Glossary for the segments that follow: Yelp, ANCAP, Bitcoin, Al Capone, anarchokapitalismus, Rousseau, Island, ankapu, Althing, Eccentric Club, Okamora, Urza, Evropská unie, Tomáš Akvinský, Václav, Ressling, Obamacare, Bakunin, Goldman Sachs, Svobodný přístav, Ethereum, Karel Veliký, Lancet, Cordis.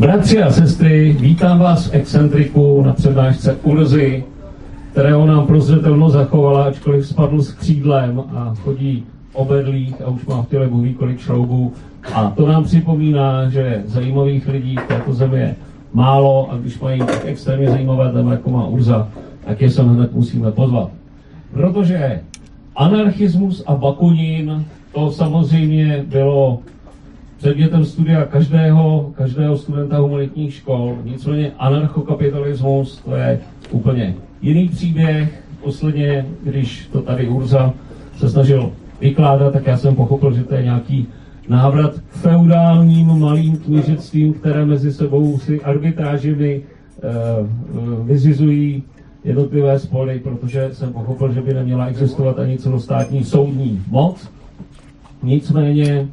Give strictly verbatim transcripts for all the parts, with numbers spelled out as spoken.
Bratři a sestry, vítám vás v Excentriku na přednášce Urzy, kterého nám prozřetelnost zachovala, ačkoliv spadl s křídlem a chodí o bedlích a už má v těle bůhví kolik šroubů. A to nám připomíná, že zajímavých lidí v této zemi je málo a když mají tak extrémně zajímavé téma, jako má Urza, tak je sem hned musíme pozvat. Protože anarchismus a Bakunin, to samozřejmě bylo předmětem studia každého, každého studenta humanitních škol, nicméně anarchokapitalismus, to je úplně jiný příběh. Posledně, když to tady Urza se snažil vykládat, tak já jsem pochopil, že to je nějaký návrat k feudálním malým knížectvím, které mezi sebou si arbitrážemi eh, vyřizují jednotlivé spory, protože jsem pochopil, že by neměla existovat ani celostátní soudní moc. Nicméně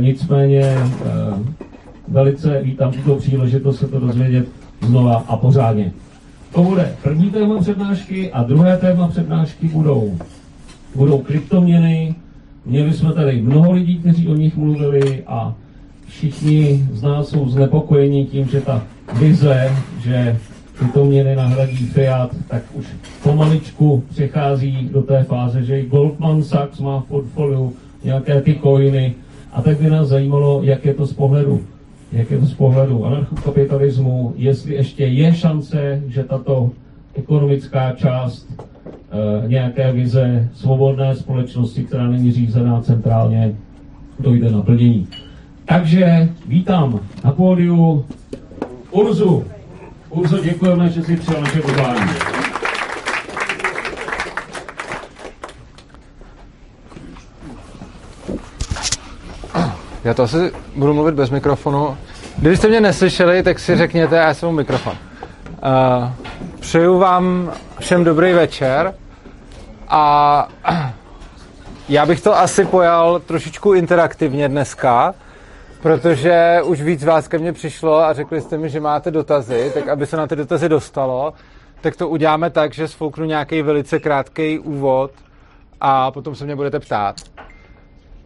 Nicméně velice vítám tuto příležitost se to dozvědět znova a pořádně. To bude první téma přednášky a druhé téma přednášky budou, budou kryptoměny. Měli jsme tady mnoho lidí, kteří o nich mluvili a všichni z nás jsou znepokojeni tím, že ta vize, že kryptoměny nahradí fiat, tak už pomaličku přechází do té fáze, že i Goldman Sachs má v portfoliu nějaké ty coiny. A tak by nás zajímalo, jak je to z pohledu, jak je to z pohledu anarchokapitalismu, jestli ještě je šance, že tato ekonomická část e, nějaké vize svobodné společnosti, která není řízená centrálně, dojde na plnění. Takže vítám na pódiu Urzu. Urzo, děkujeme, že jsi přijal naše pozvání. Já to asi budu mluvit bez mikrofonu. Kdybyste mě neslyšeli, tak si řekněte, já jsem u mikrofon. Uh, přeju vám všem dobrý večer. A já bych to asi pojal trošičku interaktivně dneska, protože už víc vás ke mně přišlo a řekli jste mi, že máte dotazy, tak aby se na ty dotazy dostalo, tak to uděláme tak, že sfouknu nějaký velice krátký úvod a potom se mě budete ptát.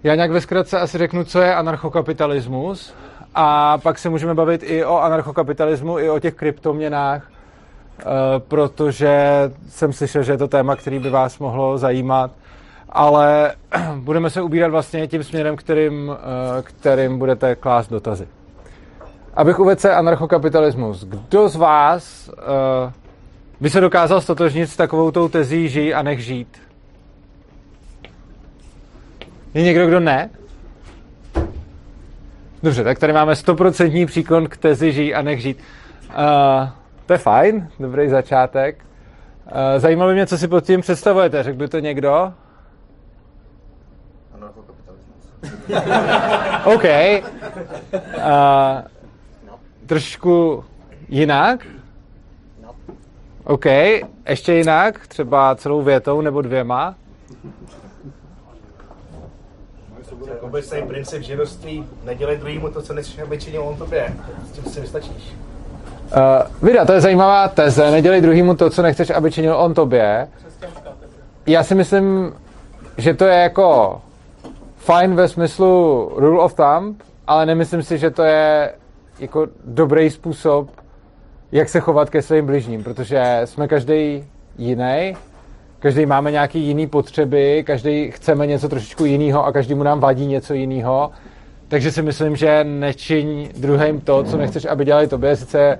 Já nějak ve zkratce asi řeknu, co je anarchokapitalismus a pak se můžeme bavit i o anarchokapitalismu, i o těch kryptoměnách, protože jsem slyšel, že je to téma, který by vás mohlo zajímat, ale budeme se ubírat vlastně tím směrem, kterým, kterým budete klást dotazy. Abych uvedl se anarchokapitalismus. Kdo z vás by se dokázal ztotožnit s takovou tou tezí žij a nech žít? Je někdo, kdo ne? Dobře, tak tady máme stoprocentní příklon k tezi žij a nech žít. Uh, to je fajn, dobrý začátek. Uh, zajímalo by mě, co si pod tím představujete. Řekl by to někdo? Anarchokapitalismus. OK. Uh, trošku jinak? OK, ještě jinak? Třeba celou větou nebo dvěma? Jakoby se jim princip živoství, nedělej druhýmu to, co nesmíš, aby činil on tobě. S tím si vystačíš. Uh, Vida, to je zajímavá teze. Nedělej druhýmu to, co nechceš, aby činil on tobě. Já si myslím, že to je jako fajn ve smyslu rule of thumb, ale nemyslím si, že to je jako dobrý způsob, jak se chovat ke svým bližním, protože jsme každý jiný. Každý máme nějaký jiný potřeby, každý chceme něco trošičku jiného a každému nám vadí něco jiného. Takže si myslím, že nečiň druhým to, co nechceš, aby dělali tobě. Sice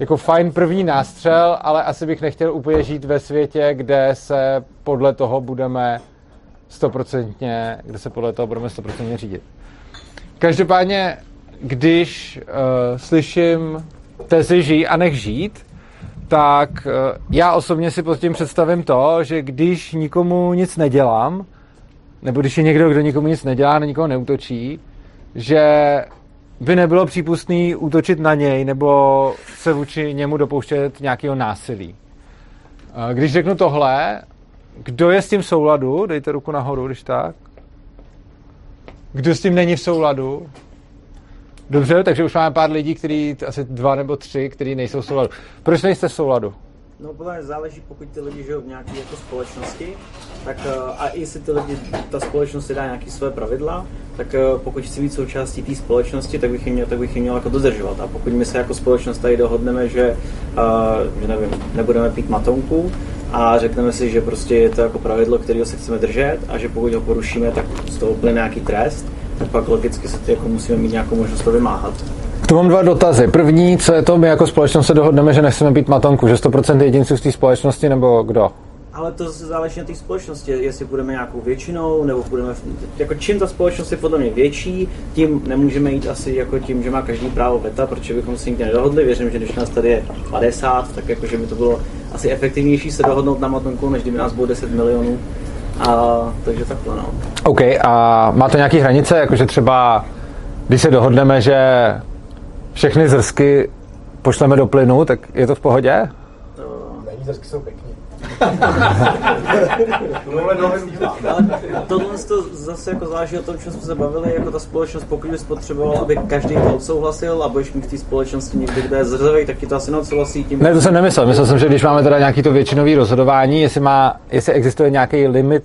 jako fajn první nástřel, ale asi bych nechtěl úplně žít ve světě, kde se podle toho budeme stoprocentně, kde se podle toho budeme stoprocentně řídit. Každopádně, když uh, slyším tezi žij a nech žít, tak já osobně si pod tím představím to, že když nikomu nic nedělám, nebo když je někdo, kdo nikomu nic nedělá, na nikoho neútočí, že by nebylo přípustný útočit na něj, nebo se vůči němu dopouštět nějakého násilí. Když řeknu tohle, kdo je s tím v souladu? Dejte ruku nahoru, když tak. Kdo s tím není v souladu? Dobře, takže už máme pár lidí, kteří asi dva nebo tři, kteří nejsou v souladu. Proč nejste v souladu? No podle záleží, pokud ty lidi žijou v nějaké jako společnosti, tak a jestli ty lidi, ta společnost si dá nějaké své pravidla, tak pokud chci být součástí té společnosti, tak bych ji měl, tak bych ji měl jako dodržovat. A pokud my se jako společnost tady dohodneme, že, že nevím, nebudeme pít matonku a řekneme si, že prostě je to jako pravidlo, kterého se chceme držet a že pokud ho porušíme, tak z toho plyne nějaký trest, tak pak logicky se jako musíme mít nějakou možnost to vymáhat. Tu mám dva dotazy. První, co je to, my jako společnost se dohodneme, že nechceme být matonku, že sto procent jedinců z té společnosti, nebo kdo? Ale to záleží na té společnosti, jestli budeme nějakou většinou, nebo budeme, jako čím ta společnost je podle mě větší, tím nemůžeme jít asi jako tím, že má každý právo veta, protože bychom se nikdy nedohodli. Věřím, že když nás tady je padesát, tak jakože by to bylo asi efektivnější se dohodnout na matonku, než kdyby nás bylo deset milionů. A takže takhle, no. OK, a má to nějaký hranice, jakože třeba, když se dohodneme, že všechny zrsky pošleme do plynu, tak je to v pohodě? Není, zrsky jsou pěkný. Tohle to zase jako záleží o tom, čem jsme se bavili, jako ta společnost, pokud bys potřeboval, aby každý to odsouhlasil a budeš mít v té společnosti někdy, kde je zrzavej, tak ti to asi neodsouhlasí tím. Ne, to jsem nemyslel. Myslel jsem, že když máme teda nějaký to většinový rozhodování, jestli, má, jestli existuje nějaký limit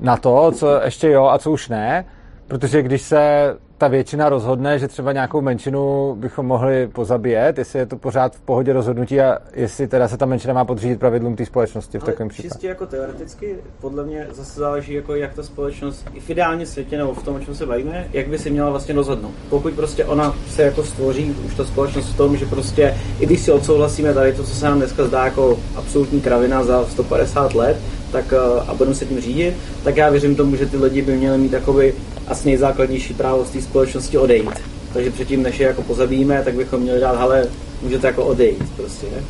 na to, co ještě jo a co už ne, protože když se ta většina rozhodne, že třeba nějakou menšinu bychom mohli pozabíjet, jestli je to pořád v pohodě rozhodnutí a jestli teda se ta menšina má podřídit pravidlům té společnosti v takovém případě. Čistě jako teoreticky, podle mě zase záleží, jako jak ta společnost i v ideálním světě nebo v tom, o čem se bavíme, jak by si měla vlastně rozhodnout. Pokud prostě ona se jako stvoří už ta společnost v tom, že prostě i když si odsouhlasíme tady to, co se nám dneska zdá jako absolutní kravina za sto padesát let, tak a budeme se tím řídit, tak já věřím tomu, že ty lidi by měli mít takový asi nejzákladnější právo z té společnosti odejít. Takže předtím, než je jako pozabijíme, tak bychom měli dát, hele, můžete jako odejít prostě, ne?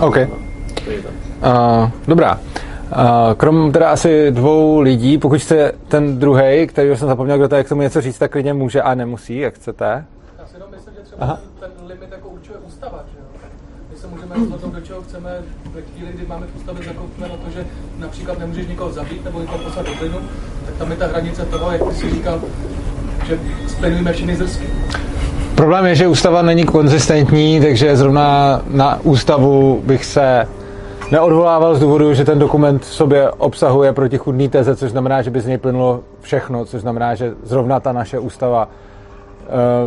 A, OK. Uh, dobrá. Uh, krom teda asi dvou lidí, pokud jste ten druhej, kterýho jsem zapomněl, kdo tady k tomu něco říct, tak klidně může a nemusí, jak chcete. Já si jenom myslím, že třeba Aha. ten limit jako určuje ústava, že jo? My se můžeme rozhodnout, do čeho chceme, ve chvíli, kdy máme v ústavě zakotvené na to, že například nemůžeš nikoho zabít nebo někoho poslat do plynu, tak tam je ta hranice toho, jak ty si říkal, že splňujeme všechny zrsky. Problém je, že ústava není konzistentní, takže zrovna na ústavu bych se neodvolával z důvodu, že ten dokument v sobě obsahuje protichůdné teze, což znamená, že by z něj plynulo všechno, což znamená, že zrovna ta naše ústava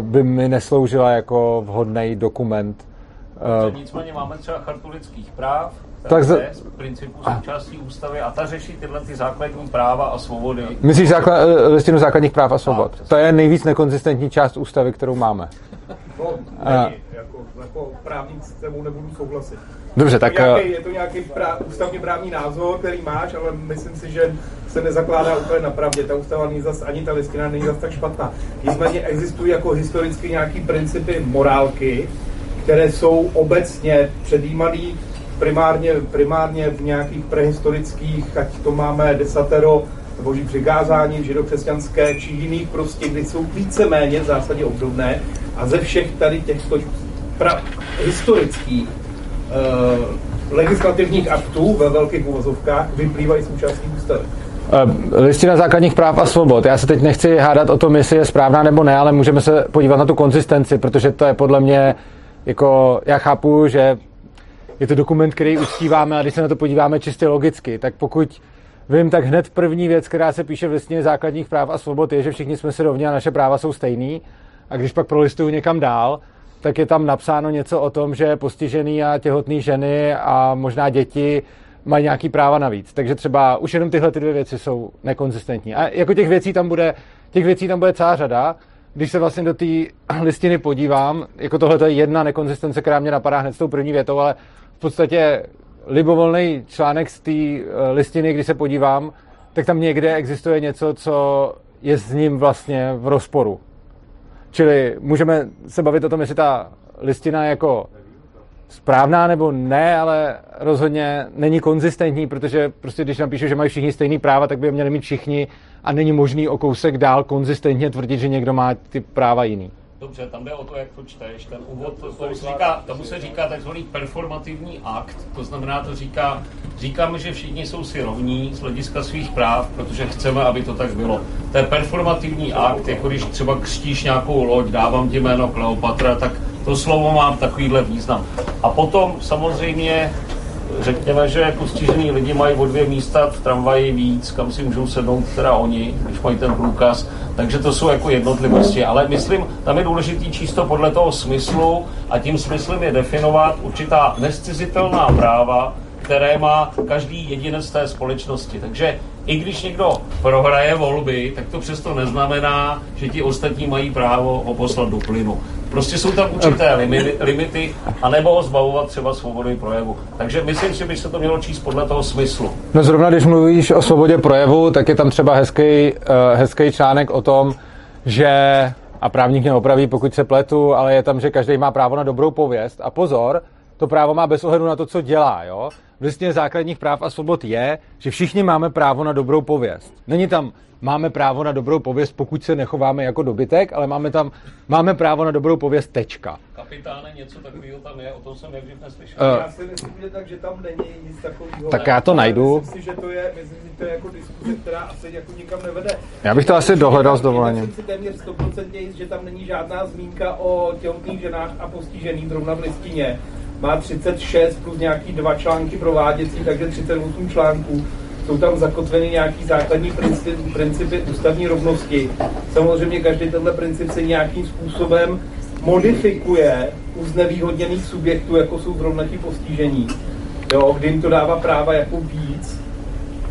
by mi nesloužila jako vhodný dokument. Uh, nicméně máme třeba chartu lidských práv, tak z principu součástí ústavy a ta řeší tyhle ty základní práva a svobody. Myslíš základ, listinu základních práv a svobod? A, to je nejvíc nekonzistentní část ústavy, kterou máme. No, není, jako, jako právník s tebou nebudu souhlasit. Dobře, tak... Nějaký, je to nějaký práv, ústavně právní názor, který máš, ale myslím si, že se nezakládá úplně na pravdě. Ta ústava není zas, ani ta listina není zas tak špatná. Nicméně existují jako historicky nějaký principy morálky, které jsou obecně předjímané primárně, primárně v nějakých prehistorických, ať to máme desatero, boží přikázání, židokřesťanské či jiných prostě, kdy jsou víceméně v zásadě obdobné a ze všech tady těchto pra- historických eh, legislativních aktů ve velkých uvozovkách vyplývají součástí ústavy. Listina základních práv a svobod. Já se teď nechci hádat o tom, jestli je správná nebo ne, ale můžeme se podívat na tu konzistenci, protože to je podle mě jako já chápu, že je to dokument, který uctíváme a když se na to podíváme čistě logicky, tak pokud vím, tak hned první věc, která se píše v listině základních práv a svobod je, že všichni jsme si rovni a naše práva jsou stejný a když pak prolistuju někam dál, tak je tam napsáno něco o tom, že postižený a těhotný ženy a možná děti mají nějaký práva navíc. Takže třeba už jenom tyhle ty dvě věci jsou nekonzistentní. A jako těch věcí tam bude, těch věcí tam bude celá řada. Když se vlastně do té listiny podívám, jako tohle to je jedna nekonzistence, která mě napadá hned s tou první větou, ale v podstatě libovolný článek z té listiny, když se podívám, tak tam někde existuje něco, co je s ním vlastně v rozporu. Čili můžeme se bavit o tom, jestli ta listina je jako správná nebo ne, ale rozhodně není konzistentní, protože prostě když napíšu, že mají všichni stejný práva, tak by je měli mít všichni a není možný o kousek dál konzistentně tvrdit, že někdo má ty práva jiný. Dobře, tam jde o to, jak to čteš. Ten úvod, to, to říká, tomu se říká takzvaný performativní akt, to znamená, to říká, říkáme, že všichni jsou si rovní z hlediska svých práv, protože chceme, aby to tak bylo. To je performativní akt, jako když třeba křtíš nějakou loď, dávám ti jméno Kleopatra, tak to slovo mám takovýhle význam. A potom samozřejmě řekněme, že postižení lidi mají o dvě místa v tramvaji víc, kam si můžou sednout teda oni, když mají ten průkaz, takže to jsou jako jednotlivosti, ale myslím, tam je důležitý čisto podle toho smyslu a tím smyslem je definovat určitá nezcizitelná práva, které má každý jedinec té společnosti. Takže i když někdo prohraje volby, tak to přesto neznamená, že ti ostatní mají právo ho poslat do plynu. Prostě jsou tam určité limity, anebo ho zbavovat třeba svobody projevu. Takže myslím si, že by se to mělo číst podle toho smyslu. No zrovna když mluvíš o svobodě projevu, tak je tam třeba hezký, hezký článek o tom, že, a právník mě opraví, pokud se pletu, ale je tam, že každý má právo na dobrou pověst. A pozor, to právo má bez ohledu na to, co dělá, jo? V listině základních práv a svobod je, že všichni máme právo na dobrou pověst. Není tam máme právo na dobrou pověst, pokud se nechováme jako dobytek, ale máme tam máme právo na dobrou pověst tečka. Kapitáne, něco takového tam je, o tom jsem někdy neslyšel. Uh, já si myslím, že tak, že tam není nic takového. Tak já to najdu. Myslím si, že to je, myslím si, to je jako diskuze, která asi jako nikam nevede. Já bych to asi dohledal s dovolením. Myslím si téměř sto procent jist, že tam není žádná zmínka o těhotných ženách a postižených zrovna v listině. Má třicet šest plus nějaký dva články prováděcí, takže třicet osm článků. Jsou tam zakotveny nějaký základní principy, principy ústavní rovnosti. Samozřejmě každý tenhle princip se nějakým způsobem modifikuje u znevýhodněných subjektů, jako jsou zrovna ti postižení. Jo, kdy jim to dává práva jako víc.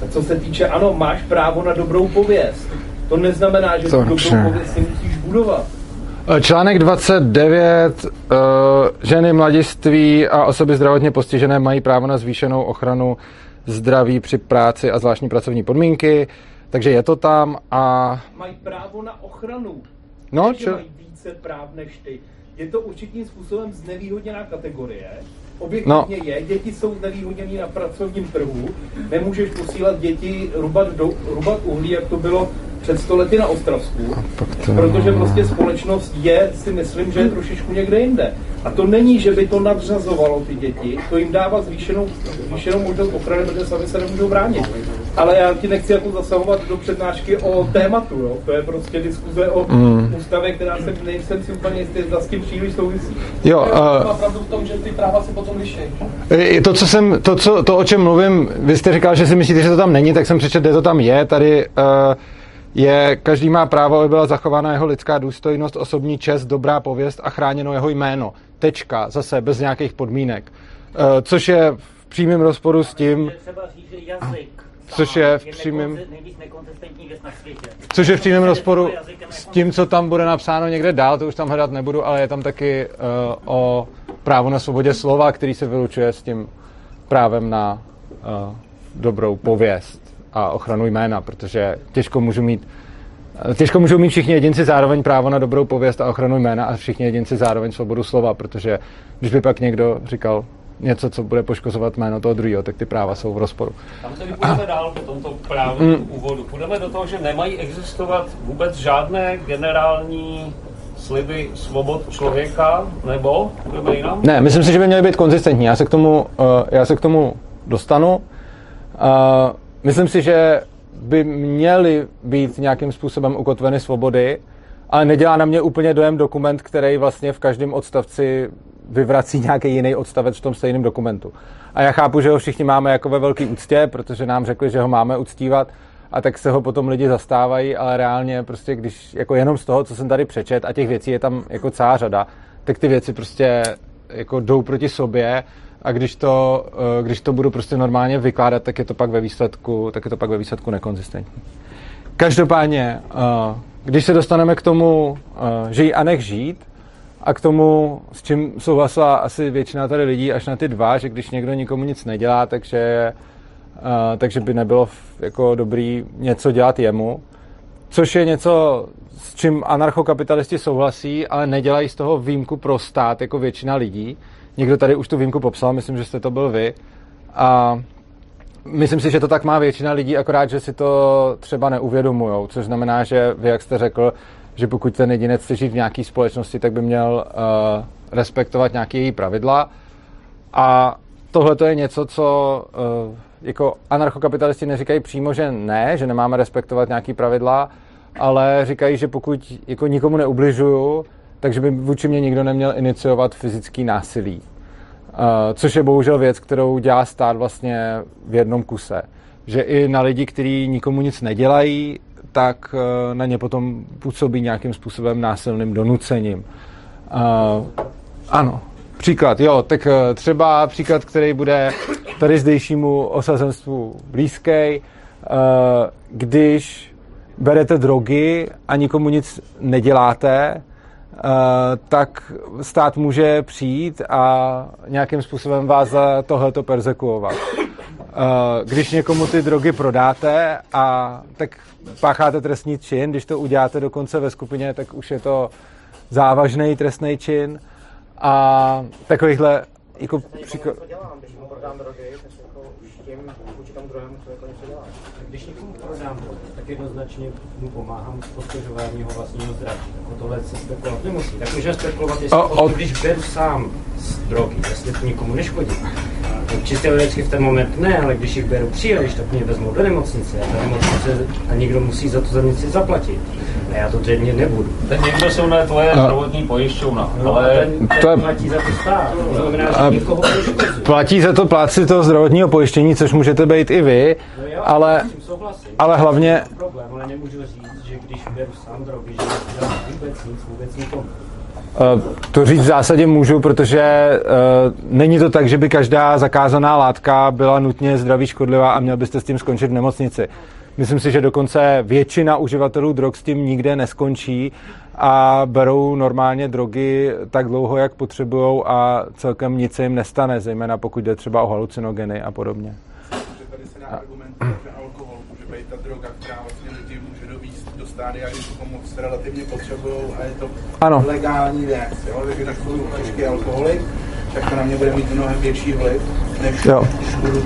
A co se týče, ano, máš právo na dobrou pověst. To neznamená, že to dobrou pověst si musíš budovat. Článek dvacet devět. Ženy, mladiství a osoby zdravotně postižené mají právo na zvýšenou ochranu zdraví při práci a zvláštní pracovní podmínky. Takže je to tam a... Mají právo na ochranu. No, či... mají více práv než ty. Je to určitým způsobem znevýhodněná kategorie. Objektivně no. je. Děti jsou znevýhodněné na pracovním trhu. Nemůžeš posílat děti rubat, do, rubat uhlí, jak to bylo před sto lety na Ostravsku, to... protože prostě společnost je, si myslím, že je trošičku někde jinde. A to není, že by to nadřazovalo ty děti, to jim dává zvýšenou, zvýšenou možnost ochrany, protože sami se nemůžou bránit. Ale já ti nechci jako zasahovat do přednášky o tématu, jo? To je prostě diskuze o mm. ústavě, která se nejsem si úplně jistý, zda s tím příliš souvisí. Jo, to je uh... opravdu v tom, že ty práva se potom liší. To, co jsem, to, co, to, o čem mluvím, vy jste říkal, že si myslíte, že to tam není, tak jsem přečet, kde to tam je, tady... Uh... Je, každý má právo, aby byla zachována jeho lidská důstojnost, osobní čest, dobrá pověst a chráněno jeho jméno. Tečka, zase, bez nějakých podmínek. Uh, což je v přímém rozporu s tím... Což je v přímém... Což je v přímém rozporu s tím, co tam bude napsáno někde dál, to už tam hledat nebudu, ale je tam taky uh, o právu na svobodě slova, který se vylučuje s tím právem na uh, dobrou pověst a ochranu jména, protože těžko můžu mít těžko můžou mít všichni jedinci zároveň právo na dobrou pověst a ochranu jména a všichni jedinci zároveň svobodu slova, protože když by pak někdo říkal něco, co bude poškozovat jméno toho druhého, tak ty práva jsou v rozporu. Tam se vypůjdeme dál po tomto právním mm. úvodu. Půjdeme do toho, že nemají existovat vůbec žádné generální sliby svobod člověka, nebo půjdeme jinam? Ne, myslím si, že by měly být konzistentní. Já se k tomu, já se k tomu dostanu. Myslím si, že by měly být nějakým způsobem ukotveny svobody, ale nedělá na mě úplně dojem dokument, který vlastně v každém odstavci vyvrací nějaký jiný odstavec v tom stejném dokumentu. A já chápu, že ho všichni máme jako ve velký úctě, protože nám řekli, že ho máme uctívat, a tak se ho potom lidi zastávají, ale reálně prostě když jako jenom z toho, co jsem tady přečet, a těch věcí je tam jako celá řada, tak ty věci prostě jako jdou proti sobě. A když to, když to budu prostě normálně vykládat, tak je to pak ve výsledku, tak je to pak ve výsledku nekonzistentní. Každopádně, když se dostaneme k tomu, žij a nech žít, a k tomu, s čím souhlasila asi většina tady lidí, až na ty dva, že když někdo nikomu nic nedělá, takže, takže by nebylo jako dobrý něco dělat jemu, což je něco, s čím anarchokapitalisti souhlasí, ale nedělají z toho výjimku pro stát, jako většina lidí. Někdo tady už tu výjimku popsal, myslím, že jste to byl vy. A myslím si, že to tak má většina lidí, akorát, že si to třeba neuvědomujou, což znamená, že vy, jak jste řekl, že pokud ten jedinec chce žít v nějaké společnosti, tak by měl uh, respektovat nějaké její pravidla. A tohle to je něco, co uh, jako anarchokapitalisti neříkají přímo, že ne, že nemáme respektovat nějaké pravidla, ale říkají, že pokud jako nikomu neubližuju, takže by vůči mě nikdo neměl iniciovat fyzický násilí. což je bohužel věc, kterou dělá stát vlastně v jednom kuse. Že i na lidi, kteří nikomu nic nedělají, tak na ně potom působí nějakým způsobem násilným donucením. Uh, ano, příklad, jo, tak třeba příklad, který bude tady zdejšímu osazenstvu blízký, uh, když berete drogy a nikomu nic neděláte, uh, tak stát může přijít a nějakým způsobem vás za tohleto perzekuovat. Když někomu ty drogy prodáte, a tak pácháte trestný čin, když to uděláte dokonce ve skupině, tak už je to závažný trestný čin a takovýchhle jako příklad. Když mu prodám drogy, tak jako už tím vůči tomu druhému člověku něco dělám. Když někomu prodám drogy, tak jednoznačně mu pomáhám s poškozováním jeho vlastního zdraví. Tohle se spekulovat nemusí. Tak můžeme spekulovat, jestli o, o... když beru sám z drogy, jestli to nikomu neškodí. Čistě vědecky v ten moment ne, ale když jich beru příliš, tak mě vezmou do nemocnice a, nemocnice, a někdo musí za to zanici zaplatit. A já to dřevně nebudu. Ten někdo jsou na tvoje zdravotní pojišťovna, no, ale ten, ten to... platí za to stát. To znamená, že nikoho pojišťují. Platí za to plátci toho zdravotního pojištění, což můžete být i vy, no jo, ale, ale hlavně... Problém, ale nemůžu říct, že když beru sám drogy, že dělám vůbec nic, vůbec nikomu. To říct v zásadě můžu, protože uh, není to tak, že by každá zakázaná látka byla nutně zdraví škodlivá a měl byste s tím skončit v nemocnici. Myslím si, že dokonce většina uživatelů drog s tím nikde neskončí a berou normálně drogy tak dlouho, jak potřebují a celkem nic se jim nestane, zejména pokud jde třeba o halucinogeny a podobně. Tady se dá argumentovat, že alkohol může být ta droga, která vlastně lidi může dovíst do stádia, kdy tu pomoc relativně potřebují a je to ano. Legální věc. Jo? Takže když jsou hlučky alkoholik, tak to na mě bude mít mnohem větší vliv, než škodu,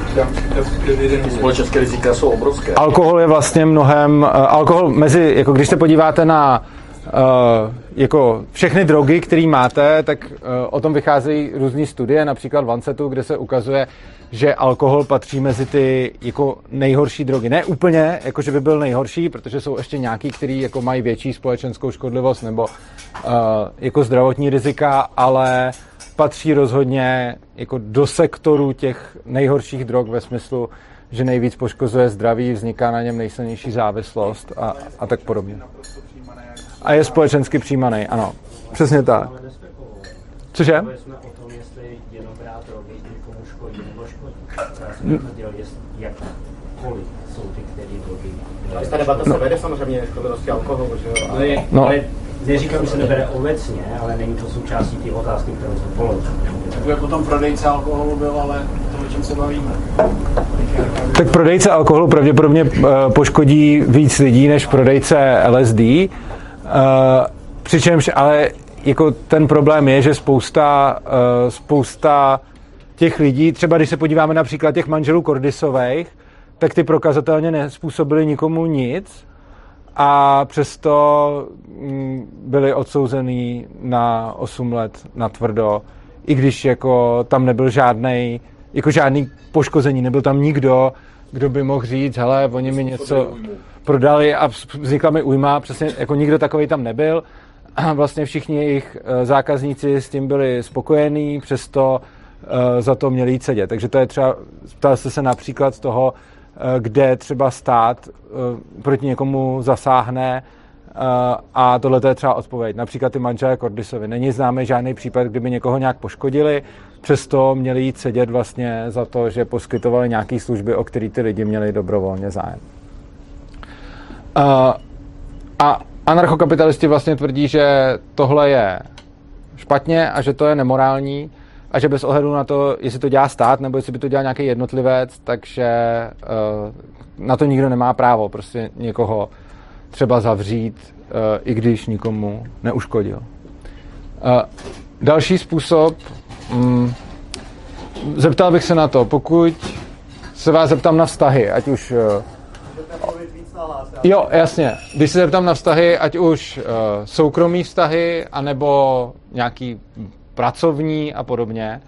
společenské rizika jsou obrovské. Alkohol je vlastně mnohem, alkohol mezi, jako když se podíváte na Uh, jako všechny drogy, které máte, tak uh, o tom vycházejí různý studie, například v Lancetu, kde se ukazuje, že alkohol patří mezi ty jako nejhorší drogy. Ne úplně, jako že by byl nejhorší, protože jsou ještě nějaký, který jako mají větší společenskou škodlivost nebo uh, jako zdravotní rizika, ale patří rozhodně jako do sektoru těch nejhorších drog ve smyslu, že nejvíc poškozuje zdraví, vzniká na něm nejsilnější závislost a, a tak podobně. A je společensky přijímaný, ano. Přesně tak. Cože? Ta debata se vede samozřejmě škodlivosti alkoholu, že jo? No. Neříkám, že se nebere obecně, ale není to součástí té otázky, kterou jsem položil. Tak by potom prodejce alkoholu byl, ale to, o čem se bavíme. Tak prodejce alkoholu pravděpodobně poškodí víc lidí než prodejce L S D. Uh, přičemž ale jako ten problém je, že spousta, uh, spousta těch lidí, třeba když se podíváme například těch manželů Cordisových, tak ty prokazatelně nespůsobili nikomu nic a přesto mm, byli odsouzený na osm let na tvrdo, i když jako tam nebyl žádnej, jako žádný poškození, nebyl tam nikdo, kdo by mohl říct, hele, oni mi něco prodali a vznikla mi újma, přesně jako nikdo takovej tam nebyl. A vlastně všichni jejich zákazníci s tím byli spokojení, přesto za to měli jít sedět. Takže to je třeba, ptal jste se například z toho, kde třeba stát proti někomu zasáhne a tohle to je třeba odpověď. Například ty manželé Cordisovi. Není známý žádný případ, kdyby někoho nějak poškodili, přesto měli jít sedět vlastně za to, že poskytovali nějaké služby, o které ty lidi měli dobrovolně zájem. Uh, a anarchokapitalisti vlastně tvrdí, že tohle je špatně a že to je nemorální a že bez ohledu na to, jestli to dělá stát nebo jestli by to dělal nějaký jednotlivec, takže uh, na to nikdo nemá právo prostě někoho třeba zavřít, uh, i když nikomu neuškodil. Uh, další způsob, um, zeptal bych se na to, pokud se vás zeptám na vztahy, ať už... Uh, Jo, jasně. Když se zeptám na vztahy, ať už uh, soukromý vztahy, anebo nějaký pracovní a podobně.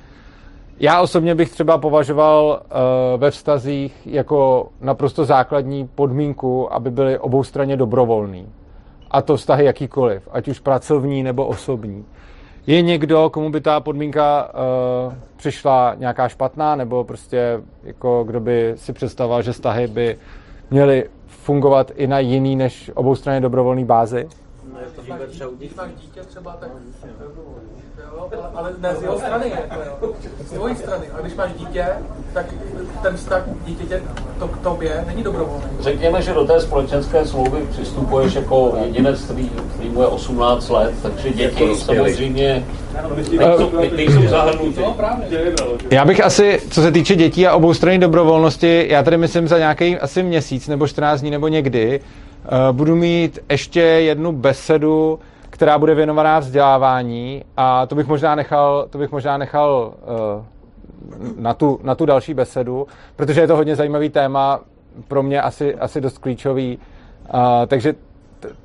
Já osobně bych třeba považoval uh, ve vztazích jako naprosto základní podmínku, aby byly oboustranně dobrovolný. A to vztahy jakýkoliv, ať už pracovní nebo osobní. je někdo, komu by ta podmínka uh, přišla nějaká špatná, nebo prostě jako kdo by si představoval, že vztahy by měly fungovat i na jiný než oboustranně dobrovolný bázi? No, je to vůbec třeba u dítě. dítě třeba tak jo, ale, ale ne z jeho strany, jako, z tvojí strany. A když máš dítě, tak ten vztah dítěte to k tobě není dobrovolný. Řekněme, že do té společenské smlouvy přistupuješ jako jedinec, který, který mu je osmnáct let, takže děti samozřejmě nejsou zahrnuty. Já bych asi, co se týče dětí a oboustranné dobrovolnosti, já tady myslím za nějaký asi měsíc nebo čtrnáct dní nebo někdy, budu mít ještě jednu besedu, která bude věnovaná vzdělávání, a to bych možná nechal, to bych možná nechal uh, na, tu, na tu další besedu, protože je to hodně zajímavý téma, pro mě asi, asi dost klíčový. Uh, takže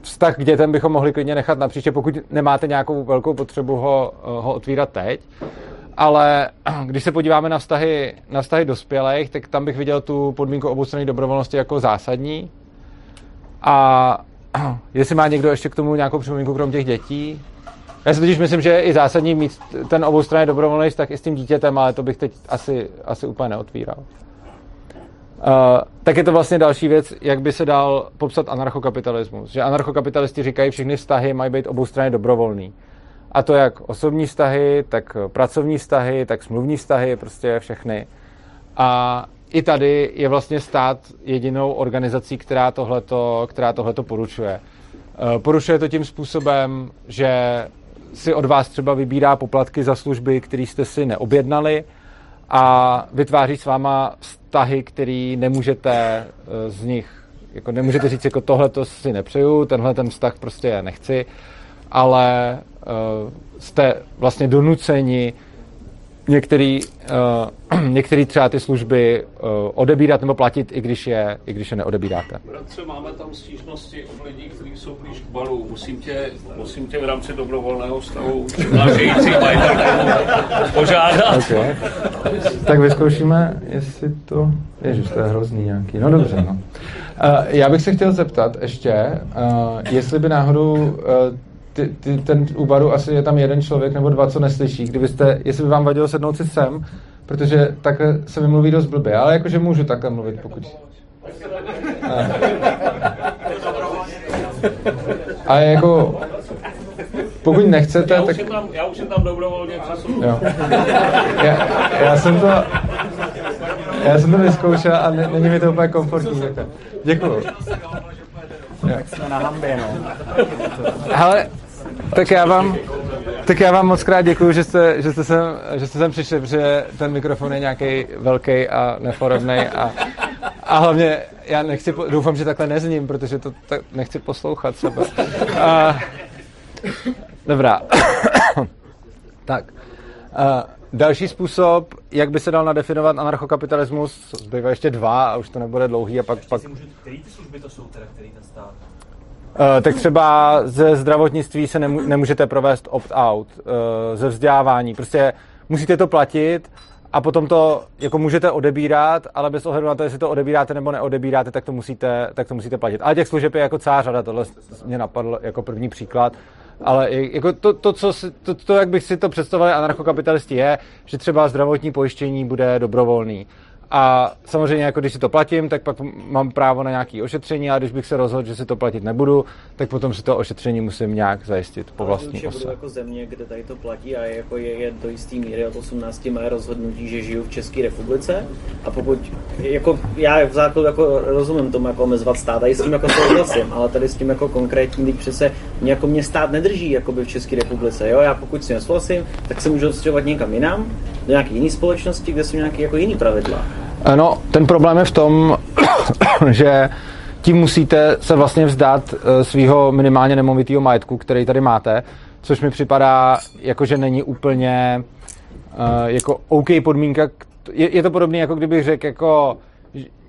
vztah k dětem bychom mohli klidně nechat na příště, pokud nemáte nějakou velkou potřebu ho, ho otvírat teď. Ale když se podíváme na vztahy, na vztahy dospělých, tak tam bych viděl tu podmínku oboustranné dobrovolnosti jako zásadní. A jestli má někdo ještě k tomu nějakou připomínku krom těch dětí? Já si totiž myslím, že je i zásadní mít ten oboustranný dobrovolný vztah i s tím dítětem, ale to bych teď asi, asi úplně neotvíral. Uh, tak je to vlastně další věc, jak by se dal popsat anarchokapitalismus. Že anarchokapitalisti říkají, všechny vztahy mají být oboustranně dobrovolný. A to jak osobní vztahy, tak pracovní vztahy, tak smluvní vztahy, prostě všechny. A i tady je vlastně stát jedinou organizací, která tohleto, která tohleto poručuje. Porušuje to tím způsobem, že si od vás třeba vybírá poplatky za služby, které jste si neobjednali, a vytváří s váma vztahy, které nemůžete z nich, jako nemůžete říct, jako tohleto si nepřeju, tenhle ten vztah prostě nechci, ale jste vlastně donuceni Některý, uh, některý třeba ty služby uh, odebírat nebo platit, i když je, i když je neodebíráte. Bratře, máme tam stížnosti od lidí, kteří jsou blíž k balu. Musím tě, musím tě v rámci dobrovolného stavu nářející požádat. Okay. Tak vyzkoušíme, jestli to... Ježiš, to je hrozný nějaký. No dobře, no. Uh, já bych se chtěl zeptat ještě, uh, jestli by náhodou... Uh, Ty, ty, ten u baru asi je tam jeden člověk nebo dva, co neslyší. Kdybyste, jestli by vám vadilo sednout si sem, protože takhle se mi mluví dost blbě, ale jakože můžu takhle mluvit, pokud... A jako... Pokud nechcete, já tak... Tam, já už jsem tam dobrovolně přesunul. Já, já jsem to... Já jsem to vyzkoušel a ne, není mi to úplně komfortní. Děkuju. Tak jsme na hambě, no. Hele, tak já vám, tak já vám moc krát děkuju, že jste, že jste sem, že jste sem přišli, protože ten mikrofon je nějaký velký a neforovnej a, a hlavně já nechci, doufám, že takhle nezním, protože to tak nechci poslouchat sebe. A, dobrá. Tak. A, další způsob, jak by se dal nadefinovat anarchokapitalismus, zbývá ještě dva a už to nebude dlouhý a pak... pak... Který ty služby to jsou teda, který ten stát? Uh, tak třeba ze zdravotnictví se nemů- nemůžete provést opt-out, uh, ze vzdělávání. Prostě musíte to platit a potom to jako můžete odebírat, ale bez ohledu na to, jestli to odebíráte nebo neodebíráte, tak to musíte, tak to musíte platit. Ale těch služeb je jako celá řada, tohle mě napadlo jako první příklad. Ale jako to, to, co si, to, to, jak bych si to představoval anarchokapitalisti, je, že třeba zdravotní pojištění bude dobrovolný. A samozřejmě, jako když si to platím, tak pak mám právo na nějaké ošetření, a když bych se rozhodl, že si to platit nebudu, tak potom si to ošetření musím nějak zajistit po vlastní ose. Ale jako země, kde tady to platí a je, jako je, je do jistý míry od osmnácti má rozhodnutí, že žiju v České republice, a pokud, jako já v základu jako rozumím tomu, jako omezovat stát, a s tím jako souhlasím, ale tady s tím jako konkrétní lidi přece mě, jako mě stát nedrží jakoby v České republice, jo, já pokud si nesouhlasím, tak se můžu odstěhovat někam jinam, do nějaké jiné společnosti, kde jsou nějaké jako jiné pravidla. No, ten problém je v tom, že tím musíte se vlastně vzdát svého minimálně nemovitého majetku, který tady máte, což mi připadá, jako že není úplně jako OK podmínka. Je, je to podobné, jako kdybych řekl, jako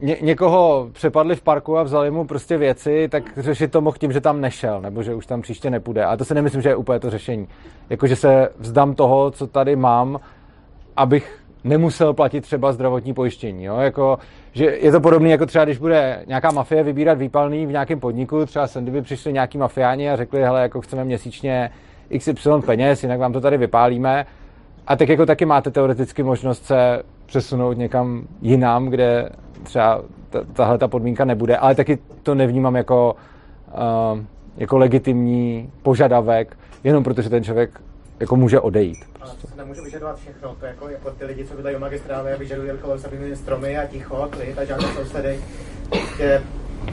ně, někoho přepadli v parku a vzali mu prostě věci, tak řešit to mohl tím, že tam nešel, nebo že už tam příště nepůjde. A to si nemyslím, že je úplně to řešení. Jako, že se vzdám toho, co tady mám, abych nemusel platit třeba zdravotní pojištění. Jo? Jako, že je to podobné, jako třeba když bude nějaká mafie vybírat výpalný v nějakém podniku, třeba sem kdyby přišli nějaký mafiáni a řekli, hele, jako chceme měsíčně iks ypsilon peněz, jinak vám to tady vypálíme. A tak jako taky máte teoreticky možnost se přesunout někam jinam, kde třeba tahle ta podmínka nebude, ale taky to nevnímám jako, uh, jako legitimní požadavek, jenom protože ten člověk jako může odejít. Prostě. A to se nemůže vyžadovat všechno, to jako, jako ty lidi, co bydlají u magistrály a vyžadují kolem sebe stromy a ticho, klid a žádné sousedy, prostě,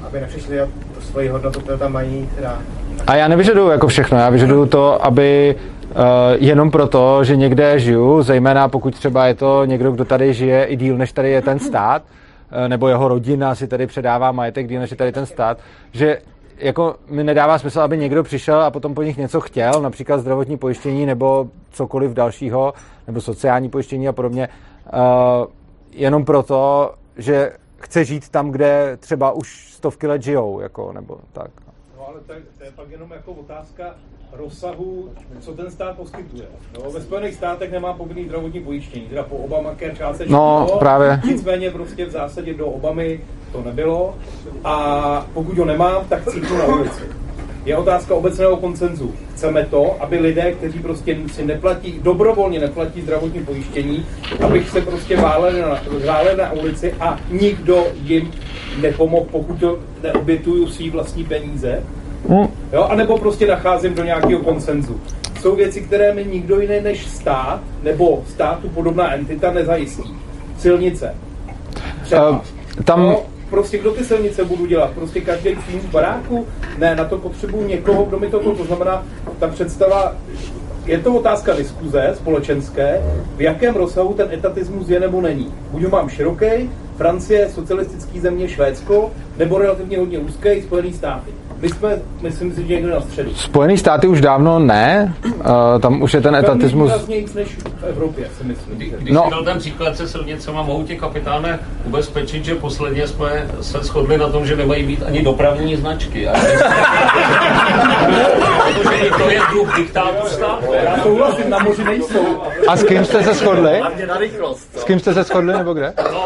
aby nepřišli a tu svoji hodnotu, kterou tam mají. Teda... A já nevyžaduju jako všechno, já vyžaduju to, aby uh, jenom proto, že někde žiju, zejména pokud třeba je to někdo, kdo tady žije i díl, než tady je ten stát, nebo jeho rodina si tady předává majetek, díl, než je tady ten stát, že jako mi nedává smysl, aby někdo přišel a potom po nich něco chtěl, například zdravotní pojištění nebo cokoliv dalšího, nebo sociální pojištění a podobně, uh, jenom proto, že chce žít tam, kde třeba už stovky let žijou, jako, nebo tak. No ale to je, to je pak jenom jako otázka rozsahu, co ten stát poskytuje. No, ve Spojených státech nemá povinný zdravotní pojištění, teda po Obamacare částečně. No, bylo, právě. Nicméně prostě v zásadě do Obamy to nebylo a pokud ho nemám, tak cítím na ulici. Je otázka obecného konsenzu. Chceme to, aby lidé, kteří prostě si neplatí, dobrovolně neplatí zdravotní pojištění, abych se prostě váleli na, váleli na ulici a nikdo jim nepomohl, pokud to neobětuju svý vlastní peníze. Jo, anebo prostě nacházím do nějakého konsenzu. Jsou věci, které mi nikdo jiný než stát, nebo státu podobná entita nezajistí. Silnice. Třeba. Uh, tam... No, prostě kdo ty silnice budu dělat? Prostě každý tým v baráku? Ne, na to potřebuju někoho, kdo mi to to znamená. Ta představa, je to otázka diskuze společenské, v jakém rozsahu ten etatismus je nebo není. Buď ho mám široký, Francie, socialistický země, Švédsko, nebo relativně hodně úzký, Spojený státy. My jsme, myslím si, že někdo na středu. Spojený státy už dávno ne, uh, tam už je ten etatismus... Tam je víc než v Evropě, si myslím. Kdy, když no. si dal ten příklad se silnicema, mohu tě kapitálně ubezpečit, že posledně jsme se shodli na tom, že nemají být ani dopravní značky. Protože to je druh diktátu státu. Já souhlasím, na moři nejsou. A s kým jste se shodli? S kým jste se shodli, nebo kde? No,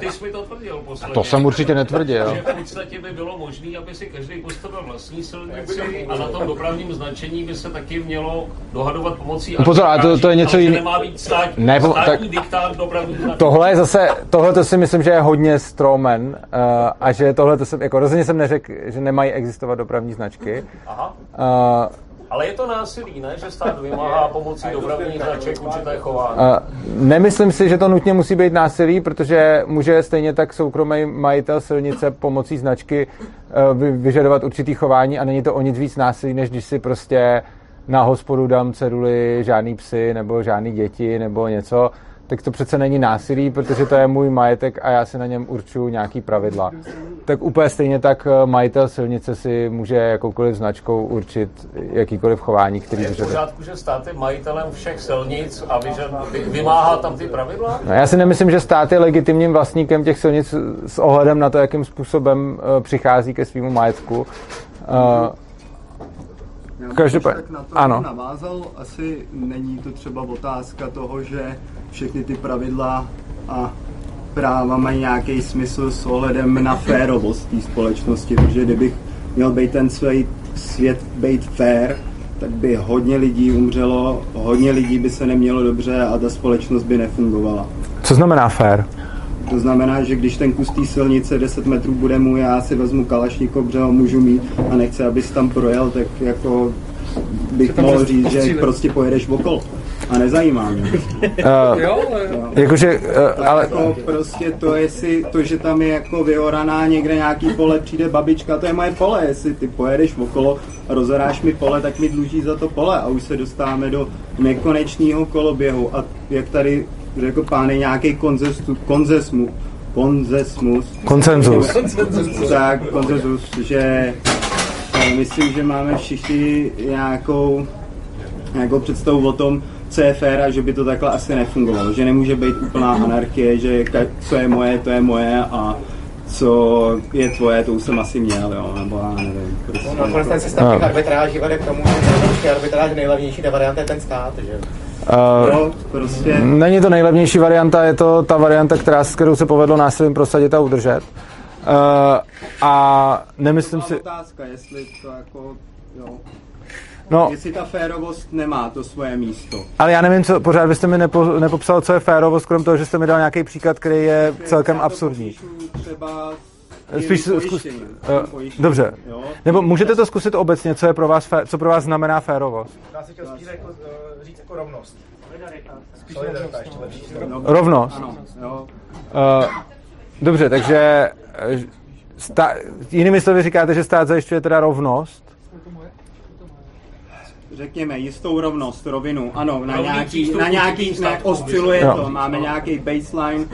ty jsi mi to tvrdil posledně. To jsem určitě netvrdil. V podstatě by bylo možné, aby si každý postavil vlastní silnici a na tom dopravním značení by se taky mělo dohadovat pomocí... Pozor, ale to, to je něco jiného. Nemá být státní, ne, po, státní tak, diktát dopravní značení. Tohle je zase, tohle to si myslím, že je hodně strawman uh, a že tohle to jsem, jako rozhodně jsem neřekl, že nemají existovat dopravní značky. Aha. Uh, Ale je to násilí, ne? Že stát vymáhá pomocí dopravních značek určité chování. Nemyslím si, že to nutně musí být násilí, protože může stejně tak soukromý majitel silnice pomocí značky vyžadovat určitý chování a není to o nic víc násilí, než když si prostě na hospodu dám ceduli žádný psy nebo žádný děti nebo něco. Tak to přece není násilí, protože to je můj majetek a já si na něm určuju nějaký pravidla. Tak úplně stejně tak majitel silnice si může jakoukoliv značkou určit jakýkoliv chování, který vyžaduje. Je v pořádku, že stát je majitelem všech silnic a vymáhá tam ty pravidla? No, já si nemyslím, že stát je legitimním vlastníkem těch silnic s ohledem na to, jakým způsobem přichází ke svému majetku. Každopádně, na to ano. Navázal, asi není to třeba otázka toho, že všechny ty pravidla a práva mají nějaký smysl s ohledem na férovost té společnosti, protože kdybych měl být ten svůj svět být fair, tak by hodně lidí umřelo, hodně lidí by se nemělo dobře a ta společnost by nefungovala. Co znamená fair? To znamená, že když ten kus té silnice deset metrů bude můj, já si vezmu kalašníkov, protože ho můžu mít a nechci, abys tam projel, tak jako bych mohl říct, že prostě pojedeš okolo. A nezajímá mě. Uh, jo, jo. Jakože, uh, ale... Jako prostě to, jestli to, že tam je jako vyoraná někde nějaký pole, přijde babička, to je moje pole, jestli ty pojedeš okolo a rozoráš mi pole, tak mi dluží za to pole a už se dostáváme do nekonečného koloběhu a jak tady řekl páne, nějaký konzesmu, konzesmus, konsenzus, tak konsenzus, že myslím, že máme všichni nějakou, nějakou představu o tom, co je fér a že by to takhle asi nefungovalo, že nemůže být úplná anarchie, že co je moje, to je moje a co je tvoje, to už jsem asi měl, jo, nebo já nevím. Prostě. No, nakonec ten systém k arbitráži vede k tomu, že arbitráž nejlevnější varianta je ten stát, že? Uh, no, prostě. Není to nejlevnější varianta, je to ta varianta, která, s kterou se povedlo násilím prosadit a udržet. Uh, a nemyslím si... To je otázka, jestli to jako... Jo. No, jestli ta férovost nemá to svoje místo. Ale já nevím, co, pořád byste mi nepo, nepopsal, co je férovost, krom toho, že jste mi dal nějaký příklad, který je celkem absurdní. Třeba spíš pojištění, uh, pojištění, dobře. Jo? Nebo můžete to zkusit obecně, co je pro vás, co pro vás znamená férovost? Já si chtěl spíš jako, říct jako rovnost. Spíš rovnost. Rovnost. rovnost. Ano, jo. Uh, dobře, takže stá, jinými slovy říkáte, že stát zajišťuje teda rovnost? Řekněme, jistou rovnost, rovinu, ano, na nějaký, na nějaký, na osciluje to, máme nějaký baseline,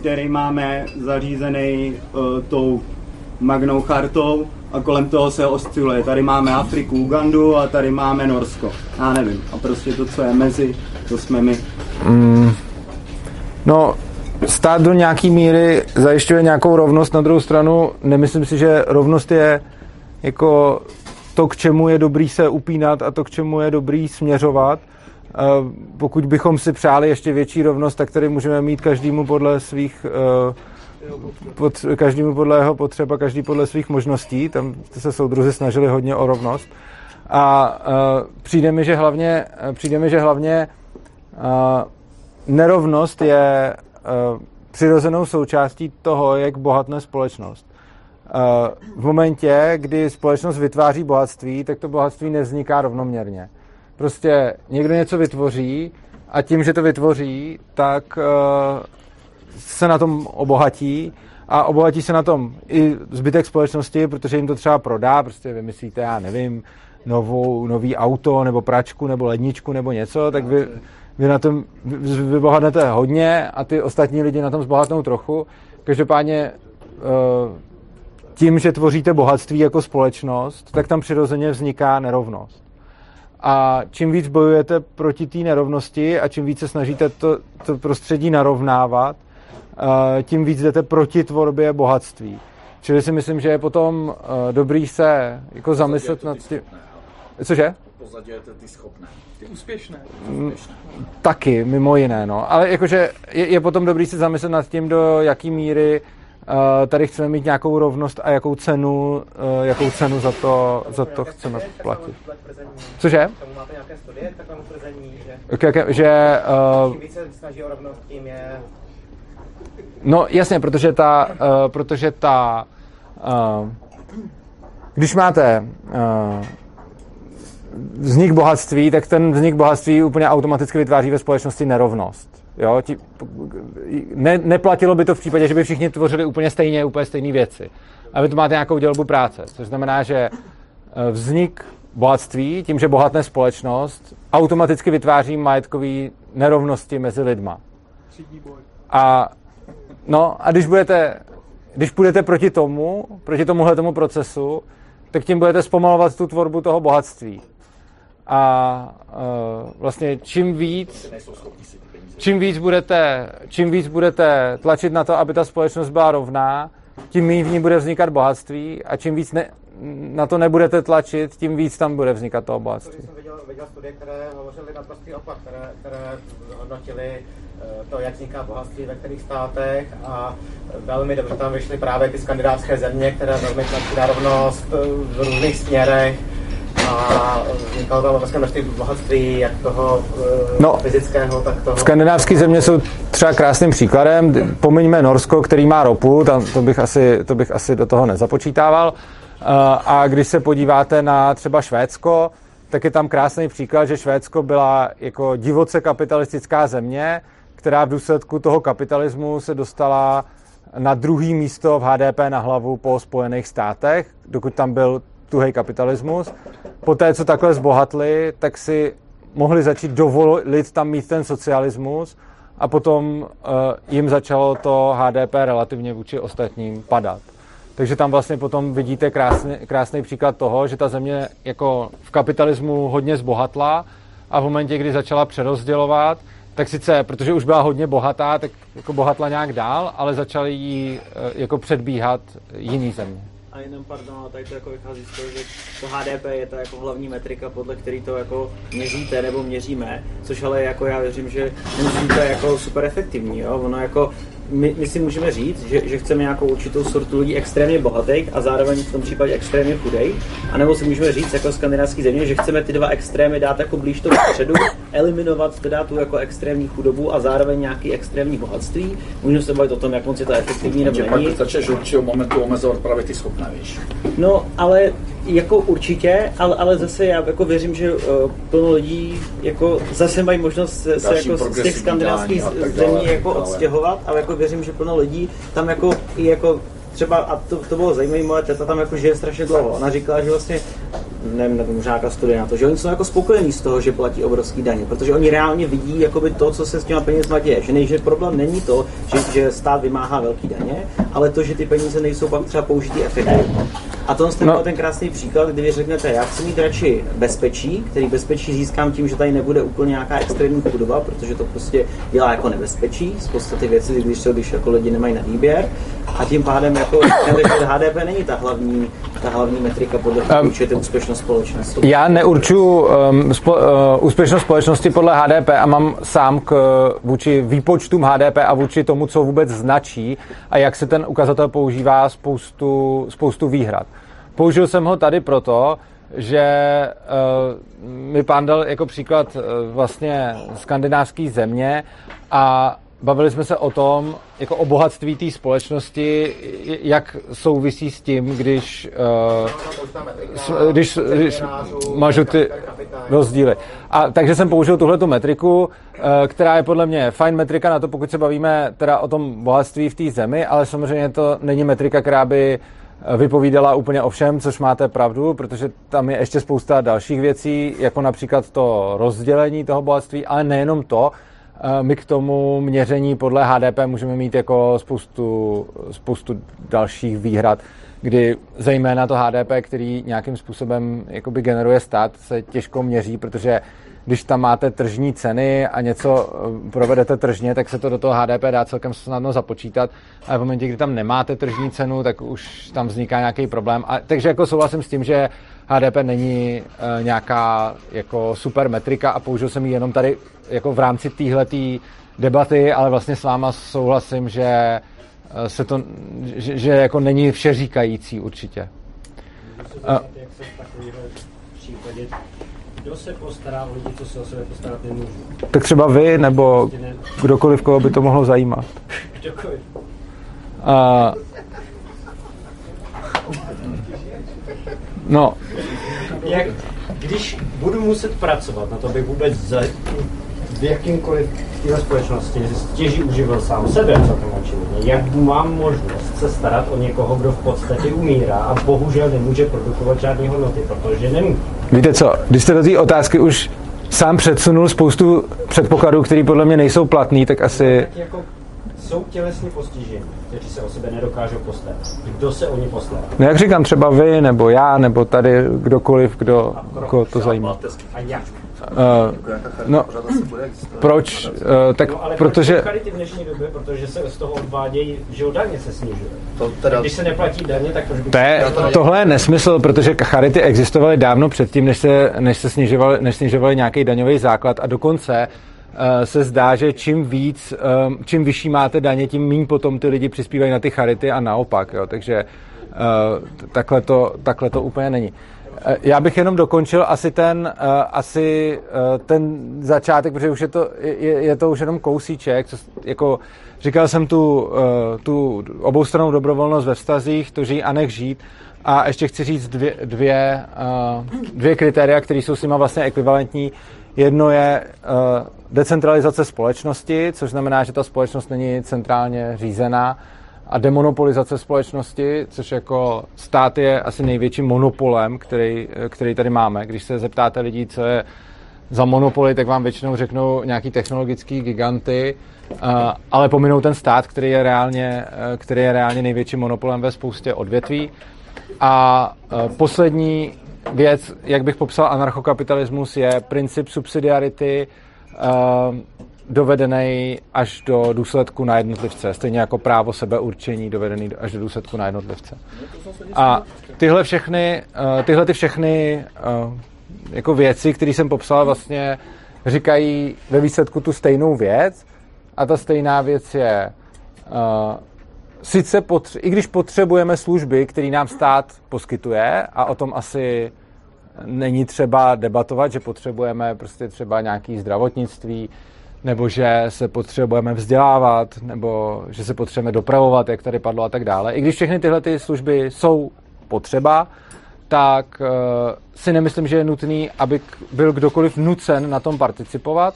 který máme zařízený uh, tou magnou chartou a kolem toho se osciluje. Tady máme Afriku, Ugandu a tady máme Norsko, já nevím, a prostě to, co je mezi, to jsme my. Mm, no, stát do nějaký míry zajišťuje nějakou rovnost, na druhou stranu nemyslím si, že rovnost je jako to, k čemu je dobrý se upínat a to, k čemu je dobrý směřovat. Pokud bychom si přáli ještě větší rovnost, tak tady můžeme mít každému podle svých pod, každému podle jeho potřeb a každý podle svých možností. Tam se soudruzi snažili hodně o rovnost. A přijde mi, že hlavně, přijde mi, že hlavně nerovnost je přirozenou součástí toho, jak bohatne společnost. V momentě, kdy společnost vytváří bohatství, tak to bohatství nevzniká rovnoměrně. Prostě někdo něco vytvoří a tím, že to vytvoří, tak se na tom obohatí a obohatí se na tom i zbytek společnosti, protože jim to třeba prodá, prostě vymyslíte, já nevím, novou, nový auto, nebo pračku, nebo ledničku, nebo něco, tak vy, vy na tom vybohatnete hodně a ty ostatní lidi na tom zbohatnou trochu. Každopádně tím, že tvoříte bohatství jako společnost, tak tam přirozeně vzniká nerovnost. A čím víc bojujete proti té nerovnosti a čím víc se snažíte to, to prostředí narovnávat, tím víc jdete proti tvorbě bohatství. Čili si myslím, že je potom dobrý se jako zamyslet nad tím. Cože? Pozadíte ty schopné, ty úspěšné. úspěšné. Taky, mimo jiné, no. Ale jakože je, je potom dobrý se zamyslet nad tím, do jaký míry tady chceme mít nějakou rovnost a jakou cenu, jakou cenu za to, za to chceme platit. Cože? K tomu máte nějaké studie k takovému tvrzení, že... že uh, čím víc se snaží o rovnost, tím je... No jasně, protože ta... Uh, protože ta uh, když máte uh, vznik bohatství, tak ten vznik bohatství úplně automaticky vytváří ve společnosti nerovnost. Jo, ti, ne, neplatilo by to v případě, že by všichni tvořili úplně stejně, úplně stejné věci. A vy tu máte nějakou dělbu práce, což znamená, že vznik bohatství, tím, že bohatne společnost, automaticky vytváří majetkové nerovnosti mezi lidma. A, no, a když budete, když půjdete proti tomu, proti tomuhle tomu procesu, tak tím budete zpomalovat tu tvorbu toho bohatství. A uh, vlastně čím víc... Čím víc, budete, čím víc budete tlačit na to, aby ta společnost byla rovná, tím méně v ní bude vznikat bohatství a čím víc ne, na to nebudete tlačit, tím víc tam bude vznikat toho bohatství. Když jsem viděl, viděl studie, které hovořily naprostý opak, které, které hodnotily to, jak vzniká bohatství ve kterých státech a velmi dobře tam vyšly právě ty skandinávské země, které velmi tlačí na rovnost v různých směrech. A vznikalo tam obrovské množství bohatství, jak toho no, fyzického, tak toho... Skandinávské země jsou třeba krásným příkladem. Pomiňme Norsko, který má ropu, tam to bych asi, to bych asi do toho nezapočítával. A když se podíváte na třeba Švédsko, tak je tam krásný příklad, že Švédsko byla jako divoce kapitalistická země, která v důsledku toho kapitalismu se dostala na druhý místo v há dé pé na hlavu po Spojených státech, dokud tam byl tuhej kapitalismus. Poté, co takhle zbohatli, tak si mohli začít dovolit tam mít ten socialismus a potom uh, jim začalo to há dé pé relativně vůči ostatním padat. Takže tam vlastně potom vidíte krásný, krásný příklad toho, že ta země jako v kapitalismu hodně zbohatla a v momentě, kdy začala přerozdělovat, tak sice, protože už byla hodně bohatá, tak jako bohatla nějak dál, ale začaly jí uh, jako předbíhat jiný země. A jenom, pardon, tady to jako vychází z toho, že to há dé pé je ta jako hlavní metrika, podle který to jako měříte nebo měříme, což ale jako já věřím, že nemusí to jako super efektivní, jo? Ono jako my, my si můžeme říct, že, že chceme nějakou určitou sortu lidí extrémně bohatých a zároveň v tom případě extrémně chudej, anebo si můžeme říct jako skandinávský země, že chceme ty dva extrémy dát jako blíž tomu středu, eliminovat teda tu jako extrémní chudobu a zároveň nějaký extrémní bohatství. Můžeme se bavit o tom, jak moc je to efektivní nebo není. Pak začneš určitého momentu omezovat právě ty schopné, víš. No, ale jako určitě, ale, ale zase já jako věřím, že uh, plno lidí jako zase mají možnost se, se jako z těch skandinávských zemí jako odstěhovat, ale jako věřím, že plno lidí tam jako i jako třeba, a to, to bylo zajímavé, moje teta tam jako žije strašně dlouho. Ona říkala, že vlastně, nevím, nevím, možná nějaká studie na to, že oni jsou jako spokojení z toho, že platí obrovský daně, protože oni reálně vidí jakoby to, co se s těma penězma děje. Že, ne, že problém není to, že, že stát vymáhá velký daně, ale to, že ty peníze nejsou pak třeba použitý efektivně. A to jste no. ten krásný příklad, kdy vy řeknete, já chci mít radši bezpečí, který bezpečí získám tím, že tady nebude úplně nějaká extrémní chudoba, protože to prostě dělá jako nebezpečí, z podstaty věci, když, to, když jako lidi nemají na výběr. A tím pádem jako H D P není ta hlavní, ta hlavní metrika, podle které um, určujete úspěšnost společnosti. Já neurčuju um, spo, uh, úspěšnost společnosti podle H D P a mám sám k vůči výpočtům H D P a vůči tomu, co vůbec značí a jak se ten ukazatel používá, spoustu, spoustu výhrad. Použil jsem ho tady proto, že uh, mi pán dal jako příklad uh, vlastně skandinávský země a bavili jsme se o tom, jako o bohatství té společnosti, jak souvisí s tím, když, uh, když, když mažu ty rozdíly. A takže jsem použil tuhletu metriku, uh, která je podle mě fajn metrika na to, pokud se bavíme teda o tom bohatství v té zemi, ale samozřejmě to není metrika, která by vypovídala úplně o všem, což máte pravdu, protože tam je ještě spousta dalších věcí, jako například to rozdělení toho bohatství, ale nejenom to. My k tomu měření podle H D P můžeme mít jako spoustu, spoustu dalších výhrad, kdy zejména to H D P, který nějakým způsobem jakoby generuje stát, se těžko měří, protože když tam máte tržní ceny a něco provedete tržně, tak se to do toho H D P dá celkem snadno započítat. Ale v momentě, kdy tam nemáte tržní cenu, tak už tam vzniká nějaký problém. A, takže jako souhlasím s tím, že H D P není e, nějaká jako super metrika a použil jsem ji jenom tady jako v rámci téhletý debaty, ale vlastně s váma souhlasím, že se to, že, že jako není všeříkající určitě. A, kdo se postará o lidi, co se o sebe postarat nemůžu? Tak třeba vy, nebo kdokoliv, koho by to mohlo zajímat. Kdokoliv. Uh, no. Jak, když budu muset pracovat na to, abych vůbec za, v jakýmkoliv téhle společnosti stěží uživil sám sebe za to očividně, jak mám možnost se starat o někoho, kdo v podstatě umírá a bohužel nemůže produkovat žádné hodnoty, protože nemůže. Víte co, když jste do té otázky už sám předsunul spoustu předpokladů, které podle mě nejsou platný, tak asi... Tak jako jsou tělesní postižení, kteří se o sebe nedokážou postarat. Kdo se o ně postará? No jak říkám, třeba vy, nebo já, nebo tady kdokoliv, kdo koho to zajímá. A jak? Uh, no, proč? Uh, tak no, ale protože... Charity v dnešní době, protože se z toho odvádějí, že o daně se snižuje. To teda... Když se neplatí daně, tak proč by... To, tohle je nesmysl, protože charity existovaly dávno předtím, než se, než se snižovaly, než snižovaly nějaký daňový základ a dokonce uh, se zdá, že čím víc, um, čím vyšší máte daně, tím míň potom ty lidi přispívají na ty charity a naopak, jo, takže uh, takhle, to, takhle to úplně není. Já bych jenom dokončil asi ten, uh, asi, uh, ten začátek, protože už je, to, je, je to už jenom kousíček. Co, jako, říkal jsem tu, uh, tu oboustrannou dobrovolnost ve vztazích, to žij a nech žít. A ještě chci říct dvě, dvě, uh, dvě kritéria, které jsou s nima vlastně ekvivalentní. Jedno je uh, decentralizace společnosti, což znamená, že ta společnost není centrálně řízená. A demonopolizace společnosti, což jako stát je asi největším monopolem, který, který tady máme. Když se zeptáte lidí, co je za monopoly, tak vám většinou řeknou nějaký technologický giganty, ale pominou ten stát, který je reálně, který je reálně největším monopolem ve spoustě odvětví. A poslední věc, jak bych popsal anarchokapitalismus, je princip subsidiarity, dovedený až do důsledku na jednotlivce, stejně jako právo sebeurčení dovedený až do důsledku na jednotlivce. A tyhle všechny, tyhle ty všechny jako věci, které jsem popsal, vlastně říkají ve výsledku tu stejnou věc a ta stejná věc je sice potře- i když potřebujeme služby, které nám stát poskytuje, a o tom asi není třeba debatovat, že potřebujeme prostě třeba nějaké zdravotnictví, nebo že se potřebujeme vzdělávat, nebo že se potřebujeme dopravovat, jak tady padlo a tak dále. I když všechny tyhle ty služby jsou potřeba, tak uh, si nemyslím, že je nutný, aby byl kdokoliv nucen na tom participovat.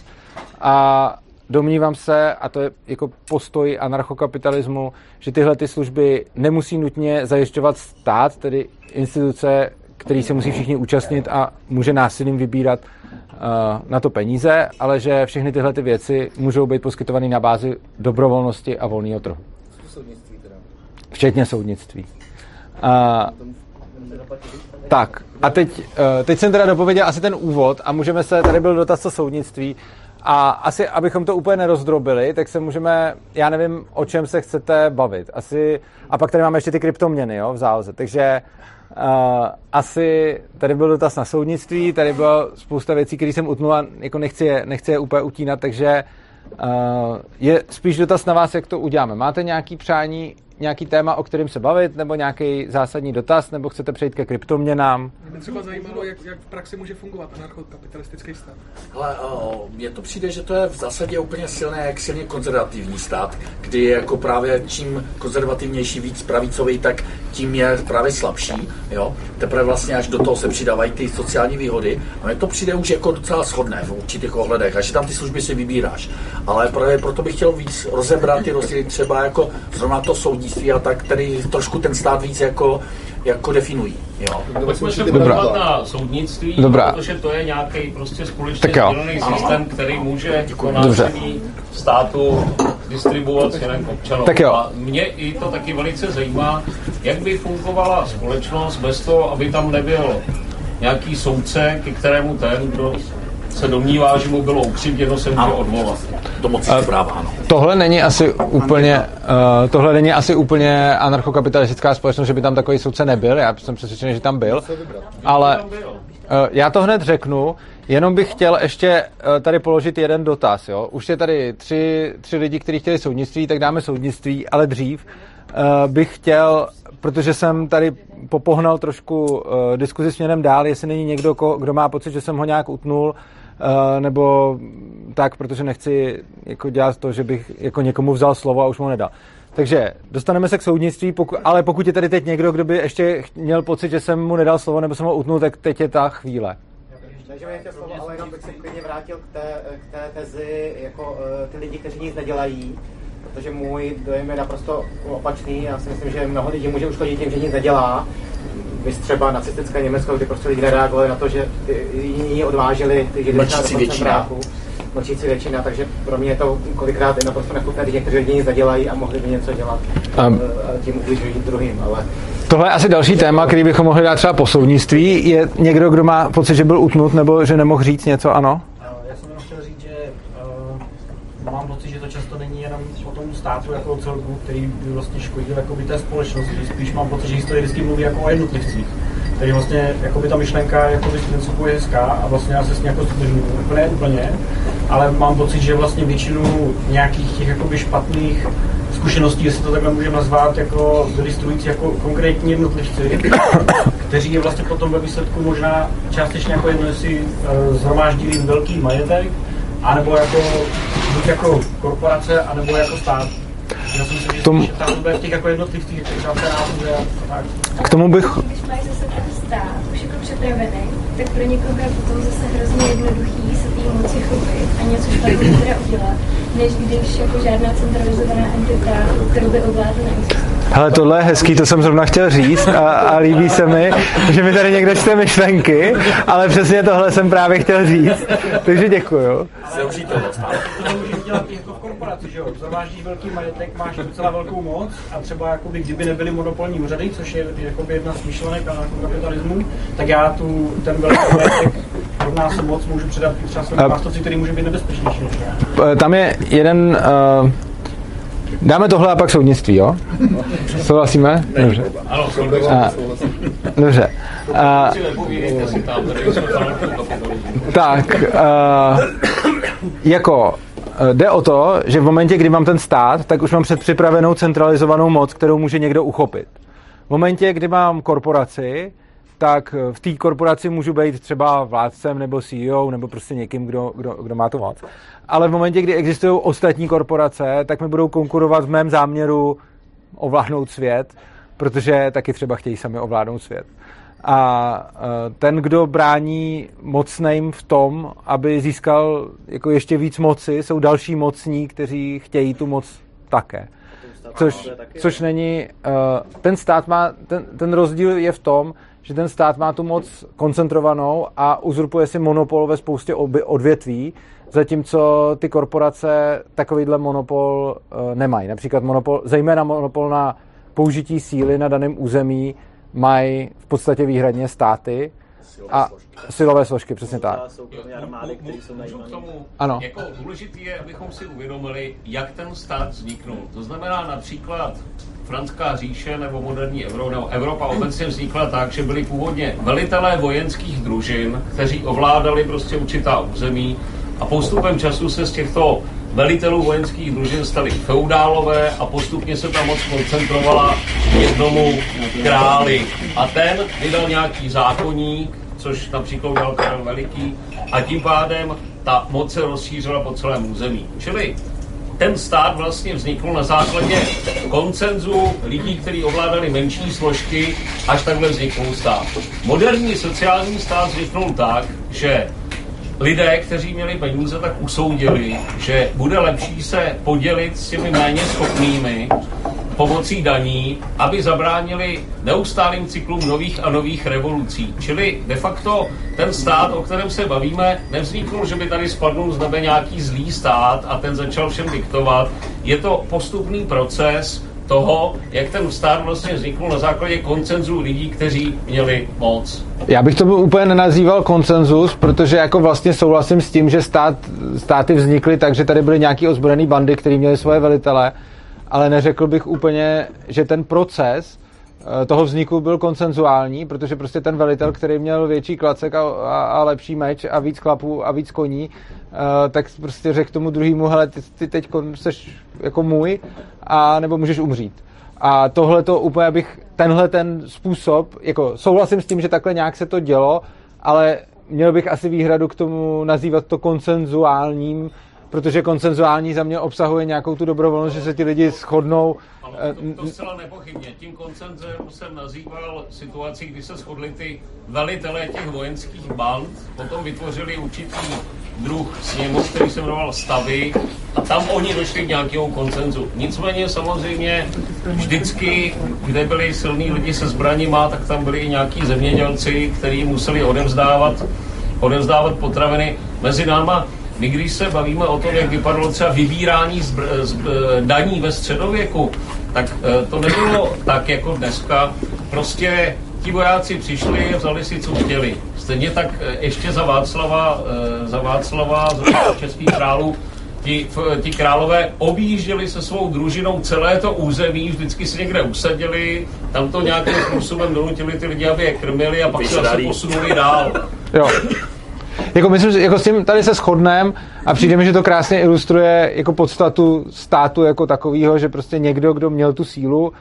A domnívám se, a to je jako postoj anarchokapitalismu, že tyhle ty služby nemusí nutně zajišťovat stát, tedy instituce, který se musí všichni účastnit a může násilím vybírat uh, na to peníze, ale že všechny tyhle ty věci můžou být poskytovány na bázi dobrovolnosti a volného trhu. Soudnictví teda. Včetně soudnictví. Uh, tak, a teď, uh, teď jsem teda dopověděl asi ten úvod a můžeme se, tady byl dotaz o soudnictví a asi, abychom to úplně nerozdrobili, tak se můžeme, já nevím, o čem se chcete bavit. Asi, a pak tady máme ještě ty kryptoměny, jo, v záloze, takže Uh, asi tady byl dotaz na soudnictví, tady byla spousta věcí, které jsem utnul a jako nechci je, nechci je úplně utínat, takže uh, je spíš dotaz na vás, jak to uděláme. Máte nějaký přání, nějaký téma, o kterém se bavit, nebo nějaký zásadní dotaz, nebo chcete přejít ke kryptoměnám? Mě třeba zajímalo, jak, jak v praxi může fungovat anarchokapitalistický stát. Ale mně to přijde, že to je v zásadě úplně silné, jak silně konzervativní stát, kdy jako právě čím konzervativnější víc pravicový, tak tím je právě slabší. Jo? Teprve vlastně až do toho se přidávají ty sociální výhody. A mně to přijde už jako docela shodné v určitých ohledech, až tam ty služby si vybíráš. Ale právě proto bych chtěl víc rozebrat ty rozdíly, třeba jako zrovna to soudí a tak tady trošku ten stát víc jako, jako definují. Jo. Pojďme se podívat na soudnictví, Dobrá. protože to je nějaký prostě společně sdělený systém, který může jako násilí státu distribuovat směrem k občanům. A mě i to taky velice zajímá, jak by fungovala společnost bez toho, aby tam nebyl nějaký soudce, ke kterému ten, kdo se domnívá, že mu bylo ukřivděno, se může odvolat. To moc je zpráva, ano. Tohle není asi úplně, uh, tohle není asi úplně anarchokapitalistická společnost, že by tam takový soudce nebyl, já jsem přesvědčený, že tam byl, ale uh, já to hned řeknu, jenom bych chtěl ještě uh, tady položit jeden dotaz, jo. Už je tady tři, tři lidi, kteří chtěli soudnictví, tak dáme soudnictví, ale dřív uh, bych chtěl, protože jsem tady popohnal trošku uh, diskuzi směrem dál, jestli není někdo, ko, kdo má pocit, že jsem ho nějak utnul, Uh, nebo tak, protože nechci jako dělat to, že bych jako někomu vzal slovo a už mu nedal. Takže dostaneme se k soudnictví, poku- ale pokud je tady teď někdo, kdo by ještě měl pocit, že jsem mu nedal slovo nebo jsem ho utnul, tak teď je ta chvíle. Takže mi nechtěl slovo, ale jenom bych se klidně vrátil k té, k té tezi, jako ty lidi, kteří nic nedělají, protože můj dojem je naprosto opačný. Já si myslím, že mnoho lidí může uškodit tím, že nic nedělá. Vy třeba nacistické Německo, kdy prostě lidi nereagovali na to, že jiní odvážili ty Židy na mlčící většina, takže pro mě je to kolikrát je naprosto nechutné, když někteří lidi nic nedělají a mohli by něco dělat um, tím ubližují druhým, ale... Tohle je asi další téma, který bychom mohli dát třeba po soudnictví. Je někdo, kdo má pocit, že byl utnut nebo že nemohl říct něco, ano? Já jsem jenom chtěl říct, že uh, mám pocit, že to často není jenom o tom státu jako celku, který by vlastně škodil jakoby té společnosti, že spíš mám pocit, že historicky mluví jako o jednotlivcích. Takže vlastně jakoby ta myšlenka jakoby studentů je hezká a vlastně já se s ní jako studentů úplně úplně, ale mám pocit, že vlastně většinu nějakých těch jakoby špatných zkušeností, jestli to takhle můžeme nazvat, jako vylistrující jako konkrétní jednotlivci, kteří je vlastně potom ve výsledku možná částečně jako jedno, jestli zhromáždili velký majetek, anebo jako buď jako korporace, anebo jako stát. Já si myslím, že Tom... tam těch jako jednotlivcích, těch nápůj, tak. K tomu bych... Když mají zase ten stát, už jako připravený, tak pro někoho je potom zase hrozně jednoduchý se tý moci chopit a něco špatného teda udělat, než když jako žádná centralizovaná entita, kterou by ovládla neexistuje. Hele, tohle je hezký, to jsem zrovna chtěl říct a, a líbí se mi, že mi tady někdo čte myšlenky, ale přesně tohle jsem právě chtěl říct, takže děkuju. Ale už to můžeš dělat jako v korporaci, že jo? Zavážíš velký majetek, máš docela velkou moc a třeba jakoby, kdyby nebyly monopolní úřady, což je jakoby jedna z myšlenek a kapitalismu, tak já tu ten velký majetek rovná se moc můžu předat třeba svým pástovci, který může být nebezpečnější. Tam je jeden... Uh... Dáme tohle a pak soudnictví, jo? Souhlasíme? Dobře. Ano, souhlasím. Dobře. A, tak, a, jako Jde o to, že v momentě, kdy mám ten stát, tak už mám předpřipravenou centralizovanou moc, kterou může někdo uchopit. V momentě, kdy mám korporaci, tak v té korporaci můžu být třeba vládcem nebo C E O nebo prostě někým, kdo, kdo, kdo má tu moc. Ale v momentě, kdy existují ostatní korporace, tak mi budou konkurovat v mém záměru ovládnout svět, protože taky třeba chtějí sami ovládnout svět. A ten, kdo brání mocným v tom, aby získal jako ještě víc moci, jsou další mocní, kteří chtějí tu moc také. Což, což není... Ten stát má... Ten, ten rozdíl je v tom, že ten stát má tu moc koncentrovanou a uzurpuje si monopol ve spoustě odvětví, zatímco ty korporace takovýhle monopol nemají. Například monopol, zejména monopol na použití síly na daném území mají v podstatě výhradně státy silové a složky. silové složky, přesně tak. Armády, jsou můžu k tomu, ano. Jako důležitý je, abychom si uvědomili, jak ten stát vzniknul. To znamená například Franská říše nebo moderní Evropa, nebo Evropa obecně vznikla tak, že byli původně velitelé vojenských družin, kteří ovládali prostě určitá území a postupem času se z těchto velitelů vojenských družin stali feudálové a postupně se ta moc koncentrovala jednomu králi. A ten vydal nějaký zákoník, což například udělal Karel Veliký, a tím pádem ta moc se rozšířila po celém území. Čili ten stát vlastně vznikl na základě koncenzu lidí, kteří ovládali menší složky, až takhle vzniknul stát. Moderní sociální stát vzniknul tak, že lidé, kteří měli peníze, tak usoudili, že bude lepší se podělit s těmi méně schopnými pomocí daní, aby zabránili neustálým cyklům nových a nových revolucí. Čili de facto ten stát, o kterém se bavíme, nevznikl, že by tady spadl z nebe nějaký zlý stát a ten začal všem diktovat. Je to postupný proces toho, jak ten stát vlastně vznikl na základě konsenzu lidí, kteří měli moc. Já bych to úplně nenazýval konsenzus, protože jako vlastně souhlasím s tím, že stát, státy vznikly tak, že tady byly nějaký ozbrojený bandy, který měli svoje velitele, ale neřekl bych úplně, že ten proces toho vzniku byl konsenzuální, protože prostě ten velitel, který měl větší klacek a, a, a lepší meč a víc chlapů a víc koní, a, tak prostě řekl tomu druhýmu, hele, ty, ty teď seš jako můj, a nebo můžeš umřít. A tohle to úplně bych, tenhle ten způsob, jako souhlasím s tím, že takhle nějak se to dělo, ale měl bych asi výhradu k tomu nazývat to konsenzuálním, protože konsenzuální za mě obsahuje nějakou tu dobrovolnost, že se ti lidi shodnou. Ale to, to zcela nepochybně. Tím konsenzem jsem nazýval situaci, kdy se shodli ty velitelé těch vojenských band, potom vytvořili určitý druh sněmu, který se jmenoval stavy, a tam oni došli k nějakému konsenzu. Nicméně samozřejmě vždycky, kde byli silní lidi se zbraněma, tak tam byli i nějaký zemědělci, kteří museli odevzdávat, odevzdávat potraviny mezi náma. My když se bavíme o tom, jak vypadalo třeba vybírání zbr, zbr, daní ve středověku, tak to nebylo tak jako dneska. Prostě ti vojáci přišli a vzali si, co chtěli. Stejně tak ještě za Václava, za Václava, za českých králů, ti, ti králové objížděli se svou družinou celé to území, vždycky si někde usadili, tam to nějakým způsobem donutili ty lidi, aby je krmili a pak se posunuli dál. Jo. Jako myslím, že jako s tím tady se shodneme a přijde mi, že to krásně ilustruje jako podstatu státu jako takového, že prostě někdo, kdo měl tu sílu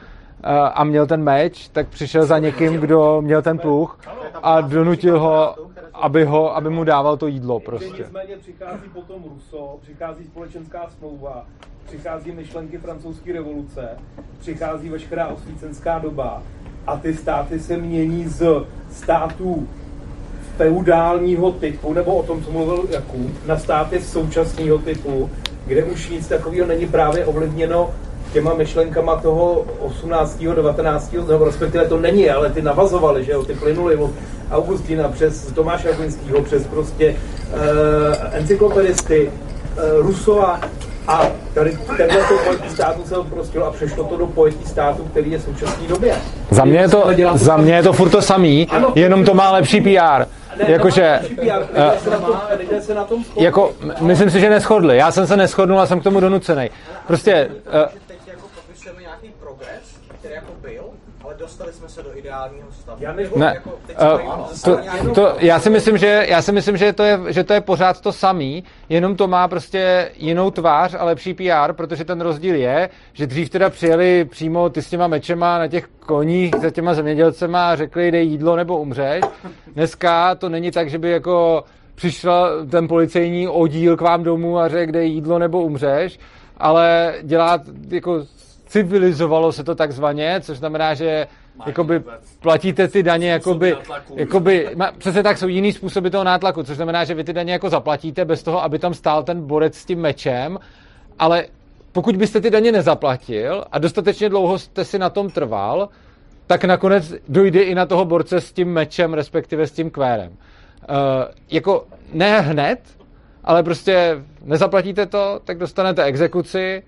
a měl ten meč, tak přišel za někým, kdo měl ten pluh a donutil ho, aby ho, aby mu dával to jídlo prostě. Nicméně přichází potom Rousseau, přichází společenská smlouva, přichází myšlenky francouzské revoluce, přichází veškerá osvícenská doba a ty státy se mění z států feudálního typu, nebo o tom, co mluvil Jakub, na státy současného typu, kde už nic takového není právě ovlivněno těma myšlenkama toho osmnáctého, devatenáctého nebo respektive to není, ale ty navazovaly, že jo, ty plynuly od Augustína přes Tomáše Akvinského, přes prostě uh, encyklopedisty, uh, Rousseaua a tady tenhle to pojetí státu se odprostilo a přešlo to do pojetí státu, který je v současné době. Za mě je to, za mě je to furt to samý, ano, jenom to má lepší P R. Jakože, jako, myslím si, že neshodli. Já jsem se neshodnul a jsem k tomu donucený. Prostě, uh, teď jako popisujeme nějaký progres, který jako byl, ale dostali jsme se do ideálního stavu. Já nebo, ne, jako, teď uh, to, to, já si myslím, že, já si myslím, že to je, že to je pořád to samý, jenom to má prostě jinou tvář a lepší P R, protože ten rozdíl je, že dřív teda přijeli přímo ty s těma mečema na těch koních za těma zemědělcema a řekli, dej jídlo nebo umřeš. Dneska to není tak, že by jako přišel ten policejní oddíl k vám domů a řekl, dej jídlo nebo umřeš, ale dělá jako civilizovalo se to takzvaně, což znamená, že jakoby platíte ty daně, jakoby, jakoby, přesně tak jsou jiný způsoby toho nátlaku, což znamená, že vy ty daně jako zaplatíte bez toho, aby tam stál ten borec s tím mečem, ale pokud byste ty daně nezaplatil a dostatečně dlouho jste si na tom trval, tak nakonec dojde i na toho borce s tím mečem, respektive s tím kvérem. Uh, jako ne hned, ale prostě nezaplatíte to, tak dostanete exekuci,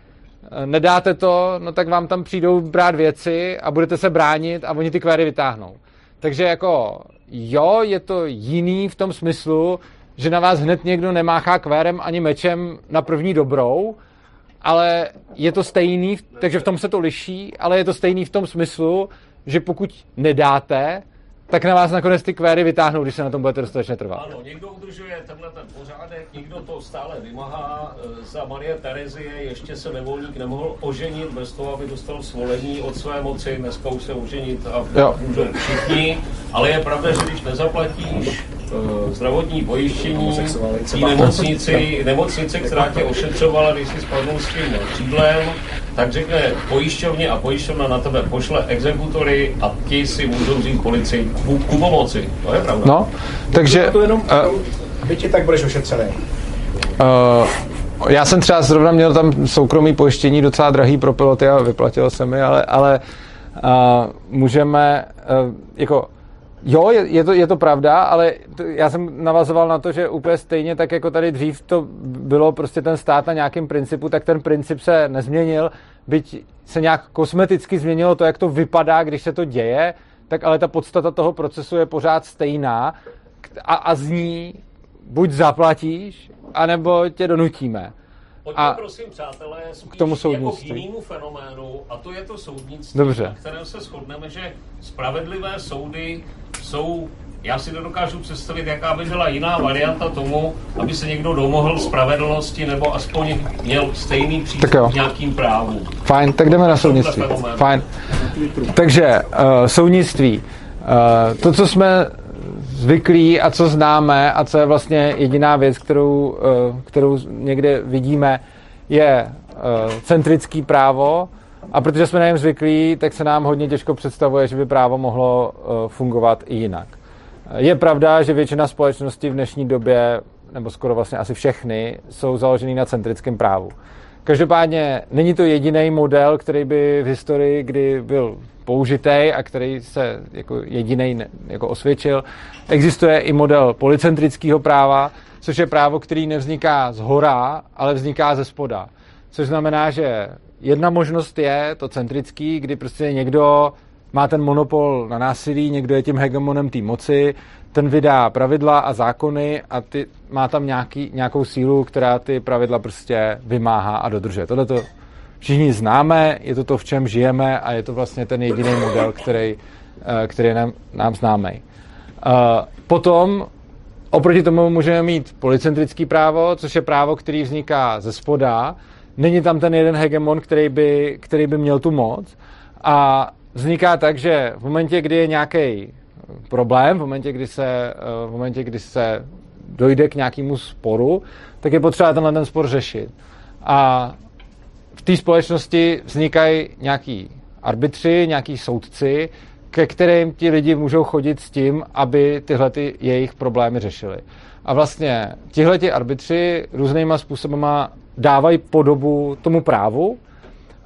nedáte to, no tak vám tam přijdou brát věci a budete se bránit a oni ty kvéry vytáhnou. Takže jako jo, je to jiný v tom smyslu, že na vás hned někdo nemáchá kvérem ani mečem na první dobrou, ale je to stejný, takže v tom se to liší, ale je to stejný v tom smyslu, že pokud nedáte, tak na vás nakonec ty kvéry vytáhnou, když se na tom budete dostatečně trvat. Ano, někdo udržuje tenhle ten pořádek, někdo to stále vymáhá. Za Marie Terezie ještě se nevolník nemohl oženit bez toho, aby dostal svolení od své moci. Dneska už se oženit a můžou všichni. Ale je pravda, že když nezaplatíš uh, zdravotní pojištění tý nemocnici, nemocnici, která tě ošetřovala, když jsi spadnul s tím křídlem, tak řekne pojišťovně a pojišťovna na tebe pošle exekutory a ti si můžou říct policii ku pomoci. To je pravda. No, takže... To jenom, uh, by ti tak budeš ošetřený. Uh, já jsem třeba zrovna měl tam soukromý pojištění docela drahý pro piloty a vyplatilo se mi, ale, ale uh, můžeme... Uh, jako, jo, je, je, to, je to pravda, ale to, já jsem navazoval na to, že úplně stejně tak, jako tady dřív to bylo prostě ten stát na nějakém principu, tak ten princip se nezměnil, byť se nějak kosmeticky změnilo to, jak to vypadá, když se to děje, tak ale ta podstata toho procesu je pořád stejná a, a z ní buď zaplatíš, anebo tě donutíme. Pojďme a prosím, přátelé, spíš k tomu soudnictví. Jako k jinému fenoménu, a to je to soudnictví. Dobře. Na kterém se shodneme, že spravedlivé soudy jsou, já si to dokážu představit, jaká by byla jiná varianta tomu, aby se někdo domohl spravedlnosti, nebo aspoň měl stejný přístup k nějakým právům. Fajn, tak jdeme na soudnictví. Fajn. Takže uh, soudnictví. Uh, to, co jsme zvyklí a co známe a co je vlastně jediná věc, kterou, kterou někde vidíme, je centrický právo a protože jsme na něm zvyklí, tak se nám hodně těžko představuje, že by právo mohlo fungovat i jinak. Je pravda, že většina společností v dnešní době, nebo skoro vlastně asi všechny, jsou založený na centrickém právu. Každopádně není to jediný model, který by v historii, kdy byl použitej a který se jako jedinej jako osvědčil. Existuje i model policentrického práva, což je právo, který nevzniká zhora, ale vzniká ze spoda. Což znamená, že jedna možnost je to centrický, kdy prostě někdo má ten monopol na násilí, někdo je tím hegemonem té moci, ten vydá pravidla a zákony a ty, má tam nějaký, nějakou sílu, která ty pravidla prostě vymáhá a dodržuje. Tohle to všichni známe, je to to, v čem žijeme a je to vlastně ten jediný model, který, který je nám, nám známý. Potom oproti tomu můžeme mít policentrický právo, což je právo, který vzniká ze spoda. Není tam ten jeden hegemon, který by, který by měl tu moc a vzniká tak, že v momentě, kdy je nějaký problém, v momentě, kdy se, v momentě, kdy se dojde k nějakému sporu, tak je potřeba tenhle ten spor řešit. A v té společnosti vznikají nějaký arbitři, nějaký soudci, ke kterým ti lidi můžou chodit s tím, aby tyhle ty jejich problémy řešili. A vlastně tihleti arbitři různýma způsobama dávají podobu tomu právu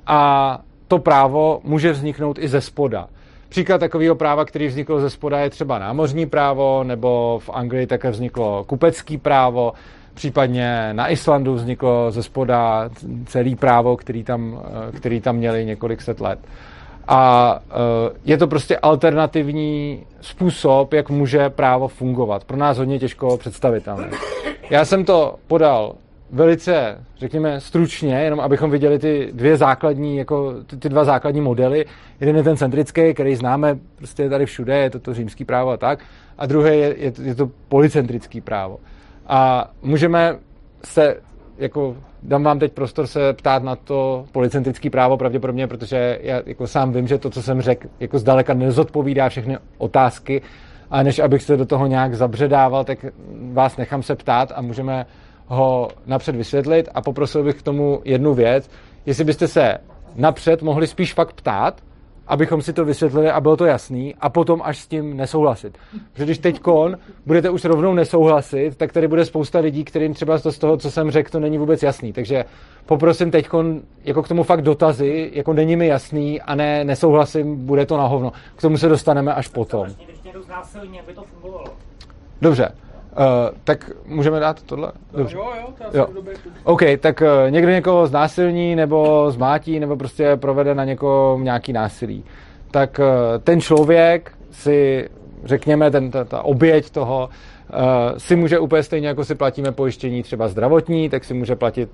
a to právo může vzniknout i ze spoda. Příklad takového práva, který vzniklo ze spoda, je třeba námořní právo, nebo v Anglii také vzniklo kupecký právo, případně na Islandu vzniklo ze spoda celý právo, který tam, který tam měli několik set let. A je to prostě alternativní způsob, jak může právo fungovat. Pro nás hodně těžko představitelné. Já jsem to podal velice, řekněme, stručně, jenom abychom viděli ty dvě základní, jako ty, ty dva základní modely. Jeden je ten centrický, který známe, prostě je tady všude, je to to římský právo a tak, a druhé je, je, je to policentrický právo. A můžeme se, jako, dám vám teď prostor se ptát na to policentrický právo pravděpodobně, protože já jako sám vím, že to, co jsem řekl, jako zdaleka nezodpovídá všechny otázky, a než abych se do toho nějak zabředával, tak vás nechám se ptát a můžeme ho napřed vysvětlit a poprosil bych k tomu jednu věc, jestli byste se napřed mohli spíš fakt ptát, abychom si to vysvětlili a bylo to jasný a potom až s tím nesouhlasit. Protože když teďkon budete už rovnou nesouhlasit, tak tady bude spousta lidí, kterým třeba z toho, co jsem řekl, to není vůbec jasný. Takže poprosím teďkon jako k tomu fakt dotazy, jako není mi jasný a ne nesouhlasím, bude to na hovno. K tomu se dostaneme až potom. Dobře. Uh, tak můžeme dát tohle? Dobře. Jo, jo, to jo. OK, tak uh, někdo někoho znásilní, nebo zmátí, nebo prostě provede na někoho nějaký násilí. Tak uh, ten člověk si, řekněme, ten, ta, ta oběť toho, uh, si může úplně stejně, jako si platíme pojištění třeba zdravotní, tak si může platit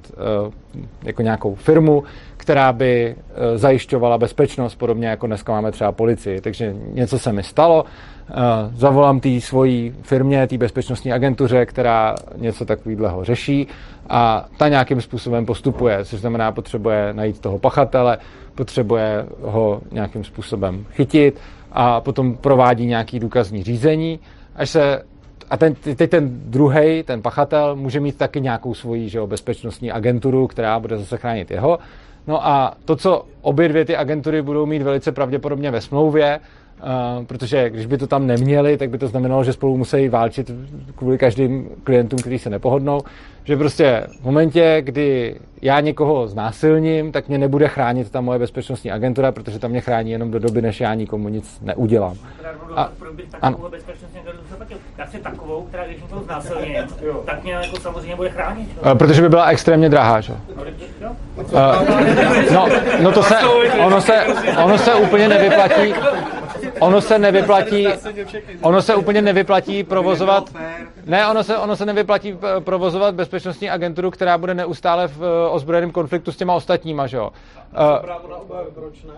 uh, jako nějakou firmu, která by uh, zajišťovala bezpečnost, podobně jako dneska máme třeba policii. Takže něco se mi stalo, Uh, zavolám té svojí firmě, té bezpečnostní agentuře, která něco takového řeší a ta nějakým způsobem postupuje, což znamená, potřebuje najít toho pachatele, potřebuje ho nějakým způsobem chytit a potom provádí nějaké důkazní řízení. Až se, a ten, teď ten druhej, ten pachatel, může mít taky nějakou svoji, že jo, bezpečnostní agenturu, která bude zase chránit jeho. No a to, co obě dvě ty agentury budou mít velice pravděpodobně ve smlouvě, Uh, protože když by to tam neměli, tak by to znamenalo, že spolu musí válčit kvůli každým klientům, kteří se nepohodnou, že prostě v momentě, kdy já někoho znásilním, tak mě nebude chránit ta moje bezpečnostní agentura, protože ta mě chrání jenom do doby, než já nikomu nic neudělám. A, ano. Já si takovou, která když někoho znásilním, tak mě jako samozřejmě bude chránit. Uh, protože by byla extrémně drahá, že? Uh, no, no to se, ono se, ono se úplně nevyplatí. Ono se nevyplatí, ono se úplně nevyplatí provozovat, ne, ono se, ono se nevyplatí provozovat bezpečnostní agenturu, která bude neustále v ozbrojeném konfliktu s těma ostatníma, že jo. Právo na obhajobu, proč ne?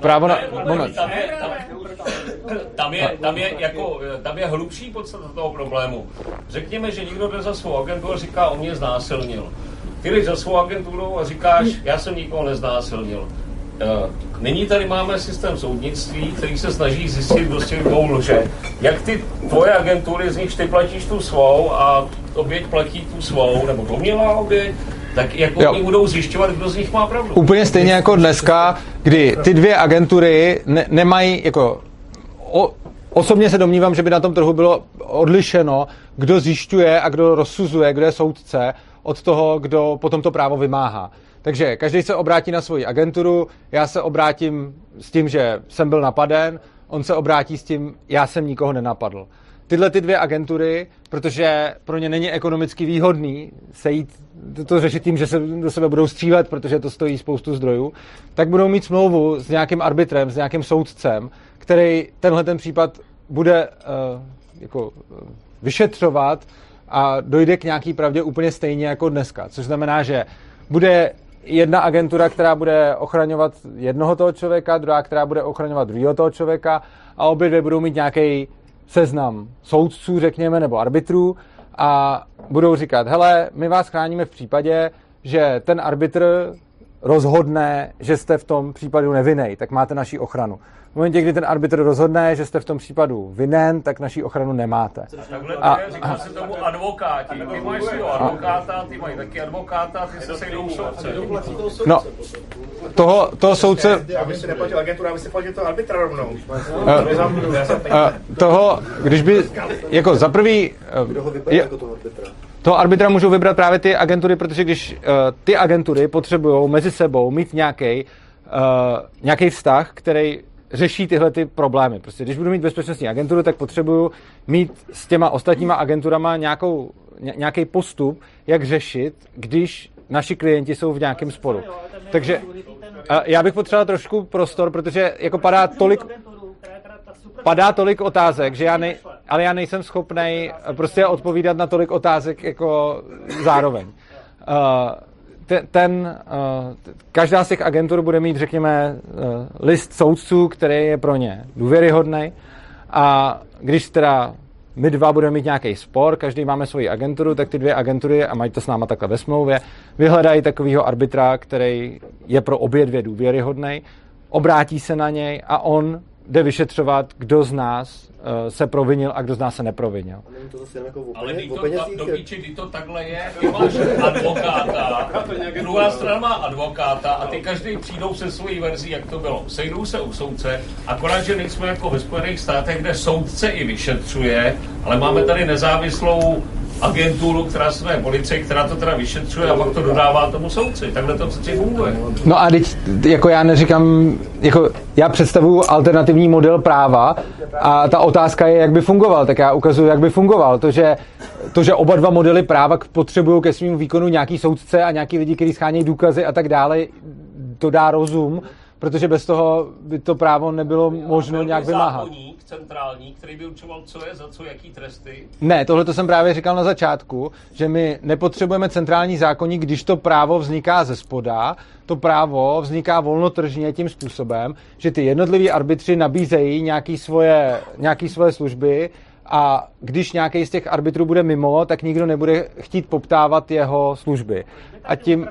Právo na, moment. Tam je, tam je jako, tam je hlubší podstata toho problému. Řekněme, že někdo jde za svou agenturu a říká, on mě znásilnil. Ty jdeš za svou agenturou a říkáš, já jsem nikoho neznásilnil. Nyní tady máme systém soudnictví, který se snaží zjistit, kdo s těmi dvou lže. Jak ty tvoje agentury, z nich ty platíš tu svou a oběť platí tu svou, nebo to měla oběť, tak jako oni budou zjišťovat, kdo z nich má pravdu. Úplně stejně jako dneska, kdy ty dvě agentury ne- nemají, jako... O- Osobně se domnívám, že by na tom trhu bylo odlišeno, kdo zjišťuje a kdo rozsuzuje, kdo je soudce, od toho, kdo potom to právo vymáhá. Takže každý se obrátí na svoji agenturu, já se obrátím s tím, že jsem byl napaden, on se obrátí s tím, já jsem nikoho nenapadl. Tyhle ty dvě agentury, protože pro ně není ekonomicky výhodný se jít to řešit tím, že se do sebe budou střílet, protože to stojí spoustu zdrojů, tak budou mít smlouvu s nějakým arbitrem, s nějakým soudcem, který tenhle ten případ bude uh, jako, uh, vyšetřovat a dojde k nějaký pravdě úplně stejně jako dneska. Což znamená, že bude jedna agentura, která bude ochraňovat jednoho toho člověka, druhá, která bude ochraňovat druhého toho člověka a obě dvě budou mít nějaký seznam soudců, řekněme, nebo arbitrů a budou říkat, hele, my vás chráníme v případě, že ten arbitr rozhodne, že jste v tom případu nevinnej, tak máte naši ochranu. V momentě, kdy ten arbitr rozhodne, že jste v tom případu vinen, tak naši ochranu nemáte. A říkám se tomu advokáti. Ty mají svého advokáta, ty mají taky advokáta, ty se sejdou u soudce. No, toho, toho soudce... Aby si neplatil agentura, aby si platil toho arbitra rovnou. Toho, když by... Jako za prvý... Kdo ho vypadá jako toho arbitra? Toho arbitra můžou vybrat právě ty agentury, protože když ty agentury potřebují mezi sebou mít nějaký Uh, nějaký vztah, který řeší tyhle ty problémy. Prostě když budu mít bezpečnostní agenturu, tak potřebuju mít s těma ostatníma agenturama nějakou, ně, nějaký postup, jak řešit, když naši klienti jsou v nějakém sporu. Takže uh, já bych potřeboval trošku prostor, protože jako padá tolik padá tolik otázek, že já nej, ale já nejsem schopnej prostě odpovídat na tolik otázek jako zároveň. Uh, ten, ten, každá z těch agentur bude mít, řekněme, list soudců, který je pro ně důvěryhodný. A když teda my dva budeme mít nějaký spor, každý máme svoji agenturu, tak ty dvě agentury, a mají to s náma takhle ve smlouvě, vyhledají takového arbitra, který je pro obě dvě důvěryhodný, obrátí se na něj a on jde vyšetřovat, kdo z nás se provinil a kdo z nás se neprovinil. To zase jako openě, ale když to, ta, do píči, když to takhle je, ty máš advokáta, druhá strana má advokáta a ty každý přijdou se svojí verzí, jak to bylo. Sejdou se u soudce, akorát, že nejsme jako ve Spojených státech, kde soudce i vyšetřuje, ale máme tady nezávislou agenturu, která se jmenuje policie, která to teda vyšetřuje a pak to dodává tomu soudci. Takhle to přeci funguje. No a teď, jako já neříkám, jako já představuju alternativní model práva a ta otázka je, jak by fungoval. Tak já ukazuju, jak by fungoval. To, že, to, že oba dva modely práva potřebují ke svým výkonu nějaký soudce a nějaký lidi, kteří schánějí důkazy a tak dále, to dá rozum, protože bez toho by to právo nebylo možno nějak vymáhat. Centrální, který by určoval, co je, za co, jaký tresty? Ne, tohle to jsem právě říkal na začátku, že my nepotřebujeme centrální zákoník, když to právo vzniká ze spoda, to právo vzniká volnotržně tím způsobem, že ty jednotliví arbitři nabízejí nějaké svoje, nějaké svoje služby a když nějaký z těch arbitrů bude mimo, tak nikdo nebude chtít poptávat jeho služby. A tím...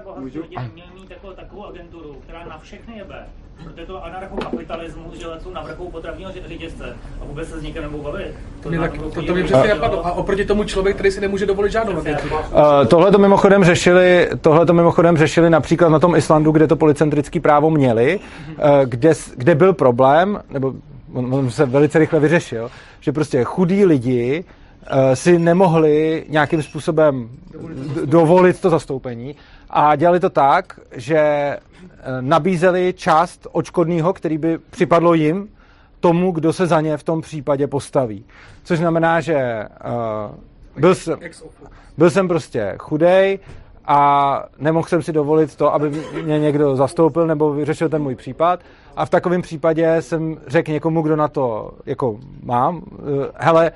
takovou agenturu, která na všechny jebe, protože to anarchokapitalismus, že letou na vrcholu potravního řetězce a vůbec se s nikým nebudou bavit. To, tak, to, to mě přesně napadlo. A oproti tomu člověk, který si nemůže dovolit žádnou agenturu. Uh, tohle to mimochodem řešili, tohle to mimochodem řešili například na tom Islandu, kde to policentrické právo měli, uh, kde, kde byl problém, nebo on, on se velice rychle vyřešil, že prostě chudí lidi si nemohli nějakým způsobem dovolit to zastoupení a dělali to tak, že nabízeli část odškodného, který by připadlo jim, tomu, kdo se za ně v tom případě postaví. Což znamená, že uh, byl, jsem, byl jsem prostě chudej a nemohl jsem si dovolit to, aby mě někdo zastoupil nebo vyřešil ten můj případ. A v takovém případě jsem řekl někomu, kdo na to jako mám, uh, hele,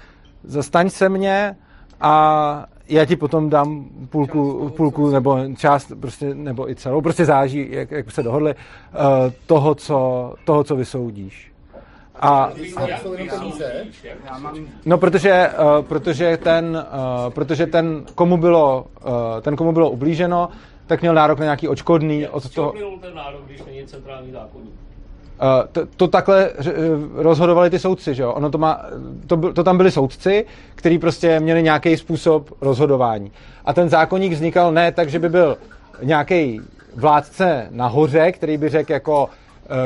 zastaň se mě a já ti potom dám půlku, půlku nebo část, prostě, nebo i celou, prostě záží, jak, jak se dohodli, uh, toho, co, toho, co vysoudíš. A, no, protože, uh, protože, ten, uh, protože ten, komu bylo, uh, ten, komu bylo ublíženo, tak měl nárok na nějaký odškodný. Od toho... ten nárok, když není centrální zákonník? To, to takhle rozhodovali ty soudci, že jo? Ono to, má, to, to tam byli soudci, kteří prostě měli nějaký způsob rozhodování. A ten zákoník vznikal ne tak, že by byl nějaký vládce nahoře, který by řekl jako,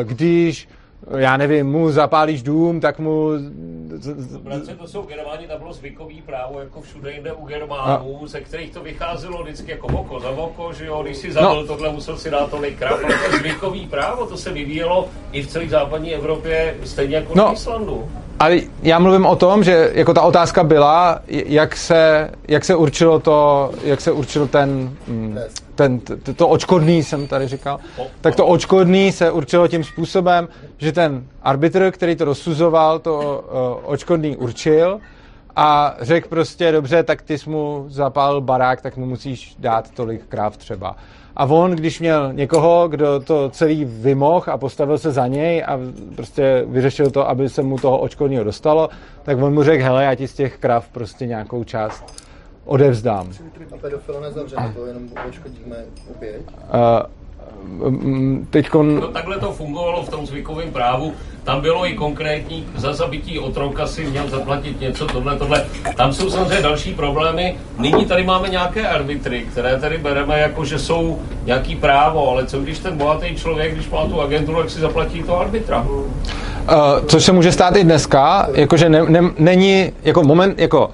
když, já nevím, mu zapálíš dům, tak mu... Bratře, to jsou Germáni, tam bylo zvykový právo, jako všude jinde u Germánů, no. Ze kterých to vycházelo vždycky jako oko za oko, že jo, když si zabil no. tohle, musel si dát tolik kráp, ale to zvykový právo, to se vyvíjelo i v celé západní Evropě, stejně jako no. na Islandu. Ale já mluvím o tom, že jako ta otázka byla, jak se, jak se určilo to, jak se určil ten, ten to, to odškodný, jsem tady říkal, tak to odškodný se určilo tím způsobem, že ten arbitr, který to rozsuzoval, to odškodný určil a řekl prostě, dobře, tak ty jsi mu zapálil barák, tak mu musíš dát tolik kráv třeba. A on, když měl někoho, kdo to celý vymohl a postavil se za něj a prostě vyřešil to, aby se mu toho odškodného dostalo, tak on mu řekl, hele, já ti z těch krav prostě nějakou část odevzdám. A pedofilo nezavřeme, to jenom odškodíme oběť? Teďkon... No, takhle to fungovalo v tom zvykovém právu. Tam bylo i konkrétní, za zabití otroka si měl zaplatit něco, tohle, tohle. Tam jsou samozřejmě další problémy. Nyní tady máme nějaké arbitry, které tady bereme jako, že jsou nějaký právo, ale co když ten bohatý člověk, když má tu agenturu, jak si zaplatí toho arbitra? Uh, což se může stát i dneska, jakože ne, ne, není, jako moment, jako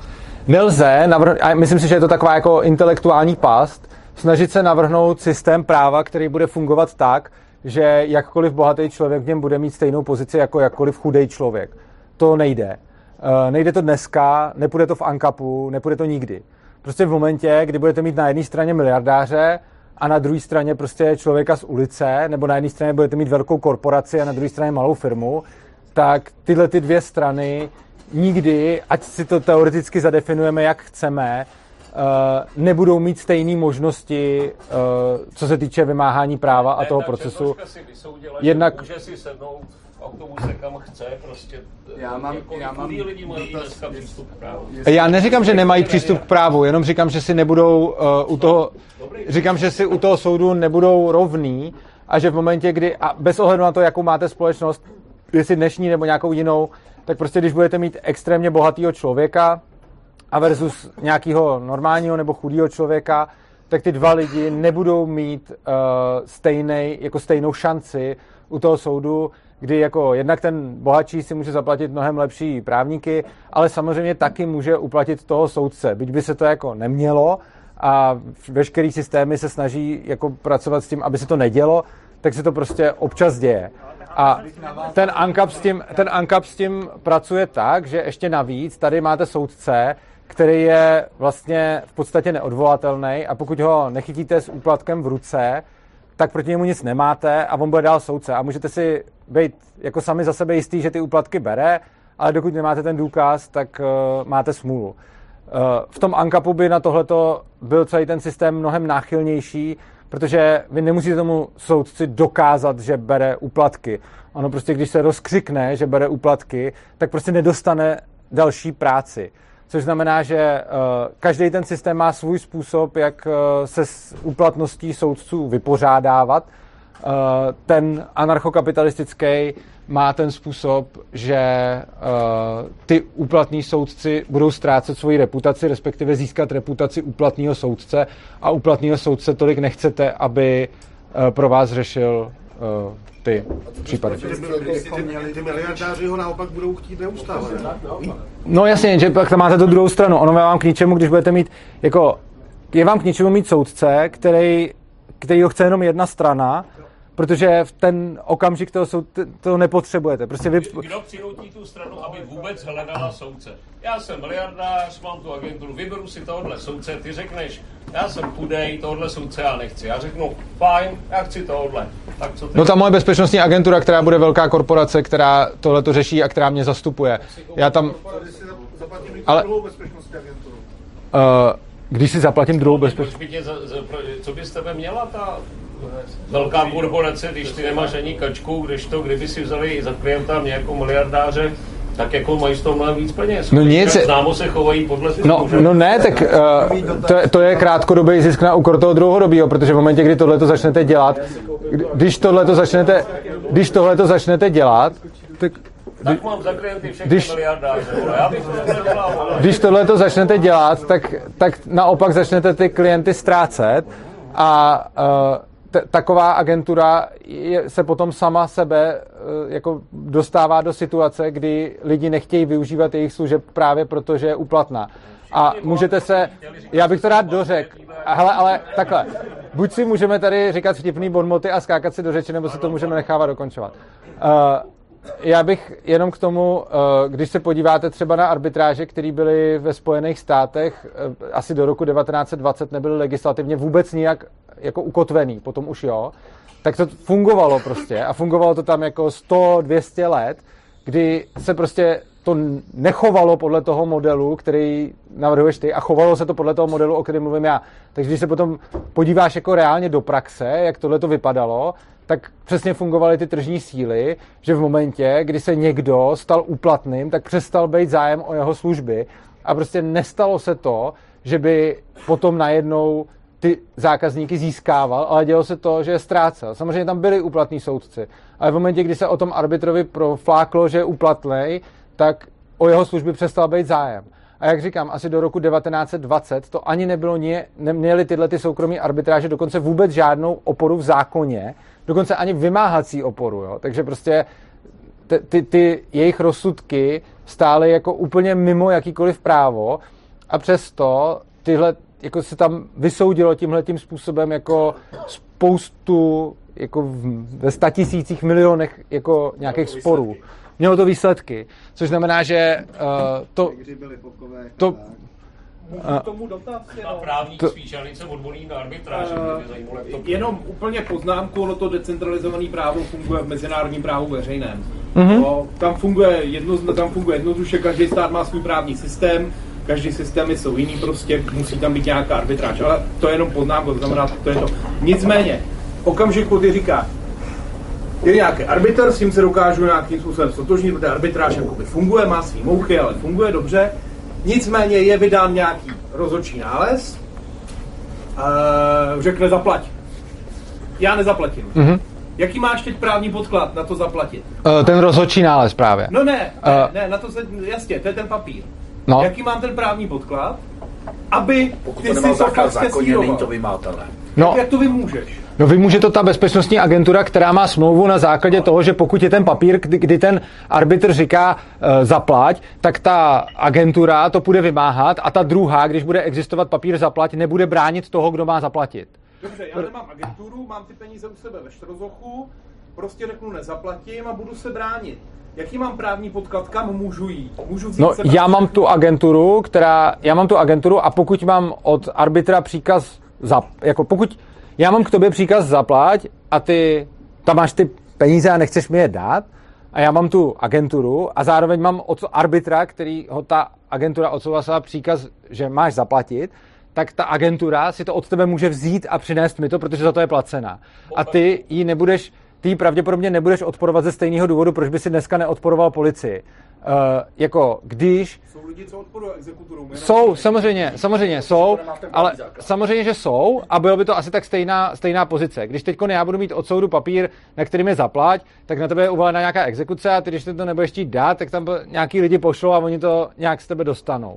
nelze, navrh, a myslím si, že je to taková jako intelektuální past, snažit se navrhnout systém práva, který bude fungovat tak, že jakkoliv bohatý člověk v něm bude mít stejnou pozici jako jakkoliv chudej člověk. To nejde. E, nejde to dneska, nepůjde to v ANCAPu, nepůjde to nikdy. Prostě v momentě, kdy budete mít na jedné straně miliardáře a na druhé straně prostě člověka z ulice, nebo na jedné straně budete mít velkou korporaci a na druhé straně malou firmu, tak tyhle ty dvě strany nikdy, ať si to teoreticky zadefinujeme, jak chceme, nebudou mít stejné možnosti, co se týče vymáhání práva a toho procesu. Jednak může si sednout a k tomu se kam chce, prostě já mám, jako já mám lidi mají dneska přístup k právu. Já neříkám, že nemají přístup k právu, jenom říkám, že si nebudou uh, u toho, říkám, že si u toho soudu nebudou rovný a že v momentě, kdy, a bez ohledu na to, jakou máte společnost, jestli dnešní nebo nějakou jinou, tak prostě když budete mít extrémně bohatýho člověka a versus nějakého normálního nebo chudého člověka, tak ty dva lidi nebudou mít uh, stejnej, jako stejnou šanci u toho soudu, kdy jako jednak ten bohatší si může zaplatit mnohem lepší právníky, ale samozřejmě taky může uplatit toho soudce. Byť by se to jako nemělo a veškerý systémy se snaží jako pracovat s tím, aby se to nedělo, tak se to prostě občas děje. A ten ANCAP s tím, ten ANCAP s tím pracuje tak, že ještě navíc tady máte soudce, který je vlastně v podstatě neodvolatelný a pokud ho nechytíte s úplatkem v ruce, tak proti němu nic nemáte a on bude dál soudce. A můžete si být jako sami za sebe jistý, že ty úplatky bere, ale dokud nemáte ten důkaz, tak uh, máte smůlu. Uh, v tom ANCAPu by na tohleto byl celý ten systém mnohem náchylnější, protože vy nemusíte tomu soudci dokázat, že bere úplatky. Ono prostě, když se rozkřikne, že bere úplatky, tak prostě nedostane další práci. Což znamená, že uh, každý ten systém má svůj způsob, jak uh, se s úplatností soudců vypořádávat. Uh, ten anarchokapitalistický má ten způsob, že uh, ty úplatní soudci budou ztrácet svoji reputaci, respektive získat reputaci úplatního soudce a úplatního soudce tolik nechcete, aby uh, pro vás řešil uh, ty případy. Ty miliardáři ho naopak budou chtít neustále. No jasně, že pak tam máte tu druhou stranu. Ono vám k ničemu, když budete mít, jako, je vám k ničemu mít soudce, který, který ho chce jenom jedna strana, protože v ten okamžik toho, soudce, toho nepotřebujete. Prostě vy... Kdo přinutí tu stranu, aby vůbec hledala soudce? Já jsem miliardář, mám tu agenturu, vyberu si tohle soudce, ty řekneš, já jsem chudej, tohle soudce já nechci. Já řeknu, fajn, já chci tohle. Tak co ty... No ta moje bezpečnostní agentura, která bude velká korporace, která tohle to řeší a která mě zastupuje. Já tam... Ale... Uh, když si zaplatím druhou bezpečnostní... Co by z tebe měla ta... velká korporace, když ty nemáš ani kačku, kdežto, kdyby si vzali za klienta nějakou miliardáře, tak jako mají z toho mnohem víc peněz. No nic. Známo se chovají podle svých no, no ne, tak uh, to, to je krátkodobý zisk na úkor toho dlouhodobýho, protože v momentě, kdy tohleto začnete dělat, když tohleto začnete, když tohleto začnete dělat, tak... Tak mám za klienty všechny miliardáře. Když tohleto začnete dělat, tak, tak naopak začnete ty klienty ztrácet a uh, T- taková agentura je, se potom sama sebe jako dostává do situace, kdy lidi nechtějí využívat jejich služeb právě proto, že je úplatná. A můžete se, já bych to rád dořekl, hele, ale takhle, buď si můžeme tady říkat vtipný bonmoty a skákat si do řeči, nebo si to můžeme nechávat dokončovat. Uh, já bych jenom k tomu, uh, když se podíváte třeba na arbitráže, které byly ve Spojených státech, uh, asi do roku devatenáct dvacet nebyly legislativně vůbec nijak jako ukotvený, potom už jo, tak to fungovalo prostě a fungovalo to tam jako sto dvě stě let, kdy se prostě to nechovalo podle toho modelu, který navrhuješ ty a chovalo se to podle toho modelu, o kterém mluvím já. Takže když se potom podíváš jako reálně do praxe, jak tohle to vypadalo, tak přesně fungovaly ty tržní síly, že v momentě, kdy se někdo stal úplatným, tak přestal být zájem o jeho služby a prostě nestalo se to, že by potom najednou ty zákazníky získával, ale dělo se to, že je ztrácel. Samozřejmě tam byli úplatní soudci, ale v momentě, kdy se o tom arbitrovi profláklo, že je úplatnej, tak o jeho služby přestal být zájem. A jak říkám, asi do roku devatenáct dvacet to ani nebylo, neměly tyhle ty soukromí arbitráže dokonce vůbec žádnou oporu v zákoně, dokonce ani vymáhací oporu. Jo? Takže prostě ty, ty, ty jejich rozsudky stály jako úplně mimo jakýkoliv právo a přesto tyhle jako se tam vysoudilo tímhletím způsobem jako spoustu, jako ve statisících, milionech jako nějakých sporů. Mělo to výsledky, což znamená, že uh, to... to Můžu k tomu dotaz, jenom... Právník to... Spíšanice odvolí na arbitráži. Uh, jenom úplně poznámku, ono to decentralizované právo funguje v mezinárodním právu veřejném. Mm-hmm. No, tam funguje jedno, tam funguje jednoduše, každý stát má svůj právní systém, každý systémy jsou jiný, prostě musí tam být nějaká arbitráž, ale to je jenom poznámka, to znamená, to je to. Nicméně, okamžiku ty říká, je nějaký arbitr, s tím se dokážu nějakým způsobem sotožnit, protože arbitráž jakoby funguje, má svý mouchy, ale funguje dobře, nicméně je vydán nějaký rozhodčí nález, řekne zaplať. Já nezaplatím. Mm-hmm. Jaký máš teď právní podklad na to zaplatit? Uh, ten rozhodčí nález právě. No ne, ne, uh, ne, na to se, jasně, to je ten papír. No. Jaký mám ten právní podklad, aby pokud ty to si základ zákonně, není to vymátele. No. Jak, jak to vymůžeš? No vymůže to ta bezpečnostní agentura, která má smlouvu na základě no. toho, že pokud je ten papír, kdy, kdy ten arbitr říká e, zaplať, tak ta agentura to bude vymáhat a ta druhá, když bude existovat papír zaplať, nebude bránit toho, kdo má zaplatit. Dobře, já nemám agenturu, mám ty peníze u sebe ve štrozochu, prostě řeknu nezaplatím a budu se bránit. Jaký mám právní podklad, kam můžu jít? Můžu vzít no, já mám tu agenturu, která, já mám tu agenturu a pokud mám od arbitra příkaz, za, jako pokud já mám k tobě příkaz zaplať a ty tam máš ty peníze a nechceš mi je dát a já mám tu agenturu a zároveň mám od arbitra, který ho ta agentura odsouhlasila příkaz, že máš zaplatit, tak ta agentura si to od tebe může vzít a přinést mi to, protože za to je placená. A ty ji nebudeš, ty ji pravděpodobně nebudeš odporovat ze stejného důvodu, proč by si dneska neodporoval policii. Uh, jako když... Jsou lidi, co odporují exekutorům. Jsou, samozřejmě, samozřejmě jsou, ale samozřejmě, že jsou a bylo by to asi tak stejná, stejná pozice. Když teďko já budu mít od soudu papír, na kterým je zaplať, tak na tebe je uvalena nějaká exekuce a ty, když to nebudeš chtít dát, tak tam nějaký lidi pošlou a oni to nějak z tebe dostanou.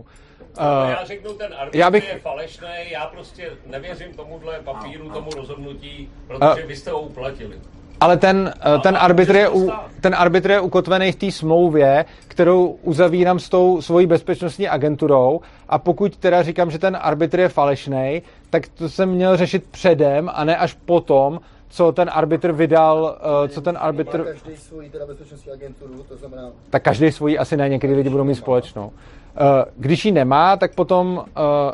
Uh, já řeknu, ten argument bych... je falešný, já prostě nevěřím tomuhle papíru, tomu rozhodnutí, protože uh, vy jste ho uplatili. Ale ten, uh, ten, arbitr je u, ten arbitr je ukotvený v té smlouvě, kterou uzavírám s tou svojí bezpečnostní agenturou a pokud teda říkám, že ten arbitr je falešný, tak to jsem měl řešit předem a ne až potom, co ten arbitr vydal, uh, co ten arbitr... Každý svoji teda bezpečnostní agenturu, to znamená... Tak každý svoji asi ne, někdy lidi budou mít společnou. Když ji nemá, tak potom,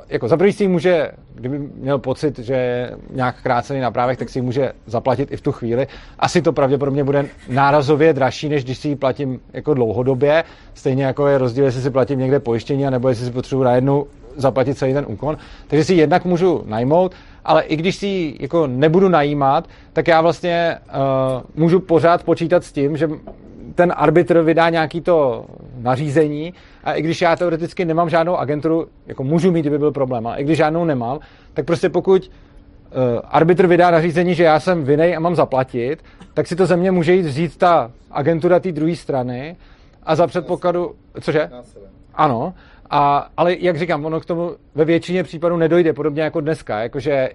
jako za první si ji může, kdyby měl pocit, že je nějak krácený na právech, tak si ji může zaplatit i v tu chvíli. Asi to pravděpodobně bude nárazově dražší, než když si ji platím jako dlouhodobě. Stejně jako je rozdíl, jestli si platím někde pojištění, anebo jestli si potřebuji najednou zaplatit celý ten úkon. Takže si jednak můžu najmout, ale i když si ji jako nebudu najímat, tak já vlastně uh, můžu pořád počítat s tím, že ten arbitr vydá nějaký to nařízení a i když já teoreticky nemám žádnou agenturu, jako můžu mít, kdyby byl problém, ale i když žádnou nemám, tak prostě pokud uh, arbitr vydá nařízení, že já jsem vinej a mám zaplatit, tak si to ze mě může jít vzít ta agentura té druhé strany a za předpokladu... Cože? Ano. A, ale jak říkám, ono k tomu ve většině případů nedojde, podobně jako dneska. Jakože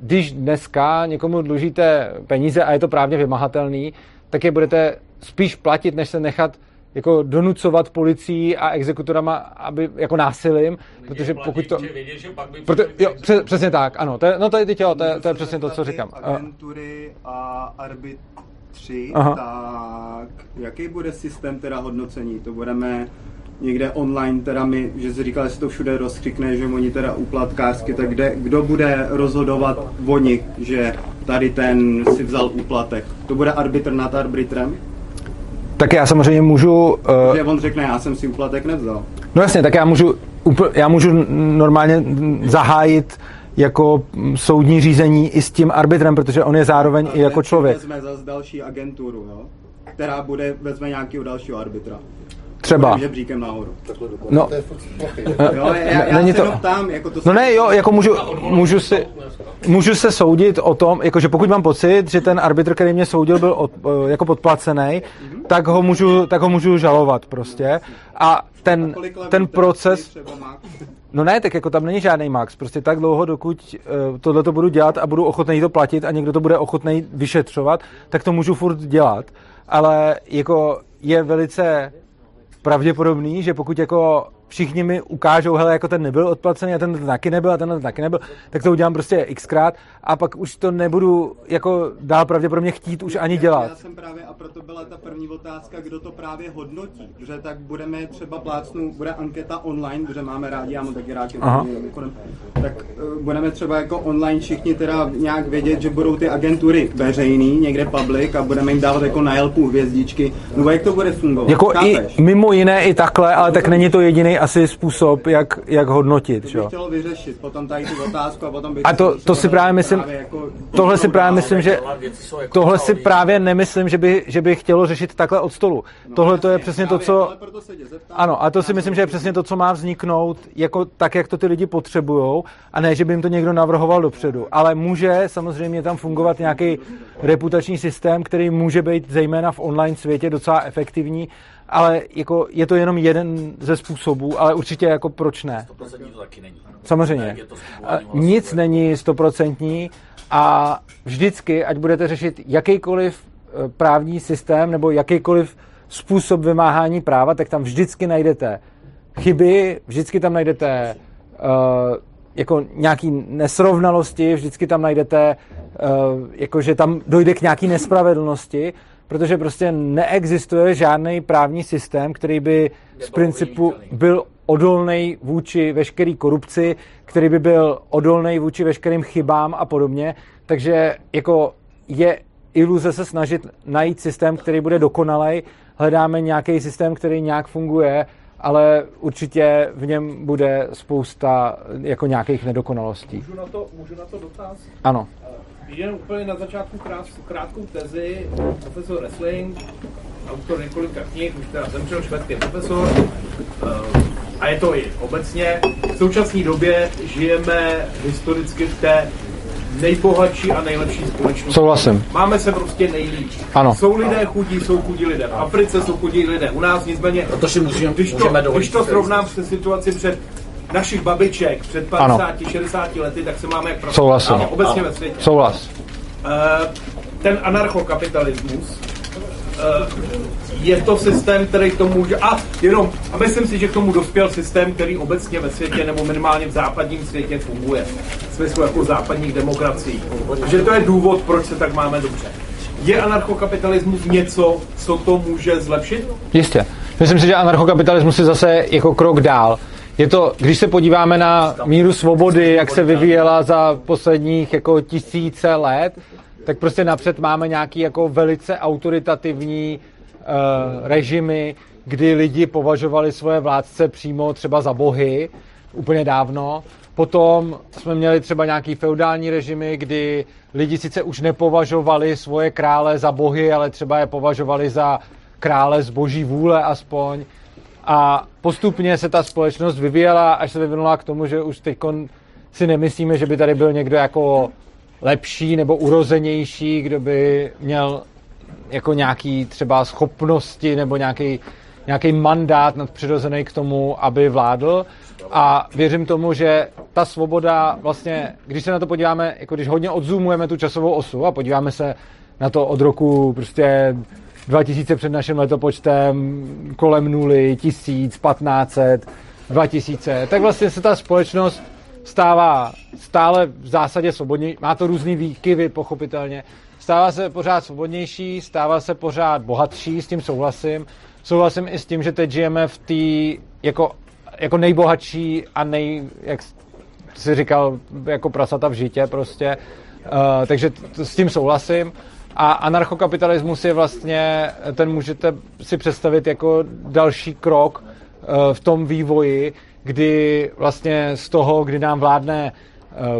když dneska někomu dlužíte peníze a je to právně vymahatelný, tak je budete spíš platit, než se nechat jako donucovat policií a exekutorama, aby jako násilím, protože pokud to vědět, proto, jo, přes, přesně tak, ano, to je, no to je, jo, to je, to je přesně to, co říkám. Agentury a arbitři, tak jaký bude systém teda hodnocení? To budeme někde online, teda my, že jsi říkal, že se to všude rozkřikne, že oni teda úplatkářsky, tak kde, kdo bude rozhodovat o nich, že tady ten si vzal úplatek? To bude arbitr nad arbitrem? Tak já samozřejmě můžu... Uh... Že on řekne, já jsem si úplatek nevzal. No jasně, tak já můžu, já můžu normálně zahájit jako soudní řízení i s tím arbitrem, protože on je zároveň i jako člověk. Vezme zase další agenturu, no? Která bude, vezme nějakého dalšího arbitra. Třeba. Žebříkem nahoru. No. Jo, já, já Není se to... jenom tam, jako to... No ne, jo, jako můžu, můžu, si, můžu se soudit o tom, jakože pokud mám pocit, že ten arbitr, který mě soudil, byl od, jako podplacený, tak ho můžu, tak ho můžu žalovat prostě. A ten, ten proces... No ne, tak jako tam není žádný max. Prostě tak dlouho, dokud uh, tohle to budu dělat a budu ochotný to platit a někdo to bude ochotný vyšetřovat, tak to můžu furt dělat. Ale jako je velice... pravděpodobný, že pokud jako všichni mi ukážou, hele, jako ten nebyl odplacený a ten taky nebyl a ten taky nebyl, tak to udělám prostě xkrát a pak už to nebudu jako dál pravděpodobně chtít už ani dělat. Já jsem právě, a proto byla ta první otázka, kdo to právě hodnotí, že tak budeme třeba plácnout, bude anketa online, protože máme rádi, já mám taky rádi, tak budeme třeba jako online všichni teda nějak vědět, že budou ty agentury veřejný, někde public a budeme jim dávat jako na Yelpu hvězdičky, no jak to bude fungovat? Jako i mimo jiné i takhle, ale tak není to jediný asi způsob, jak, jak hodnotit. To bych chtělo vyřešit, potom tady tu otázku a potom bych... A to, to si právě myslím, jako tohle si právě myslím, že tohle si právě nemyslím, že by, že by chtělo řešit takhle od stolu. No, tohle to je přesně právě, to, co... Ano, a to si myslím, že je přesně to, co má vzniknout, jako tak, jak to ty lidi potřebujou, a ne, že by jim to někdo navrhoval dopředu. Ale může samozřejmě tam fungovat nějaký reputační systém, který může být zejména v online světě docela efektivní, ale jako je to jenom jeden ze způsobů, ale určitě jako proč ne? sto procent to taky není. Samozřejmě. Nic není sto procent a vždycky, ať budete řešit jakýkoliv právní systém nebo jakýkoliv způsob vymáhání práva, tak tam vždycky najdete chyby, vždycky tam najdete uh, jako nějaký nesrovnalosti, vždycky tam najdete, uh, jako že tam dojde k nějaký nespravedlnosti, protože prostě neexistuje žádný právní systém, který by z principu byl odolný vůči veškerý korupci, který by byl odolný vůči veškerým chybám a podobně. Takže jako je iluze se snažit najít systém, který bude dokonalej. Hledáme nějaký systém, který nějak funguje, ale určitě v něm bude spousta jako nějakých nedokonalostí. Můžu na to, můžu na to dotaz? Ano. Jen úplně na začátku krát, krátkou tezi, profesor Ressling, autor několika knih, už teda zemřel, švédský profesor, a je to i obecně. V současné době žijeme historicky v té nejbohatší a nejlepší společnosti. Souhlasím. Máme se prostě nejlíp. Ano. Jsou lidé chudí, jsou chudí lidé. V Africe jsou chudí lidé. U nás nicméně, protože musíme, když to, když to srovnám se situaci před našich babiček před padesáti, šedesáti lety, tak se máme jak souhlas. Obecně ve světě. Souhlas. Ten anarchokapitalismus je to systém, který k tomu může... A, jenom, a myslím si, že k tomu dospěl systém, který obecně ve světě nebo minimálně v západním světě funguje. V smyslu jako západních demokracií. Že to je důvod, proč se tak máme dobře. Je anarchokapitalismus něco, co to může zlepšit? Jistě. Myslím si, že anarchokapitalismus je zase jako krok dál. Je to, když se podíváme na míru svobody, jak se vyvíjela za posledních jako tisíce let, tak prostě napřed máme nějaký jako velice autoritativní uh, režimy, kdy lidi považovali svoje vládce přímo třeba za bohy, úplně dávno. Potom jsme měli třeba nějaký feudální režimy, kdy lidi sice už nepovažovali svoje krále za bohy, ale třeba je považovali za krále z boží vůle aspoň. A postupně se ta společnost vyvíjela, až se vyvinula k tomu, že už teď si nemyslíme, že by tady byl někdo jako lepší nebo urozenější, kdo by měl jako nějaký třeba schopnosti nebo nějaký, nějaký mandát nadpřirozený k tomu, aby vládl. A věřím tomu, že ta svoboda vlastně, když se na to podíváme, jako když hodně odzoomujeme tu časovou osu a podíváme se na to od roku prostě dva tisíce před naším letopočtem, kolem nuly, tisíc, patnáct set, dva tisíce, tak vlastně se ta společnost stává stále v zásadě svobodnější, má to různý výkyvy pochopitelně, stává se pořád svobodnější, stává se pořád bohatší, s tím souhlasím, souhlasím i s tím, že teď žijeme v té jako, jako nejbohatší a nej, jak jsi říkal, jako prasata v žitě prostě, uh, takže t- s tím souhlasím. A anarchokapitalismus je vlastně, ten můžete si představit jako další krok v tom vývoji, kdy vlastně z toho, kdy nám vládne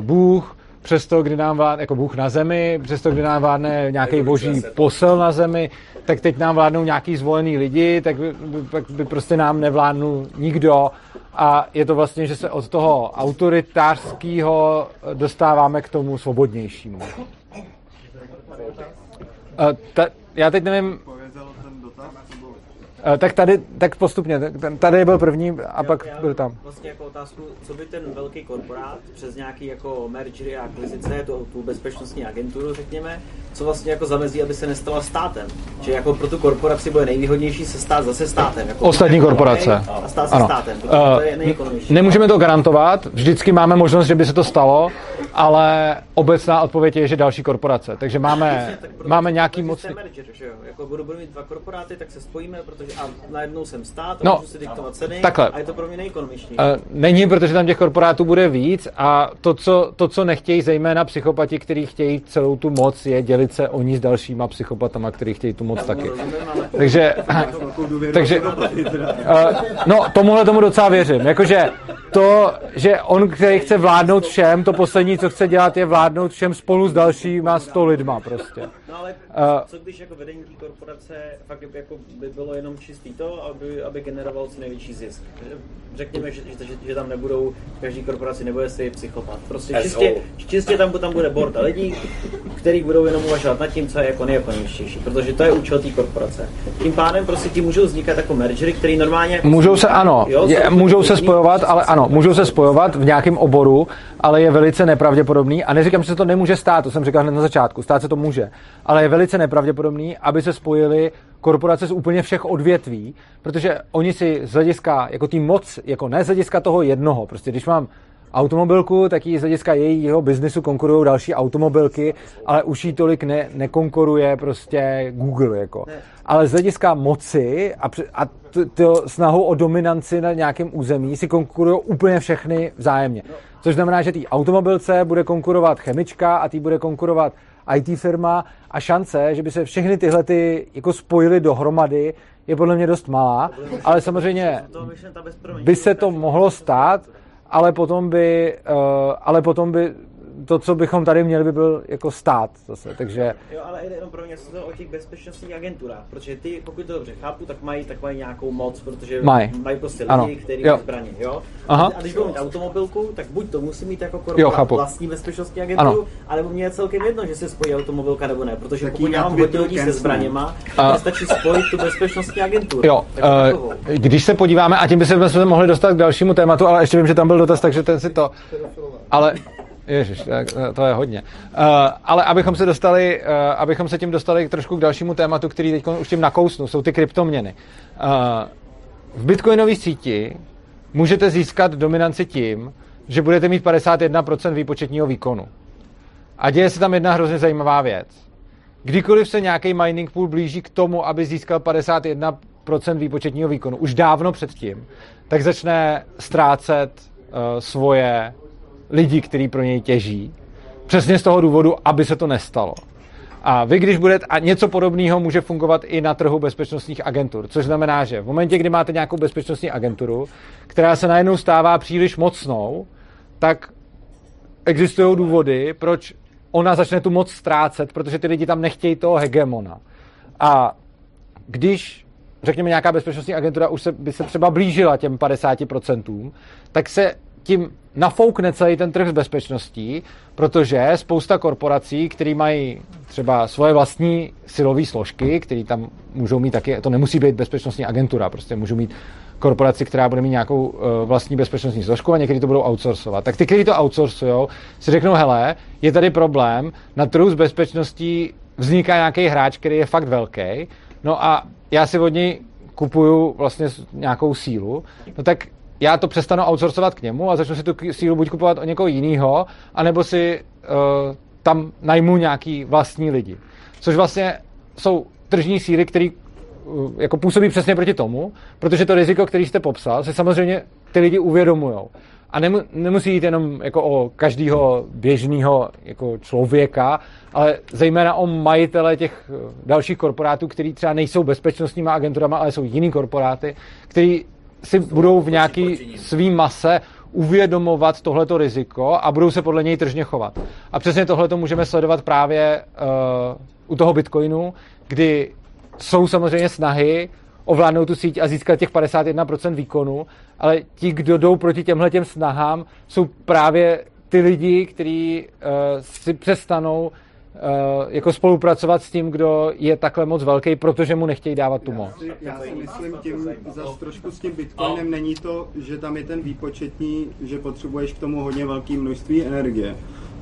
Bůh, přes to, kdy nám vládne jako Bůh na zemi, přes to, kdy nám vládne nějaký boží posel na zemi, tak teď nám vládnou nějaký zvolený lidi, tak by, tak by prostě nám nevládnul nikdo. A je to vlastně, že se od toho autoritářského dostáváme k tomu svobodnějšímu. Uh, ta, já teď nevím, uh, tak tady, tak postupně, tady byl první a pak já, já byl tam. Vlastně jako otázku, co by ten velký korporát přes nějaký jako mergery a akvizice, tu, tu bezpečnostní agenturu řekněme, co vlastně jako zamezí, aby se nestala státem. Že jako pro tu korporaci bude nejvýhodnější se stát zase státem. Jako ostatní korporace. A stát se ano. Státem, protože uh, to je nejekonomičtější. Nemůžeme to garantovat, vždycky máme možnost, že by se to stalo. ale obecná odpověď je, že další korporace. Takže máme, proto, máme nějaký moc... Manager, že jo? Jako budu, budu mít dva korporáty, tak se spojíme, protože a najednou jsem stát, no, můžu si diktovat ceny takhle. A je to pro mě nejekonomičný. Není, protože tam těch korporátů bude víc a to, co, to, co nechtějí zejména psychopati, kteří chtějí celou tu moc, je dělit se oni s dalšíma psychopatama, kteří chtějí tu moc no, taky. No, takže, takže no, tomuhle tomu docela věřím. Jakože to, že on, který chce vládnout všem, to poslední, co chce dělat, je vládnout všem spolu s dalšíma sto lidma prostě. No ale co když jako vedení té korporace fakt jako by bylo jenom čistý to, aby, aby generoval co největší zisk? Řekněme, že, že, že tam nebudou, každý korporaci nebude si psychopat. Prostě čistě, čistě tam, tam bude borda lidí, který budou jenom uvažovat nad tím, co je jako nejekonomičtější, protože to je účel té korporace. Tím pádem prostě ti můžou vznikat jako mergery, který normálně... Můžou se, ano, jo, je, můžou se spojovat, ale ano, můžou se spojovat v nějakém oboru, ale je velice nepravděpodobný, a neříkám, že se to nemůže stát, to jsem říkal hned na začátku, stát se to může, ale je velice nepravděpodobný, aby se spojili korporace z úplně všech odvětví, protože oni si z hlediska, jako tý moc, jako ne z hlediska toho jednoho, prostě když mám automobilku, tak jí z hlediska jejího biznesu konkurují další automobilky, ale už jí tolik ne, nekonkuruje prostě Google, jako. Ale z hlediska moci a, a t, t, snahou o dominanci na nějakém území si konkurují úplně všechny vzájemně. Což znamená, že tý automobilce bude konkurovat chemička a tý bude konkurovat í té firma a šance, že by se všechny tyhle ty jako spojily dohromady, je podle mě dost malá, ale samozřejmě by se to mohlo stát, ale potom by, ale potom by to, co bychom tady měli, by byl jako stát zase, takže... Jo, ale jenom pro mě se to o těch bezpečnostních agenturách, protože ty, pokud to dobře chápu, tak mají, tak mají nějakou moc, protože Maj. mají prostě lidi, kteří mají zbraně, jo? Aha. A když budou mít automobilku, tak buď to musí mít jako korporát vlastní bezpečnostní agenturu, ale mě je celkem jedno, že se spojí automobilka nebo ne, protože tak pokud já mám hodně lidí se zbraněma, a... stačí spojit tu bezpečnostní agenturu. Jo, uh, když se podíváme, a tím by se mohli dostat k dalšímu tématu, ale ještě vím, že tam byl dotaz, takže ten si to... Ale... Ježiš, to je hodně. Uh, ale abychom se dostali, uh, abychom se tím dostali trošku k dalšímu tématu, který teď už tím nakousnu, jsou ty kryptoměny. Uh, v bitcoinové síti můžete získat dominanci tím, že budete mít padesát jedna procent výpočetního výkonu. A děje se tam jedna hrozně zajímavá věc. Kdykoliv se nějaký mining pool blíží k tomu, aby získal padesát jedna procent výpočetního výkonu, už dávno předtím, tak začne ztrácet uh, svoje lidi, kteří pro něj těží. Přesně z toho důvodu, aby se to nestalo. A vy, když budete... A něco podobného může fungovat i na trhu bezpečnostních agentur, což znamená, že v momentě, kdy máte nějakou bezpečnostní agenturu, která se najednou stává příliš mocnou, tak existují důvody, proč ona začne tu moc ztrácet, protože ty lidi tam nechtějí toho hegemona. A když... řekněme, nějaká bezpečnostní agentura už se, by se třeba blížila těm padesáti procentům, tak se tím nafoukne celý ten trh s bezpečností, protože spousta korporací, které mají třeba svoje vlastní silové složky, které tam můžou mít taky, to nemusí být bezpečnostní agentura, prostě můžou mít korporaci, která bude mít nějakou vlastní bezpečnostní složku a někdy to budou outsourcovat. Tak ty, kteří to outsourcujou, si řeknou, hele, je tady problém, na trhu s bezpečností vzniká nějaký hráč, který je fakt velký, no a já si od něj kupuju vlastně nějakou sílu, no tak já to přestanu outsourcovat k němu a začnu si tu sílu buď kupovat od někoho jiného, anebo si uh, tam najmu nějaký vlastní lidi. Což vlastně jsou tržní síly, které uh, jako působí přesně proti tomu, protože to riziko, který jste popsal, se samozřejmě ty lidi uvědomujou. A nemu, nemusí jít jenom jako o každého běžného jako člověka, ale zejména o majitele těch dalších korporátů, který třeba nejsou bezpečnostníma agenturama, ale jsou jiný korporáty, který si budou v nějaký svý mase uvědomovat tohleto riziko a budou se podle něj tržně chovat. A přesně tohleto můžeme sledovat právě uh, u toho Bitcoinu, kdy jsou samozřejmě snahy ovládnout tu síť a získat těch padesát jedna procent výkonu, ale ti, kdo jdou proti těmhletěm snahám, jsou právě ty lidi, kteří uh, si přestanou uh, jako spolupracovat s tím, kdo je takhle moc velký, protože mu nechtějí dávat tu moc. Já si, já si myslím, tím zas trošku s tím Bitcoinem není to, že tam je ten výpočetní, že potřebuješ k tomu hodně velké množství energie.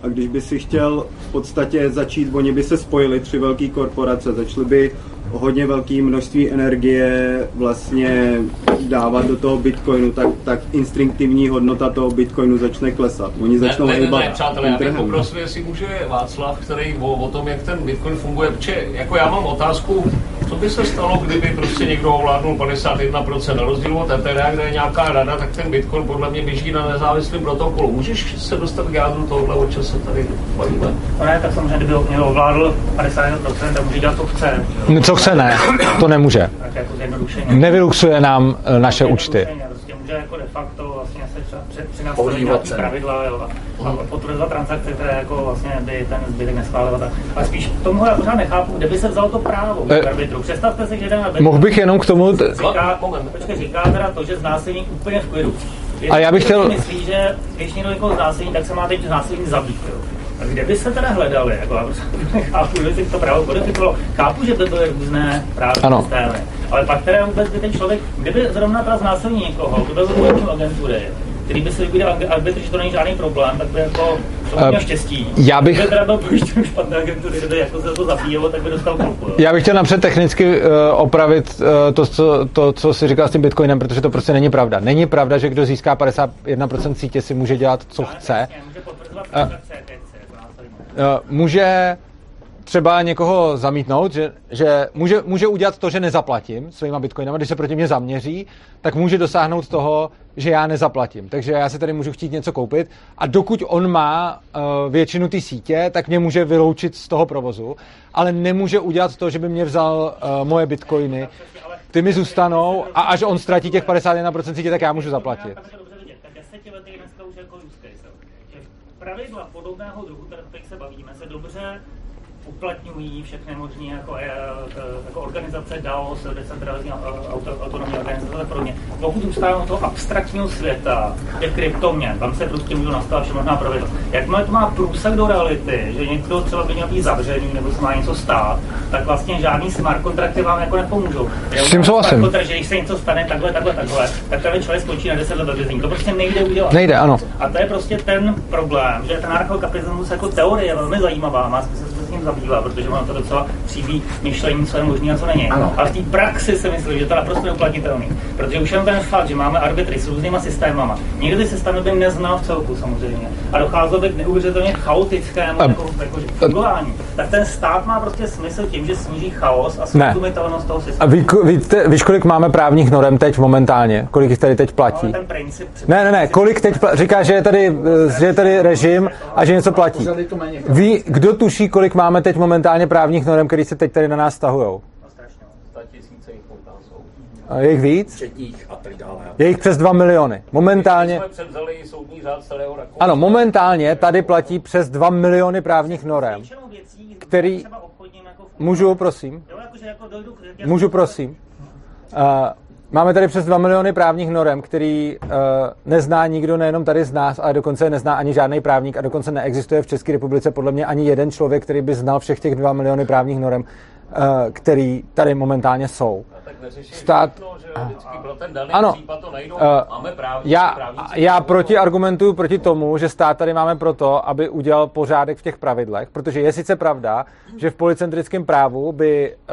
A když by si chtěl v podstatě začít, oni by se spojili tři velké korporace, začaly by hodně velké množství energie vlastně dávat do toho Bitcoinu, tak, tak instinktivní hodnota toho Bitcoinu začne klesat. Oni začnou ne, ne, ne, ne, přátelé, já bych poprosil, jestli může Václav, který o, o tom, jak ten Bitcoin funguje, protože jako já mám otázku, co by se stalo, kdyby prostě někdo ovládnul padesát jedna procent na rozdíl od Ethereum, kde je nějaká rada, tak ten Bitcoin podle mě běží na nezávislém protokolu. Můžeš se dostat k jádru tohle, o čem se tady bavíme? No ne, tak samozřejmě, kdyby někdo ovládl padesát jedna procent, tak může dělat, co chce. Co chce, ne, to nemůže. Tak jako zjednodušeně. Nevyluxuje nám naše účty. Prostě může jako de facto vlastně se před přenásobit nějaké pravidla, jo, a potvrzovat transakce, které jako vlastně by ten zbytek neschválil. Ale spíš tomu já pořád nechápu, kde by se vzal to právo e, k arbitru. Představte si, že jdeme arbitru. Mohl bych jenom k tomu... T... Říká, moment, počkej, říká teda to, že znásilní úplně v klidu. Když a já bych chtěl... myslí, že když někdo někoho znásilní, tak se má teď znásilní zabít, jo. A kde by se teda hledali? Jako, chápu, že si to právo podepitalo. Chápu, že to byly různé právní systémy. Ale pak teda vůbec by ten člověk, kdyby zrovna ta znásilní někoho, kdo byl vůbec agentury, který by se vybíral arbitr, že to není žádný problém, tak by jako to měl štěstí. Já bych... Kdyby teda byl pojištěn špatné agentury, kdyby jako se to zapíjelo, tak by dostal kulku. Já bych chtěl napřed technicky uh, opravit uh, to, co, to, co jsi říkal s tím Bitcoinem, protože to prostě není pravda. Není pravda, že kdo získá padesát jedna procent sítě, si může dělat, co já chce. Může třeba někoho zamítnout, že, že může, může udělat to, že nezaplatím svýma bitcoinama, když se proti mě zaměří, tak může dosáhnout toho, že já nezaplatím. Takže já si tady můžu chtít něco koupit a dokud on má uh, většinu té sítě, tak mě může vyloučit z toho provozu, ale nemůže udělat to, že by mě vzal uh, moje bitcoiny, ty mi zůstanou a až on ztratí těch padesát jedna procent sítě, tak já můžu zaplatit. Pravidla podobného druhu, kterých se bavíme, se dobře uplatňují všechny možné jako, jako organizace D A O S, decentralizní autonomní organizace a podobně. Pokud zůstáváme toho abstraktního světa, těch kryptoměn, tam se prostě můžou nastavit všemožná pravidla. Jakmile to má průsah do reality, že někdo třeba by měl být zavřený nebo se má něco stát, tak vlastně žádný smart kontrakty vám jako nepomůžou. S tím souhlasím. Že když se něco stane takhle, takhle, takhle, tak ten člověk skončí na deset let ve vězení. To prostě nejde udělat. Nejde, ano. A to je prostě ten problém, že ten anarchokapitalismus jako teorie je velmi zajímavá, má smysl se s ním zabývat, protože má to docela příbí myšlení, co je možný a co není. Ano. A v té praxi se myslím, že to naprosto neuplatnitelný. Protože už jen ten fakt, že máme arbitry s různýma systémama. Někdy systém by neznal v celku samozřejmě. A docházelo by k neuvěřitelně chaotickému um. jako, jako, fungování. Tak ten stát má prostě smysl tím, že sníží chaos a skonzumitelnost toho systému. A ví, víte, víš, kolik máme právních norem teď momentálně? Kolik jich tady teď platí? No, ten princip, ne, ne, ne, kolik teď pl- říká, že je tady, že je tady režim a že něco platí. Ví, kdo tuší, kolik máme teď momentálně právních norem, které se teď tady na nás stahujou? Je jich víc? Je jich přes dva miliony. Momentálně... Ano, momentálně tady platí přes dva miliony právních norem, který... Můžu, prosím? Můžu, prosím? Uh, máme tady přes dva miliony právních norem, který uh, nezná nikdo, nejenom tady z nás, ale dokonce nezná ani žádný právník a dokonce neexistuje v České republice podle mě ani jeden člověk, který by znal všech těch dva miliony právních norem, uh, který tady momentálně jsou. Stát... Ano, já, já proti argumentuju proti tomu, že stát tady máme proto, aby udělal pořádek v těch pravidlech, protože je sice pravda, že v policentrickém právu by uh,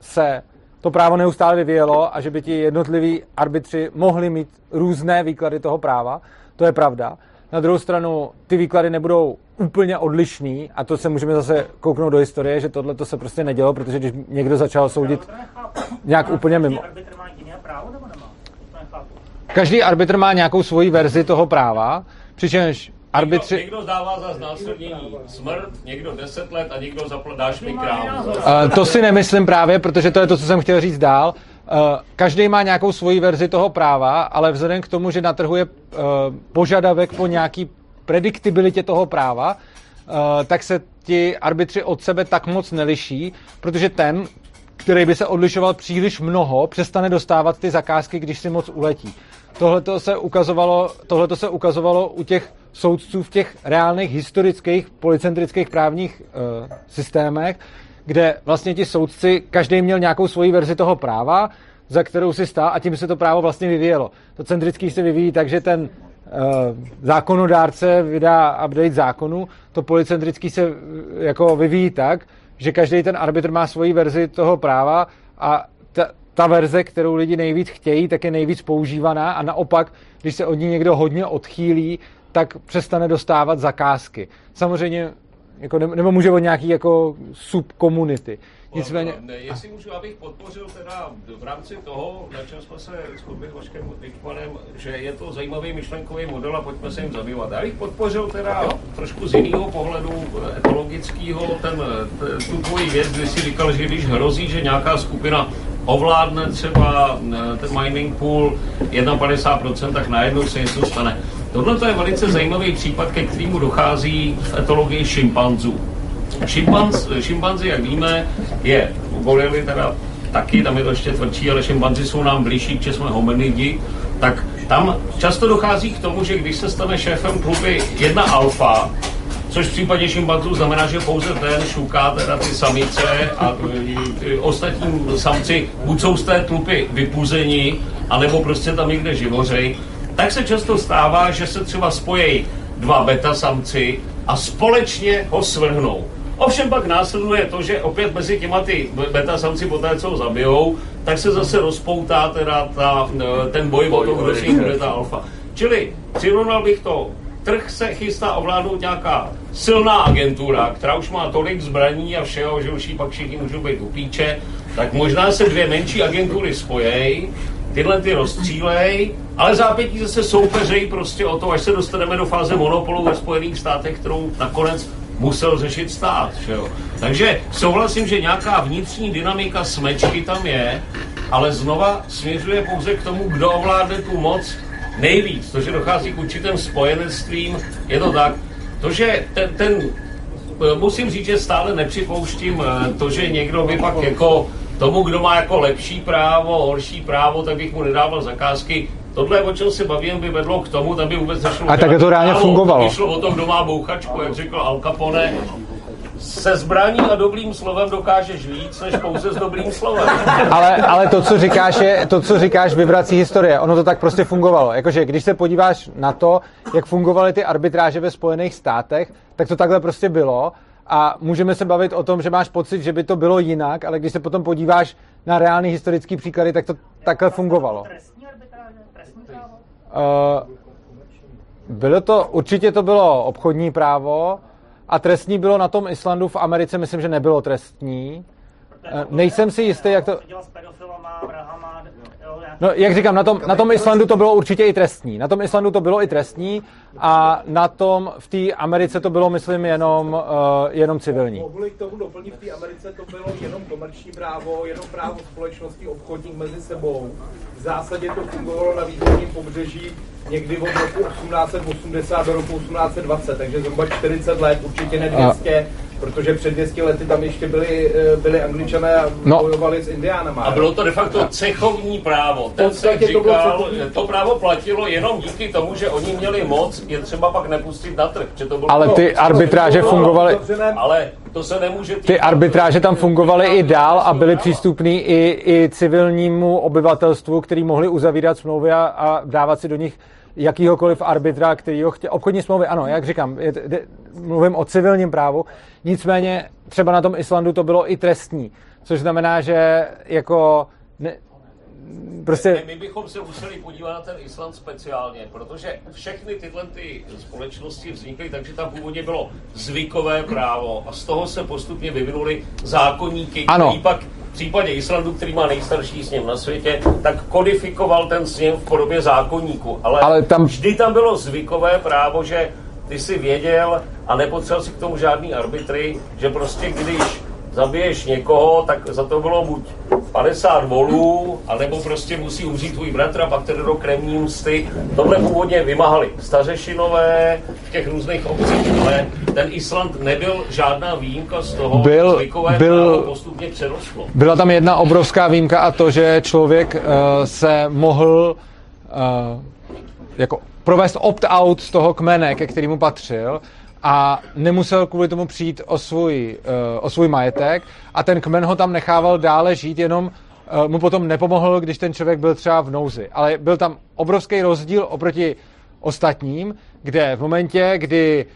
se to právo neustále vyvíjelo a že by ti jednotliví arbitři mohli mít různé výklady toho práva, to je pravda. Na druhou stranu ty výklady nebudou úplně odlišný a to se můžeme zase kouknout do historie, že tohle to se prostě nedělo, protože když někdo začal soudit nějak úplně mimo. Každý arbitr má nějakou svoji verzi toho práva, přičemž arbitři... Někdo, někdo dává za znásilnění smrt, někdo deset let a někdo zapladáš mi krávu. Uh, to si nemyslím právě, protože to je to, co jsem chtěl říct dál. Uh, každý má nějakou svoji verzi toho práva, ale vzhledem k tomu, že na trhu je uh, požadavek po nějaký prediktibilitě toho práva, uh, tak se ti arbitři od sebe tak moc neliší, protože ten, který by se odlišoval příliš mnoho, přestane dostávat ty zakázky, když si moc uletí. Tohleto se ukazovalo, tohleto se ukazovalo u těch soudců v těch reálných historických policentrických právních uh, systémech, kde vlastně ti soudci, každý měl nějakou svoji verzi toho práva, za kterou si stál a tím se to právo vlastně vyvíjelo. To centrický se vyvíjí tak, že ten zákonodárce vydá update zákonu, to policentrický se jako vyvíjí tak, že každý ten arbitr má svoji verzi toho práva a ta, ta verze, kterou lidi nejvíc chtějí, tak je nejvíc používaná a naopak, když se od ní někdo hodně odchýlí, tak přestane dostávat zakázky. Samozřejmě jako, nebo může od nějaký jako subkomunity. Nicméně... Ne, jestli můžu, abych podpořil teda v rámci toho, na čem jsme se shodli s Vaškem Bitcoinem, že je to zajímavý myšlenkový model a pojďme se jim zabývat. Já bych podpořil teda trošku z jiného pohledu ekologického, ten, tu tvoji věc, kdy si říkal, že když hrozí, že nějaká skupina ovládne třeba ten mining pool padesát jedna procent, tak najednou se něco stane. Tohle je velice zajímavý případ, ke kterému dochází v etologii šimpanzů. Šimpanz, šimpanzi, jak víme, je gorily teda taky, tam je to ještě tvrdší, ale šimpanzi jsou nám blížší, že jsme hominidi, tak tam často dochází k tomu, že když se stane šéfem kluby jedna alfa, což v případě šimpanzů znamená, že pouze ten šuká teda ty samice a ty ostatní samci buď jsou z té tlupy vypuzeni, anebo prostě tam někde živořej, tak se často stává, že se třeba spojejí dva beta samci a společně ho svrhnou. Ovšem pak následuje to, že opět mezi těma ty beta samci poté, co ho zabijou, tak se zase rozpoutá teda ta, ten boj o to, kdo si bude ta alfa. Čili přirovnal bych to, trh se chystá ovládnout nějaká silná agentura, která už má tolik zbraní a všeho, že už jí pak všichni můžou být u píče, tak možná se dvě menší agentury spojejí, tyhle ty rozstřílej, ale zápětí zase soupeřejí prostě o to, až se dostaneme do fáze monopolu ve Spojených státech, kterou nakonec musel řešit stát. Že jo? Takže souhlasím, že nějaká vnitřní dynamika smečky tam je, ale znova směřuje pouze k tomu, kdo ovládne tu moc nejvíc. To, že dochází k určitým spojenectvím, je to tak. To, že ten, ten musím říct, že stále nepřipouštím to, že někdo by pak jako tomu, kdo má jako lepší právo, horší právo, tak bych mu nedával zakázky. Tohle, o čem se bavím, by vedlo k tomu, tam by vůbec nešlo... A tak to reálně fungovalo. Vyšlo o tom, kdo má bouchačku, jak řekl Al Capone. Se zbraní a dobrým slovem dokážeš víc, než pouze s dobrým slovem. Ale, ale to, co říkáš, je, to, co říkáš, vyvrací historie. Ono to tak prostě fungovalo. Jakože, když se podíváš na to, jak fungovaly ty arbitráže ve Spojených státech, tak to takhle prostě bylo. A můžeme se bavit o tom, že máš pocit, že by to bylo jinak, ale když se potom podíváš na reální historický příklady, tak to takhle fungovalo. Uh, bylo to, určitě to bylo obchodní právo a trestní bylo na tom Islandu, v Americe myslím, že nebylo trestní. Uh, nejsem si jistý, jak to... No, jak říkám, na tom, na tom Islandu to bylo určitě i trestní. Na tom Islandu to bylo i trestní a na tom v té Americe to bylo, myslím, jenom, uh, jenom civilní. Mohu k tomu doplnit, v té Americe to bylo jenom komerční právo, jenom právo společností obchodních mezi sebou. V zásadě to fungovalo na východním pobřeží někdy od roku osmnáct osmdesát do roku osmnáct dvacet, takže zhruba čtyřicet let, určitě ne dvě stě. Protože před dvě stě lety tam ještě byli, byli Angličané a no. bojovali s Indiánama. A bylo to de facto cechovní právo. Ten se říkal, že to právo platilo jenom díky tomu, že oni měli moc, je třeba pak nepustit na trh. To bylo ale ty no, arbitráže fungovaly... Ale to se nemůže... Ty arbitráže tam fungovaly i dál a byly přístupné i, i civilnímu obyvatelstvu, který mohli uzavírat smlouvy a, a dávat si do nich jakýhokoliv arbitra, který ho chtěl. Obchodní smlouvy, ano, jak říkám, je, de, mluvím o civilním právu, nicméně třeba na tom Islandu to bylo i trestní, což znamená, že jako... Ne, prostě... My bychom se museli podívat na ten Island speciálně, protože všechny tyhle ty společnosti vznikly, takže tam původně bylo zvykové právo a z toho se postupně vyvinuly zákoníky, který pak... V případě Islandu, který má nejstarší sněm na světě, tak kodifikoval ten sněm v podobě zákoníku. Ale, Ale tam... vždy tam bylo zvykové právo, že ty jsi věděl a nepotřeboval si k tomu žádný arbitry, že prostě když zabiješ někoho, tak za to bylo buď padesát volů, anebo prostě musí umřít tvůj bratra, pak tedy do kremní msty. Tohle původně vymahali stařešinové v těch různých obcích, ale ten Island nebyl žádná výjimka z toho, byl, zvykové byl, postupně přerostlo. Byla tam jedna obrovská výjimka a to, že člověk uh, se mohl uh, jako provést opt-out z toho kmene, ke kterému patřil, a nemusel kvůli tomu přijít o svůj, o svůj majetek a ten kmen ho tam nechával dále žít, jenom mu potom nepomohl, když ten člověk byl třeba v nouzi. Ale byl tam obrovský rozdíl oproti ostatním, kde v momentě, kdy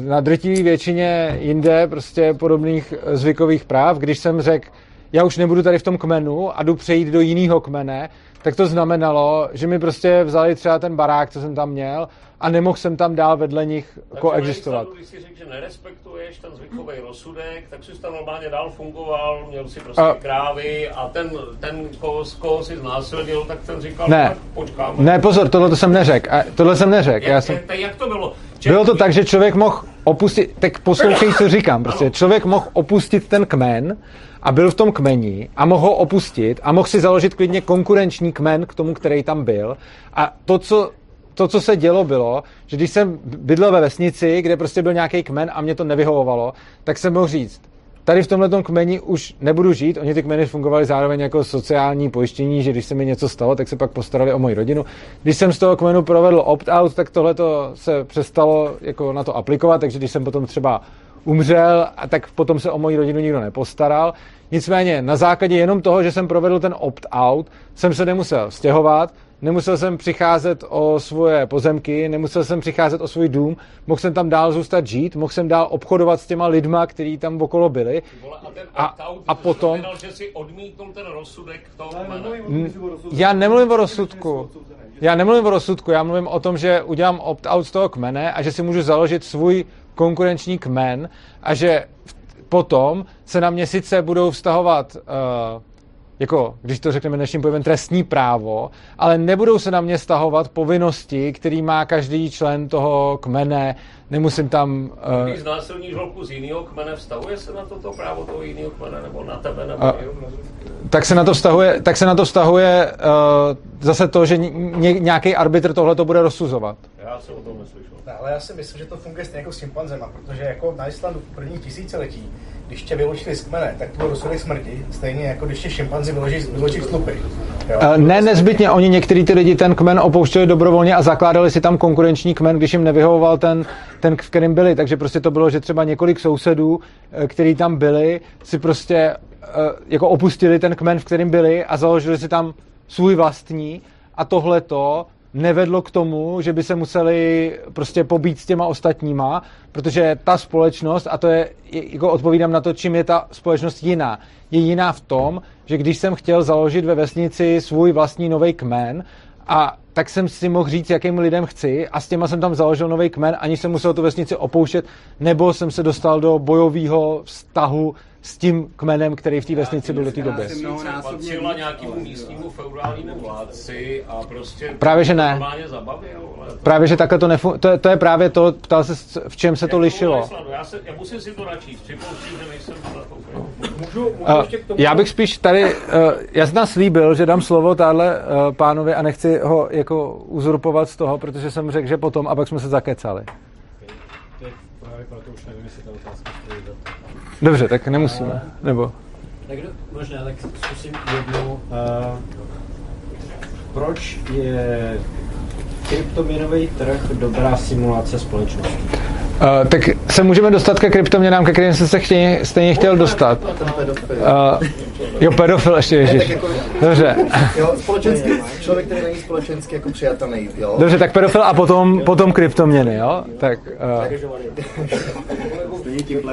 na drtivé většině jinde prostě podobných zvykových práv, když jsem řekl, já už nebudu tady v tom kmenu a jdu přejít do jiného kmene, tak to znamenalo, že mi prostě vzali třeba ten barák, co jsem tam měl, a nemohl jsem tam dál vedle nich tak koexistovat. Takže když si řekl, že nerespektuješ ten zvykový rozsudek, tak jsi tam normálně dál fungoval, měl si prostě a... krávy a ten, ten koho, koho si znásilnil, tak ten říkal, ne, tak počkáme. Ne, pozor, tohle to jsem neřekl. Tohle jsem neřekl. Jak, jsem... jak to bylo? Ček... Bylo to tak, že člověk mohl opustit, tak poslouchej, co říkám, prostě. Člověk mohl opustit ten kmen a byl v tom kmeni a mohl ho opustit a mohl si založit klidně konkurenční kmen k tomu, který tam byl. A to, co To, co se dělo, bylo, že když jsem bydlel ve vesnici, kde prostě byl nějaký kmen a mě to nevyhovovalo, tak jsem mohl říct, tady v tomhletom kmeni už nebudu žít, oni ty kmeny fungovaly zároveň jako sociální pojištění, že když se mi něco stalo, tak se pak postarali o moji rodinu. Když jsem z toho kmenu provedl opt-out, tak tohleto se přestalo jako na to aplikovat, takže když jsem potom třeba umřel, a tak potom se o moji rodinu nikdo nepostaral. Nicméně na základě jenom toho, že jsem provedl ten opt-out, jsem se nemusel stěhovat, nemusel jsem přicházet o svoje pozemky, nemusel jsem přicházet o svůj dům, mohl jsem tam dál zůstat žít, mohl jsem dál obchodovat s těma lidma, kteří tam okolo byli. A, a potom... že si odmítnul ten rozsudek v tom... Já nemluvím o rozsudku. Já nemluvím o rozsudku, já mluvím o tom, že udělám opt-out z toho kmene a že si můžu založit svůj konkurenční kmen a že potom se na mě sice budou vztahovat... Uh, jako, když to řekneme dnešním pojmem, trestní právo, ale nebudou se na mě stahovat povinnosti, který má každý člen toho kmene, nemusím tam... Uh... Když znásilníš holku z jiného kmene, vztahuje se na toto právo toho jiného kmene, nebo na tebe, nebo uh, tak se na to vztahuje, tak se na to vztahuje uh, zase to, že ně, nějaký arbitr tohle to bude rozsuzovat. Já se o tom neslyšel. No, ale já si myslím, že to funguje stejně jako s chimpanzema, protože jako na Islandu v prvních tisíciletí, když tě vyločili z kmene, tak to byl rozsudek smrti, stejně jako když tě šimpanzi vyločí z tlupy. Uh, ne nezbytně, oni některý ty lidi ten kmen opouštěli dobrovolně a zakládali si tam konkurenční kmen, když jim nevyhovoval ten, ten, v kterém byli. Takže prostě to bylo, že třeba několik sousedů, který tam byli, si prostě uh, jako opustili ten kmen, v kterém byli a založili si tam svůj vlastní a tohleto nevedlo k tomu, že by se museli prostě pobít s těma ostatníma, protože ta společnost, a to je, jako odpovídám na to, čím je ta společnost jiná, je jiná v tom, že když jsem chtěl založit ve vesnici svůj vlastní nový kmen, a tak jsem si mohl říct, jakým lidem chci a s těma jsem tam založil nový kmen, aniž jsem musel tu vesnici opouštět, nebo jsem se dostal do bojového vztahu s tím kmenem, který v té vesnici byl do té doby. Vesnice patřila nějakému místnímu feudálnímu vládci a prostě... Právě, že ne. Zabavil, to... Právě, že takhle to nefunguje. To, to je právě to, ptal se, v čem se to lišilo. Já, se, já musím si to načíst, připouštím, že nejsem... Můžu, můžu uh, ještě k tomu... Já bych spíš tady... Uh, já jsem slíbil, že dám slovo táhle uh, pánovi a nechci ho jako uzurpovat z toho, protože jsem řekl, že potom, a pak jsme se zakecali. To už nevím, jestli ta otázka stojí. Dobře, tak nemusíme, nebo? Tak možná, tak zkusím jednou. Uh, proč je kryptoměnový trh dobrá simulace společnosti? Uh, tak se můžeme dostat ke kryptoměnám, ke kterým jsem se chtěj, stejně chtěl dostat. Uh, jo, pedofil ještě, ježiš. Dobře. Jo, společenský, člověk, který není společenský jako přijatelný, jo. Dobře, tak pedofil a potom, potom kryptoměny, jo? Tak... Uh,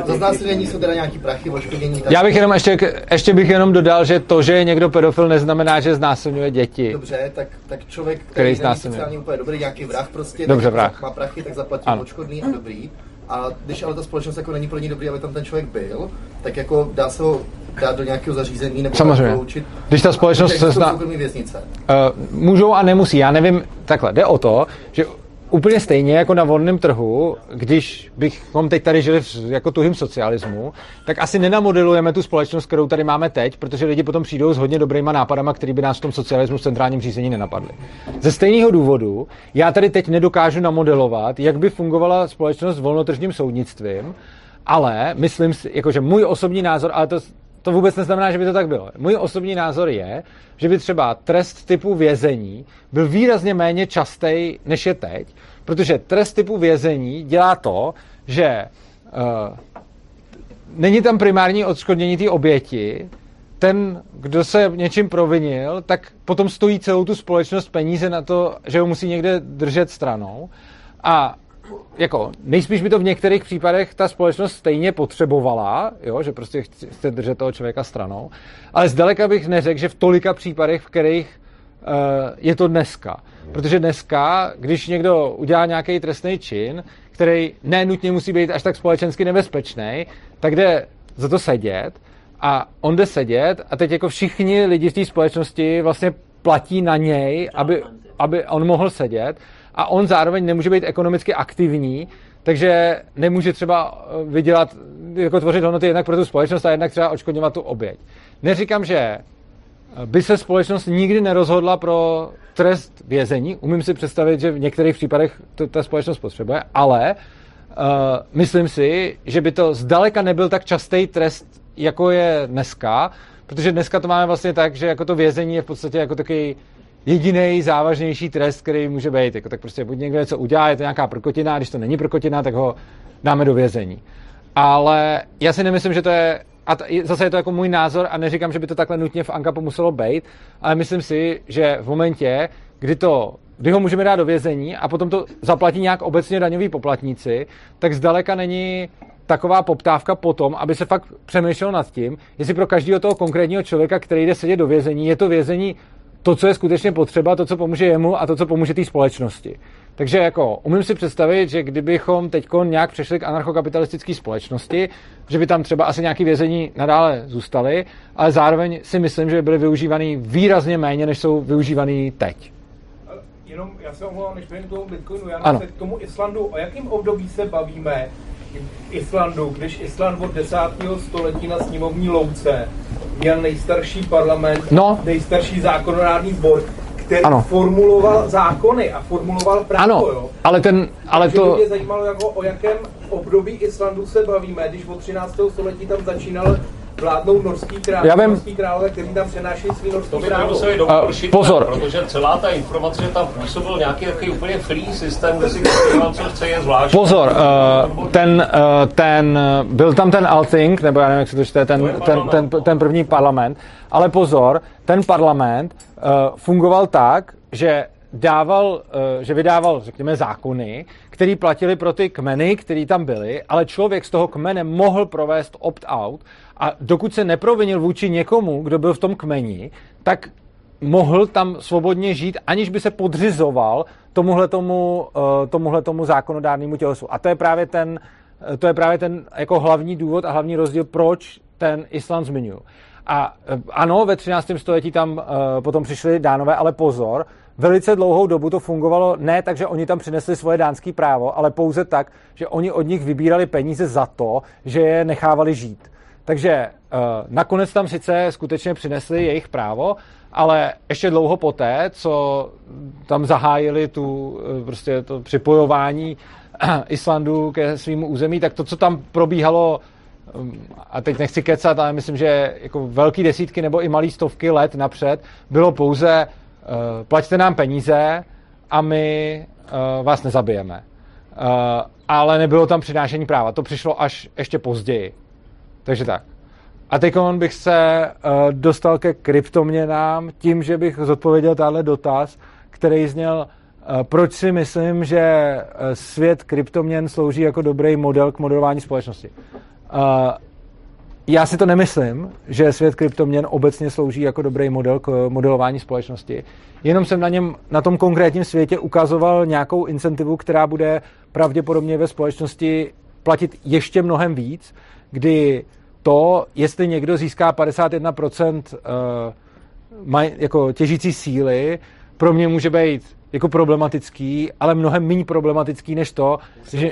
to z nás není, jsou teda nějaký prachy, oškodění... Tak... Já bych jenom ještě, ještě bych jenom dodal, že to, že je někdo pedofil, neznamená, že znásilňuje děti. Dobře, tak, tak člověk, který, který není sociálně úplně dobrý, nějaký vrah prostě, dobře, vrah. Má prachy, tak zaplatí odškodný a dobrý. A když ale ta společnost jako není pro ní dobrý, aby tam ten člověk byl, tak jako dá se ho dát do nějakého zařízení nebo poučit. Když ta společnost se zná... věznice. Uh, můžou a nemusí. Já nevím, takhle, jde o to, že úplně stejně jako na volném trhu, když bychom teď tady žili v jako tuhým socialismu, tak asi nenamodelujeme tu společnost, kterou tady máme teď, protože lidi potom přijdou s hodně dobrýma nápadama, který by nás v tom socialismu v centrálním řízení nenapadly. Ze stejného důvodu já tady teď nedokážu namodelovat, jak by fungovala společnost s volnotržním soudnictvím, ale myslím si, jakože můj osobní názor, ale to, to vůbec neznamená, že by to tak bylo. Můj osobní názor je, že by třeba trest typu vězení byl výrazně méně častej, než je teď, protože trest typu vězení dělá to, že uh, není tam primární odškodnění té oběti, ten, kdo se něčím provinil, tak potom stojí celou tu společnost peníze na to, že ho musí někde držet stranou a jako nejspíš by to v některých případech ta společnost stejně potřebovala, jo, že prostě chce držet toho člověka stranou, ale zdaleka bych neřekl, že v tolika případech, v kterých uh, je to dneska. Protože dneska, když někdo udělá nějaký trestný čin, který nenutně musí být až tak společensky nebezpečný, tak jde za to sedět a on jde sedět a teď jako všichni lidi v té společnosti vlastně platí na něj, aby, aby on mohl sedět a on zároveň nemůže být ekonomicky aktivní, takže nemůže třeba vydělat, jako tvořit hodnoty jednak pro tu společnost a jednak třeba odškodňovat tu oběť. Neříkám, že by se společnost nikdy nerozhodla pro trest vězení. Umím si představit, že v některých případech to, ta společnost potřebuje, ale uh, myslím si, že by to zdaleka nebyl tak častý trest, jako je dneska, protože dneska to máme vlastně tak, že jako to vězení je v podstatě jako takový jediný závažnější trest, který může být. Jako, tak prostě buď někdo něco udělá, je to nějaká prkotina, a když to není prkotina, tak ho dáme do vězení. Ale já si nemyslím, že to je... A t- zase je to jako můj názor a neříkám, že by to takhle nutně v Ankapu muselo být, ale myslím si, že v momentě, kdy, to, kdy ho můžeme dát do vězení a potom to zaplatí nějak obecně daňoví poplatníci, tak zdaleka není taková poptávka potom, aby se fakt přemýšlel nad tím, jestli pro každého toho konkrétního člověka, který jde sedět do vězení, je to vězení to, co je skutečně potřeba, to, co pomůže jemu a to, co pomůže té společnosti. Takže jako umím si představit, že kdybychom teďko nějak přešli k anarchokapitalistické společnosti, že by tam třeba asi nějaké vězení nadále zůstaly, ale zároveň si myslím, že by byly využívané výrazně méně, než jsou využívané teď. Jenom já se omlouvám, než přejdu k tomu Bitcoinu, já ano. Se k tomu Islandu, o jakém období se bavíme v Islandu, když Island od desátého století na sněmovní louce měl nejstarší parlament, no. nejstarší zákonodárný sbor, který ano. formuloval zákony a formuloval právo, ano, jo? Ale ten, ale takže to... mě zajímalo, jako, o jakém období Islandu se bavíme, když od třináctého století tam začínal vládnout norský král, Já norský králové, kteří tam přenášeli svý norský králové. To by doporučit, pozor. Protože celá ta informace, tam působil nějaký takový úplně free systém, kde si kdo co chce, je zvláštní. Pozor, uh, ten, uh, ten, byl tam ten Althing, nebo já nevím, jak se to čte, ten, to ten, ten, ten, ten první parlament, ale pozor, ten parlament uh, fungoval tak, že dával, že vydával, řekněme, zákony, které platily pro ty kmeny, které tam byly, ale člověk z toho kmene mohl provést opt-out a dokud se neprovinil vůči někomu, kdo byl v tom kmeni, tak mohl tam svobodně žít, aniž by se podřizoval tomuhletomu, tomuhletomu zákonodárnému tělesu. A to je právě ten, to je právě ten jako hlavní důvod a hlavní rozdíl, proč ten Island zmiňuji. A ano, ve třináctém století tam potom přišli Dánové, ale pozor, velice dlouhou dobu to fungovalo ne tak, že oni tam přinesli svoje dánské právo, ale pouze tak, že oni od nich vybírali peníze za to, že je nechávali žít. Takže uh, nakonec tam sice skutečně přinesli jejich právo, ale ještě dlouho poté, co tam zahájili tu, prostě to připojování Islandu ke svým území, tak to, co tam probíhalo, a teď nechci kecat, ale myslím, že jako velký desítky nebo i malý stovky let napřed, bylo pouze Uh, plaťte nám peníze a my uh, vás nezabijeme. Uh, ale nebylo tam přinášení práva. To přišlo až ještě později. Takže tak. A teď bych se uh, dostal ke kryptoměnám tím, že bych zodpověděl tahle dotaz, který zněl, uh, proč si myslím, že svět kryptoměn slouží jako dobrý model k modelování společnosti. Uh, Já si to nemyslím, že svět kryptoměn obecně slouží jako dobrý model k modelování společnosti. Jenom jsem na něm, na tom konkrétním světě ukazoval nějakou incentivu, která bude pravděpodobně ve společnosti platit ještě mnohem víc, kdy to, jestli někdo získá padesát jedna procent jako těžící síly, pro mě může být jako problematický, ale mnohem méně problematický než to, že,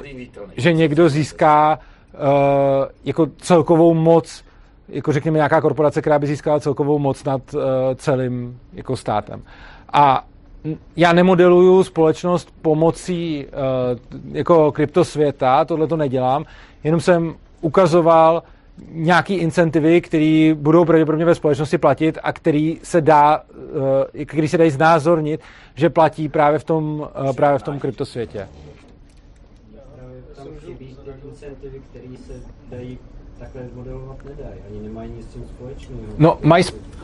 že někdo získá Uh, jako celkovou moc, jako řekněme nějaká korporace, která by získala celkovou moc nad uh, celým jako státem. A já nemodeluju společnost pomocí uh, jako kryptosvěta, tohle to nedělám, jenom jsem ukazoval nějaký incentivy, které budou pravděpodobně ve společnosti platit a který se dá, uh, který se dají znázornit, že platí právě v tom, uh, právě v tom kryptosvětě. Incentivy, které se dají takhle modelovat, nedají. Ani nemají nic s tím společného. No, mají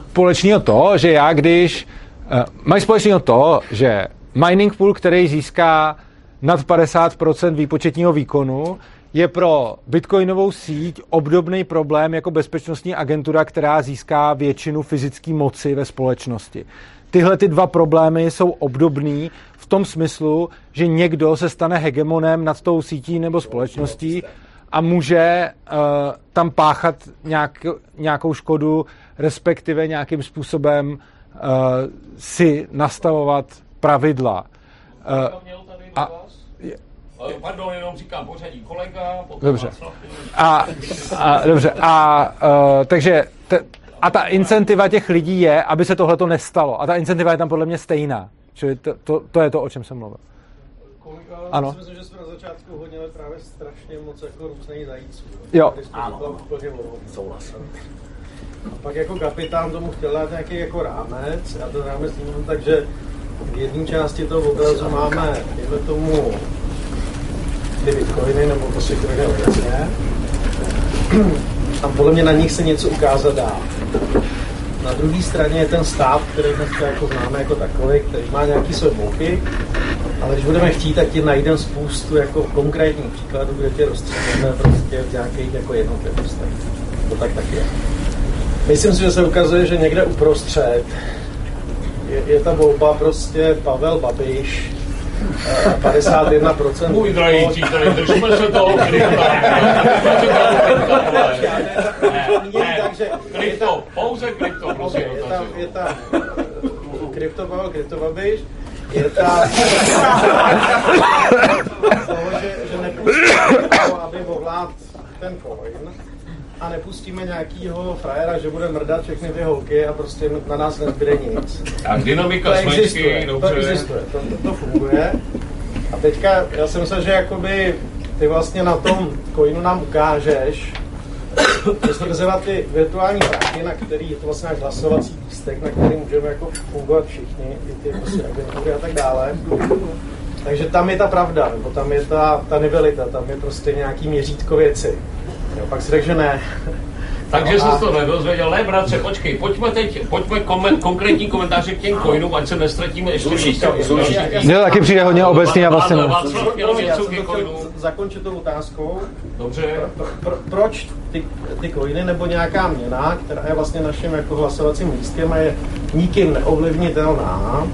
společného to, že já když... Uh, mají společného to, že mining pool, který získá nad padesát procent výpočetního výkonu, je pro bitcoinovou síť obdobný problém jako bezpečnostní agentura, která získá většinu fyzické moci ve společnosti. Tyhle ty dva problémy jsou obdobný v tom smyslu, že někdo se stane hegemonem nad tou sítí nebo společností a může uh, tam páchat nějak, nějakou škodu, respektive nějakým způsobem uh, si nastavovat pravidla. Uh, a, Pardon, jenom říkám pořadí kolega. Dobře. A, a, dobře. A, uh, takže t- a ta incentiva těch lidí je, aby se tohleto nestalo. A ta incentiva je tam podle mě stejná. Čili to, to, to je to, o čem jsem mluvil. Kolega, ano. Myslím, že jsme na začátku hodili právě strašně moc jako různých zajíců. Jo. Ano. A pak jako kapitán tomu chtěl dát nějaký jako rámec. Já to rámec vnímám, takže v jedné části toho obrazu máme dejme tomu ty bitcoiny nebo prostě kryptoměny obecně. A podle mě na nich se něco ukázat dá. Na druhé straně je ten stát, který dneska jako známe jako takový, který má nějaký své bouky, ale když budeme chtít, tak ti najdeme spoustu jako konkrétních příkladů, kde tě rozstřelíme prostě v nějakých jako jednotlivostech. To tak taky je. Myslím si, že se ukazuje, že někde uprostřed je, je ta volba prostě Pavel Babiš, padesát jedna procent. Můj drahý přítel, držíme se toho krypta. Ne, krypto, pouze krypto, prosím. Je tam, je tam krypto Pavel, krypto Babiš, je tam toho, že, že nepustíme toho, aby ovládl ten coin a nepustíme nějakýho frajera, že bude mrdat všechny ty holky a prostě na nás nezbyde nic. A dynamika smečky, dobře. To existuje, to, to, to funguje. A teďka, já si myslím, že jakoby ty vlastně na tom coinu nám ukážeš, vystvrzovat ty virtuální práky, na který je to vlastně náš hlasovací lístek, na který můžeme jako fungovat všichni, i ty prostě agentury a tak dále. Takže tam je ta pravda, nebo tam je ta, ta nivelita, tam je prostě nějaký měřítko věci. Jo, pak si takže ne. Takže no, jsi to nedozvěděl, ne, bratře, počkej, pojďme teď, pojďme koment, konkrétní komentáře k těm coinům, ať se nestratíme ještě více. Jo, taky přijde hodně obecný a vlastně. Já jsem to chtěl zakončit tou otázkou. Dobře. Pro, pro, proč ty, ty coiny nebo nějaká měna, která je vlastně naším jako hlasovacím místem a je nikým neovlivnitelná,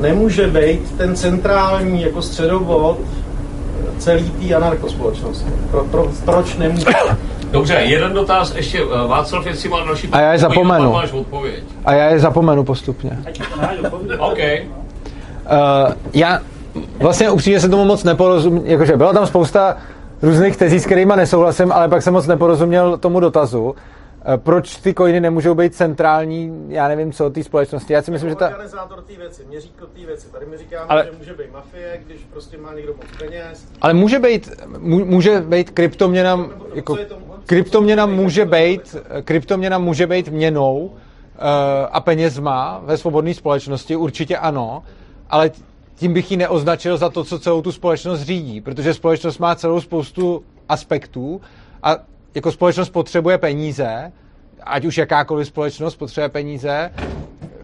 nemůže být ten centrální jako středobod celý tý anarchospolečnosti. Pro, pro, proč nemůže? Dobře, jeden dotaz ještě. Václav, jestli má další... A já je zapomenu. A já je zapomenu postupně. OK. Uh, já vlastně upřímně se tomu moc neporozumím. Jakože byla tam spousta různých tezí, s kterýma nesouhlasím, ale pak jsem moc neporozuměl tomu dotazu. Uh, proč ty coiny nemůžou být centrální, já nevím co, té společnosti. Já si myslím, že ta... Organizátor té věci, měřítko té věci. Tady mi říkáme, ale... že může být mafie, když prostě má někdo moc peněz. Ale může být, může být kryptoměna... Nebo, jako... Kryptoměna může být, kryptoměna může být měnou uh, a penězma ve svobodné společnosti, určitě ano, ale tím bych ji neoznačil za to, co celou tu společnost řídí, protože společnost má celou spoustu aspektů a jako společnost potřebuje peníze, ať už jakákoliv společnost potřebuje peníze,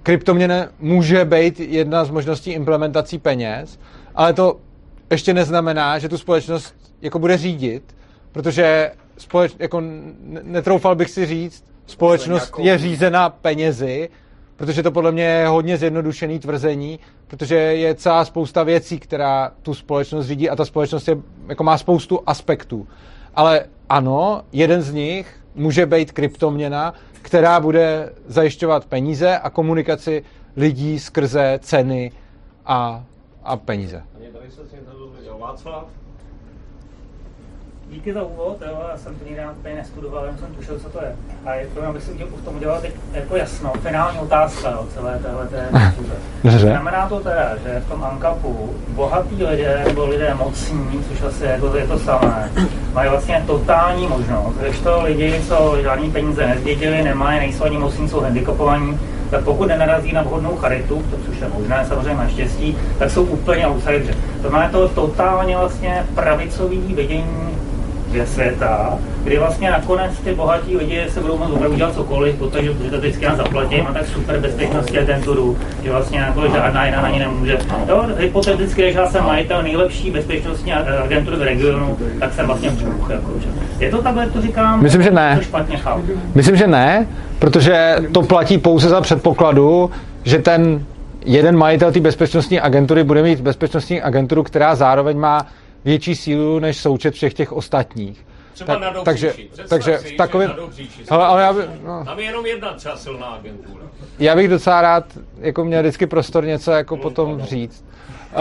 kryptoměna může být jedna z možností implementací peněz, ale to ještě neznamená, že tu společnost jako bude řídit, protože Společ, jako netroufal bych si říct, společnost je řízena penězi, protože to podle mě je hodně zjednodušený tvrzení, protože je celá spousta věcí, která tu společnost řídí a ta společnost je, jako má spoustu aspektů. Ale ano, jeden z nich může být kryptoměna, která bude zajišťovat peníze a komunikaci lidí skrze ceny a, a peníze. Václav? Díky za úvod, jo, já jsem to nikdy úplně nestudoval, já jsem tušil, co to je. A je to, abych si v tom udělal teď jako jasno, finální otázka, jo, celé téhle téhle. Znamená to teda, že v tom ANCAPu bohatí lidé nebo lidé mocní, což asi jako je to samé, mají vlastně totální možnost, když to lidi, co žádný peníze nezdědili, nemají, nejsou ani mocní, jsou handicapovaní, tak pokud nenarazí na vhodnou charitu, což je možné samozřejmě naštěstí, tak jsou úplně outsideři. To má to totálně vlastně pravicový vidění ze světa, kdy vlastně nakonec ty bohatí lidi se budou moct opravdu dělat cokoliv, protože to vždycky já zaplatím a tak super bezpečnost je ten turu, že vlastně jako žádná jiná na ní nemůže. Jo, hypoteticky, když já jsem majitel nejlepší bezpečnostní agentur z regionu, tak jsem vlastně přeruch. Jako, je to takhle, to říkám? Myslím, že ne. To špatně chápu. Myslím, že ne, protože to platí pouze za předpokladu, že ten jeden majitel té bezpečnostní agentury bude mít bezpečnostní agenturu, která zároveň má větší sílu než součet všech těch ostatních. Třeba na Dobříši. Takže v takovém... No. Tam je jenom jedna třeba silná agentura. Já bych docela rád jako měl vždycky prostor něco jako potom říct. Uh,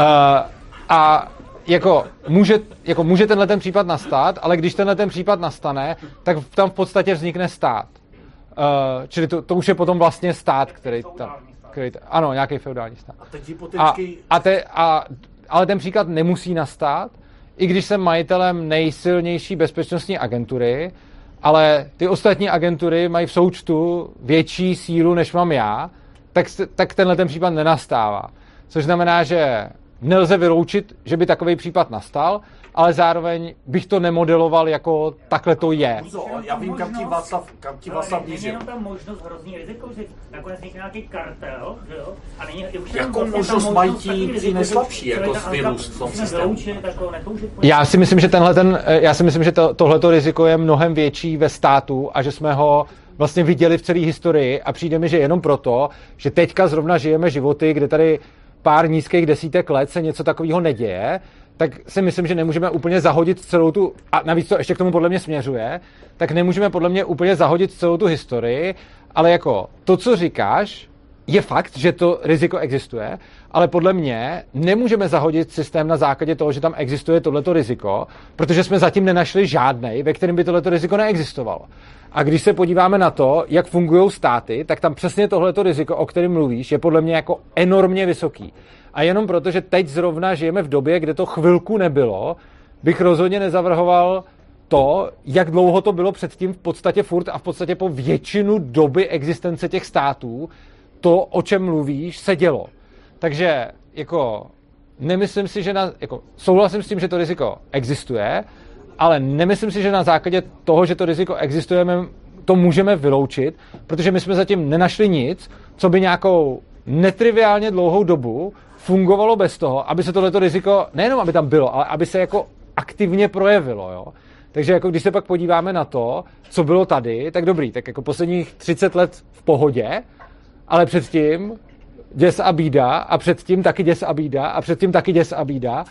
a jako může, jako může tenhle ten případ nastat, ale když tenhle ten případ nastane, tak tam v podstatě vznikne stát. Uh, čili to, to už je potom vlastně stát, který tam... Ano, nějaký feudální stát. A teď hypotetický... a, a te, a, ale ten příklad nemusí nastát, i když jsem majitelem nejsilnější bezpečnostní agentury, ale ty ostatní agentury mají v součtu větší sílu, než mám já, tak, tak tenhle ten případ nenastává. Což znamená, že nelze vyloučit, že by takový případ nastal, ale zároveň bych to nemodeloval jako takhle to je. Já vím, kam ti Václav, kam ti Václav míří. Není tam možnost hrozný riziko, že nakonec není nějaký kartel, že jo? A není, už jako možnost mají ti nejslabší jako virus v tom systému. Já si myslím, že tenhle ten, já si myslím, že to, tohleto riziko je mnohem větší ve státu a že jsme ho vlastně viděli v celé historii a přijde mi, že jenom proto, že teďka zrovna žijeme životy, kde tady pár nízkých desítek let se něco takového neděje, tak si myslím, že nemůžeme úplně zahodit celou tu, a navíc to ještě k tomu podle mě směřuje, tak nemůžeme podle mě úplně zahodit celou tu historii, ale jako to, co říkáš, je fakt, že to riziko existuje, ale podle mě nemůžeme zahodit systém na základě toho, že tam existuje tohleto riziko, protože jsme zatím nenašli žádnej, ve kterém by tohleto riziko neexistovalo. A když se podíváme na to, jak fungují státy, tak tam přesně tohleto riziko, o kterém mluvíš, je podle mě jako enormně vysoký. A jenom proto, že teď zrovna žijeme v době, kde to chvilku nebylo, bych rozhodně nezavrhoval to, jak dlouho to bylo předtím v podstatě furt a v podstatě po většinu doby existence těch států, to, o čem mluvíš, se dělo. Takže jako nemyslím si, že na, jako souhlasím s tím, že to riziko existuje, ale nemyslím si, že na základě toho, že to riziko existuje, to můžeme vyloučit, protože my jsme zatím nenašli nic, co by nějakou netriviálně dlouhou dobu fungovalo bez toho, aby se tohleto riziko, nejenom aby tam bylo, ale aby se jako aktivně projevilo, jo. Takže jako když se pak podíváme na to, co bylo tady, tak dobrý, tak jako posledních třicet let v pohodě, ale předtím děs a bída a předtím taky děs a bída a předtím taky děs a bída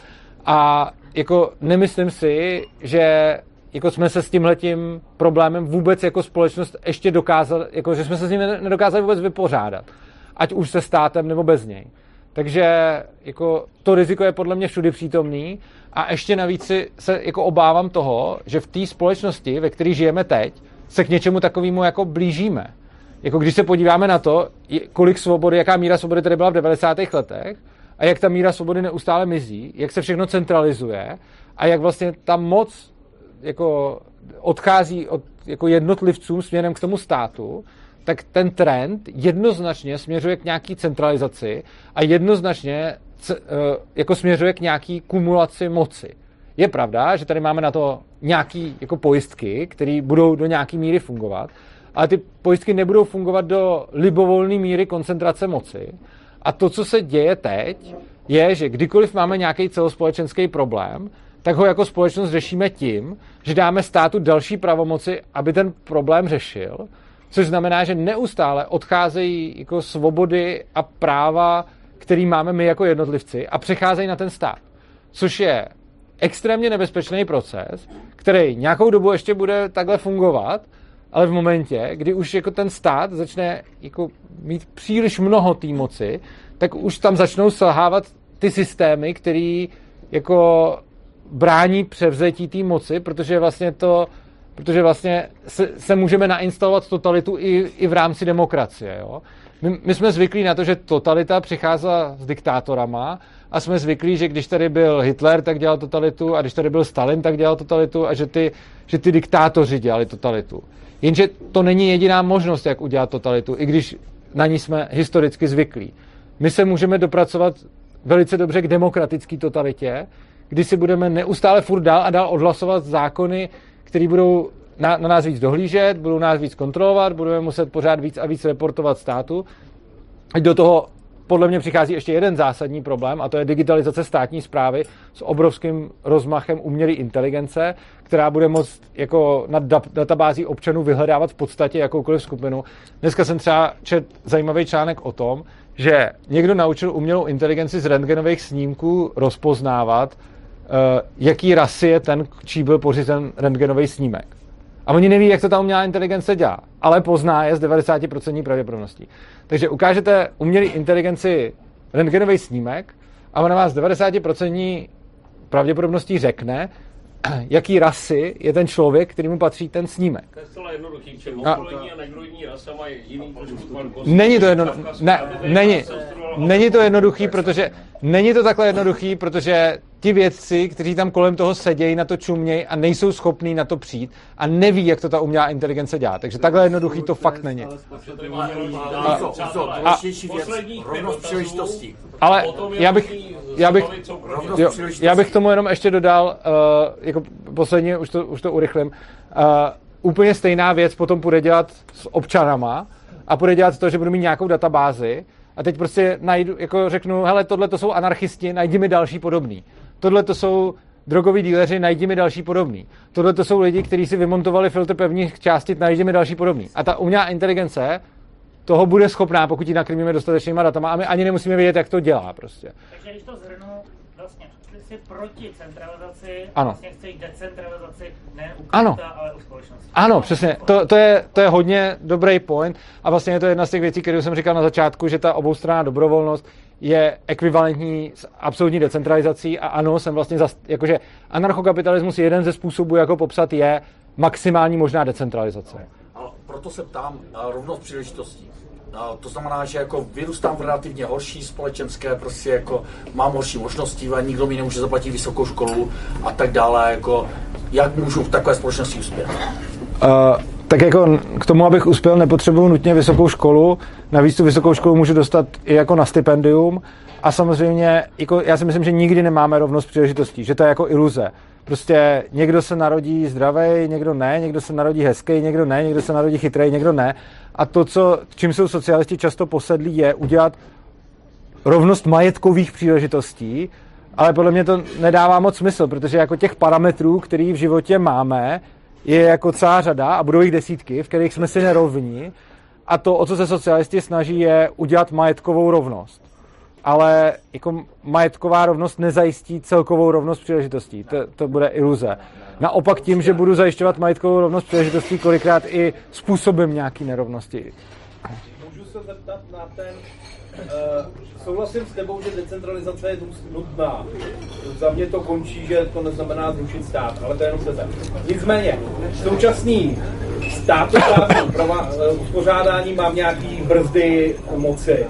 a jako nemyslím si, že jako jsme se s tímhletím problémem vůbec jako společnost ještě dokázali, jako že jsme se s ním nedokázali vůbec vypořádat, ať už se státem nebo bez něj. Takže jako to riziko je podle mě všudy přítomný a ještě navíc se jako obávám toho, že v té společnosti, ve které žijeme teď, se k něčemu takovému jako blížíme. Jako když se podíváme na to, kolik svobody, jaká míra svobody tady byla v devadesátých letech a jak ta míra svobody neustále mizí, jak se všechno centralizuje a jak vlastně ta moc jako odchází od jako jednotlivcům směrem k tomu státu, tak ten trend jednoznačně směřuje k nějaký centralizaci a jednoznačně jako směřuje k nějaký kumulaci moci. Je pravda, že tady máme na to nějaký jako pojistky, které budou do nějaký míry fungovat, ale ty pojistky nebudou fungovat do libovolné míry koncentrace moci. A to, co se děje teď, je, že kdykoliv máme nějaký celospolečenský problém, tak ho jako společnost řešíme tím, že dáme státu další pravomoci, aby ten problém řešil, což znamená, že neustále odcházejí jako svobody a práva, které máme my jako jednotlivci a přecházejí na ten stát, což je extrémně nebezpečný proces, který nějakou dobu ještě bude takhle fungovat, ale v momentě, kdy už jako ten stát začne jako mít příliš mnoho té moci, tak už tam začnou selhávat ty systémy, které jako brání převzetí té moci, protože vlastně to, protože vlastně se, se můžeme nainstalovat totalitu i, i v rámci demokracie. Jo? My, my jsme zvyklí na to, že totalita přicházela s diktátorama a jsme zvyklí, že když tady byl Hitler, tak dělal totalitu a když tady byl Stalin, tak dělal totalitu a že ty, že ty diktátoři dělali totalitu. Jenže to není jediná možnost, jak udělat totalitu, i když na ní jsme historicky zvyklí. My se můžeme dopracovat velice dobře k demokratické totalitě, kdy si budeme neustále furt dál a dál odhlasovat zákony, kteří budou na, na nás víc dohlížet, budou nás víc kontrolovat, budeme muset pořád víc a víc reportovat státu. Do toho podle mě přichází ještě jeden zásadní problém, a to je digitalizace státní správy s obrovským rozmachem umělé inteligence, která bude moct jako na databází občanů vyhledávat v podstatě jakoukoliv skupinu. Dneska jsem třeba četl zajímavý článek o tom, že někdo naučil umělou inteligenci z rentgenových snímků rozpoznávat, jaký rasy je ten, čí byl pořízen rentgenový snímek. A oni neví, jak to ta umělá inteligence dělá, ale pozná je s devadesát procent pravděpodobností. Takže ukážete umělé inteligenci rentgenový snímek a ona vás s devadesát procent pravděpodobností řekne, jaký rasy je ten člověk, který mu patří ten snímek. To je zcela jednoduchý, že okolení a negroidní rasa mají jiný počet. Není to jednoduchý, ne, není, není to jednoduchý, protože není to takhle jednoduchý, protože ti vědci, kteří tam kolem toho sedějí, na to čumějí a nejsou schopní na to přijít a neví, jak to ta umělá inteligence dělá. Takže takhle jednoduchý to fakt není. A rovnost příležitostí. Ale já bych, já bych, jo, já bych tomu jenom ještě dodal, uh, jako posledně, už to, už to urychlím, uh, úplně stejná věc potom půjde dělat s občanama a půjde dělat to, že budu mít nějakou databázi a teď prostě najdu, jako řeknu, hele, tohle to jsou anarchisti, najdi mi další podobný. Tohle to jsou drogoví díleři, najdi mi další podobný. Tohle to jsou lidi, kteří si vymontovali filtr pevných částic, najdi mi další podobný. A ta umělá inteligence toho bude schopná, pokud ji nakrmíme dostatečnýma datama, a my ani nemusíme vědět, jak to dělá prostě. Takže když to zhrnu, vlastně jsi proti centralizaci, ano. Vlastně chceš decentralizaci, ne ukryta, ale u společnosti. Ano, přesně. To, to, je, to je hodně dobrý point a vlastně je to jedna z těch věcí, kterou jsem říkal na začátku, že ta oboustranná dobrovolnost je ekvivalentní s absolutní decentralizací a ano, jsem vlastně, zas, jakože anarchokapitalismus je jeden ze způsobů, jako popsat je maximální možná decentralizace. Ale proto se ptám rovnost příležitostí. To znamená, že jako vyrůstám v relativně horší společenské, prostě jako mám horší možnosti, ale nikdo mi nemůže zaplatit vysokou školu a tak dále, jako jak můžu v takové společnosti uspět? Uh, tak jako k tomu, abych uspěl, nepotřebuji nutně vysokou školu, navíc tu vysokou školu můžu dostat i jako na stipendium a samozřejmě, jako já si myslím, že nikdy nemáme rovnost příležitostí, že to je jako iluze. Prostě někdo se narodí zdravej, někdo ne, někdo se narodí hezkej, někdo ne, někdo se narodí chytrej, někdo ne. A to, co, čím jsou socialisti často posedlí, je udělat rovnost majetkových příležitostí, ale podle mě to nedává moc smysl, protože jako těch parametrů, který v životě máme, je jako celá řada a budou jich desítky, v kterých jsme si nerovní. A to, o co se socialisti snaží, je udělat majetkovou rovnost. Ale jako majetková rovnost nezajistí celkovou rovnost příležitostí. To, to bude iluze. Naopak tím, že budu zajišťovat majetkovou rovnost příležitostí, kolikrát i způsobem nějaký nerovnosti. Můžu se zeptat na ten... Uh, souhlasím s tebou, že decentralizace je nutná. Za mě to končí, že to neznamená zrušit stát, ale to je jenom teze. Nicméně, současný státotární uh, uspořádání mám nějaký brzdy moci.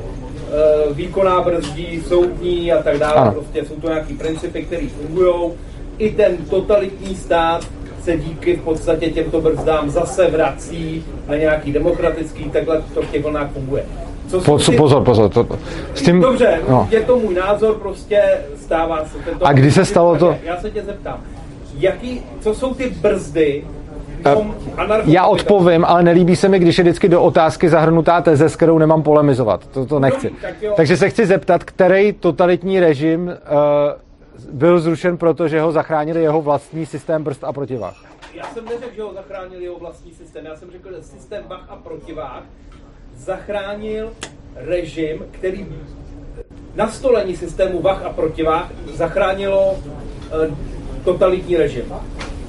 Výkonná brzdí, soudní a tak dále, prostě jsou to nějaký principy, které fungují. I ten totalitní stát se díky v podstatě těmto brzdám zase vrací na nějaký demokratický, takhle to v těch vlnách funguje. Co pozor, ty... pozor, pozor. To... S tím... Dobře, no. Je to můj názor, prostě stává se. Tento a kdy se stalo to? Já se tě zeptám, jaký, co jsou ty brzdy? Já odpovím, ale nelíbí se mi, když je vždycky do otázky zahrnutá teze, s kterou nemám polemizovat. To, to nechci. Takže se chci zeptat, který totalitní režim uh, byl zrušen, protože ho zachránili jeho vlastní systém brzd a protivách. Já jsem neřekl, že ho zachránil jeho vlastní systém. Já jsem řekl, že systém vah a protivách zachránil režim, který nastolení systému vah a protivách zachránilo uh, totalitní režim.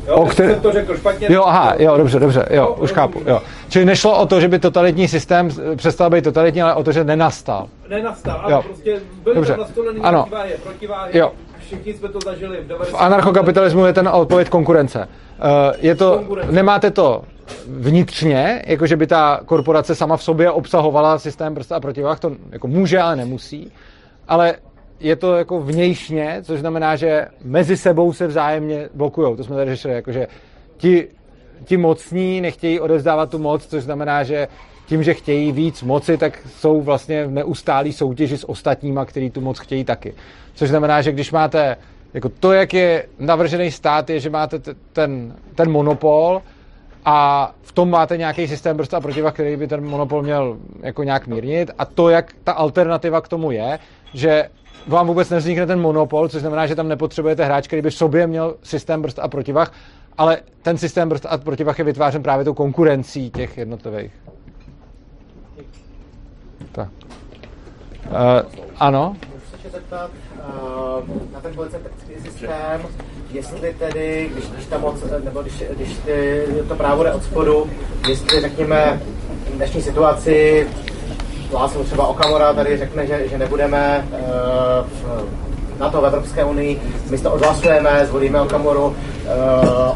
Jo, o který... to řekl špatně. Jo, aha, jo, dobře, dobře, jo, už chápu, jo. Čili nešlo o to, že by totalitní systém přestal být totalitní, ale o to, že nenastal. Nenastal, ale jo. Prostě byly dobře. To nastolený protiváhy, protiváhy, jo. Všichni jsme to zažili. V, v anarchokapitalismu je ten odpověď konkurence. Je to, konkurence. Nemáte to vnitřně, jako že by ta korporace sama v sobě obsahovala systém brzd a protivách, to jako může, ale nemusí, ale... je to jako vnějšně, což znamená, že mezi sebou se vzájemně blokujou. To jsme tady řešili, jakože ti, ti mocní nechtějí odevzdávat tu moc, což znamená, že tím, že chtějí víc moci, tak jsou vlastně v neustálý soutěži s ostatníma, kteří tu moc chtějí taky. Což znamená, že když máte Jako to, jak je navržený stát, je, že máte t- ten, ten monopol a v tom máte nějaký systém brzd a protivah, který by ten monopol měl jako nějak mírnit. A to, jak ta alternativa k tomu je, že vám vůbec nevznikne ten monopol, což znamená, že tam nepotřebujete hráč, který by v sobě měl systém brzd a protivah, ale ten systém brzd a protivah je vytvářen právě tou konkurencí těch jednotlivých. Tak. Uh, ano? Zeptat, uh, na ten policentrický systém, jestli tedy, když, když ta moc, nebo když, když ty, to právo jde od spodu, jestli řekněme v dnešní situaci, vlásnou třeba Okamora tady řekne, že, že nebudeme uh, na to v Evropské unii, my to odhlasujeme, zvolíme Okamoru, uh,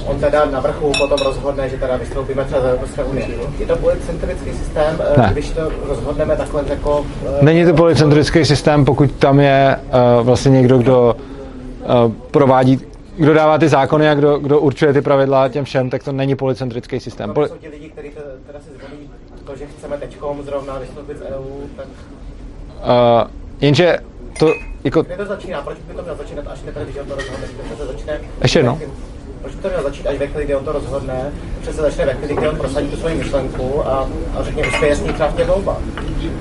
on teda na vrchu potom rozhodne, že teda vystoupíme třeba z Evropské unie. Je to policentrický systém, ne. Když to rozhodneme takhle jako... Uh, Není to policentrický systém, pokud tam je uh, vlastně někdo, kdo uh, provádí... Kdo dává ty zákony a kdo, kdo určuje ty pravidla těm všem, tak to není policentrický systém. Poli... Jsou ti lidi, kteří teda si zvolí to, že chceme teďkom zrovna vystoupit z E U, tak... Uh, jenže to... Jako... Kde to začíná? Proč by to měl začínat až ne, když on to rozhodne? Když to začne... Ještě jednou. Proč by to měl začít až ve chvíli, kdy on to rozhodne? Protože se začne ve chvíli, kdy on prosadí tu svoji myšlenku a, a řekně, že je jasný třeba v těch volbách.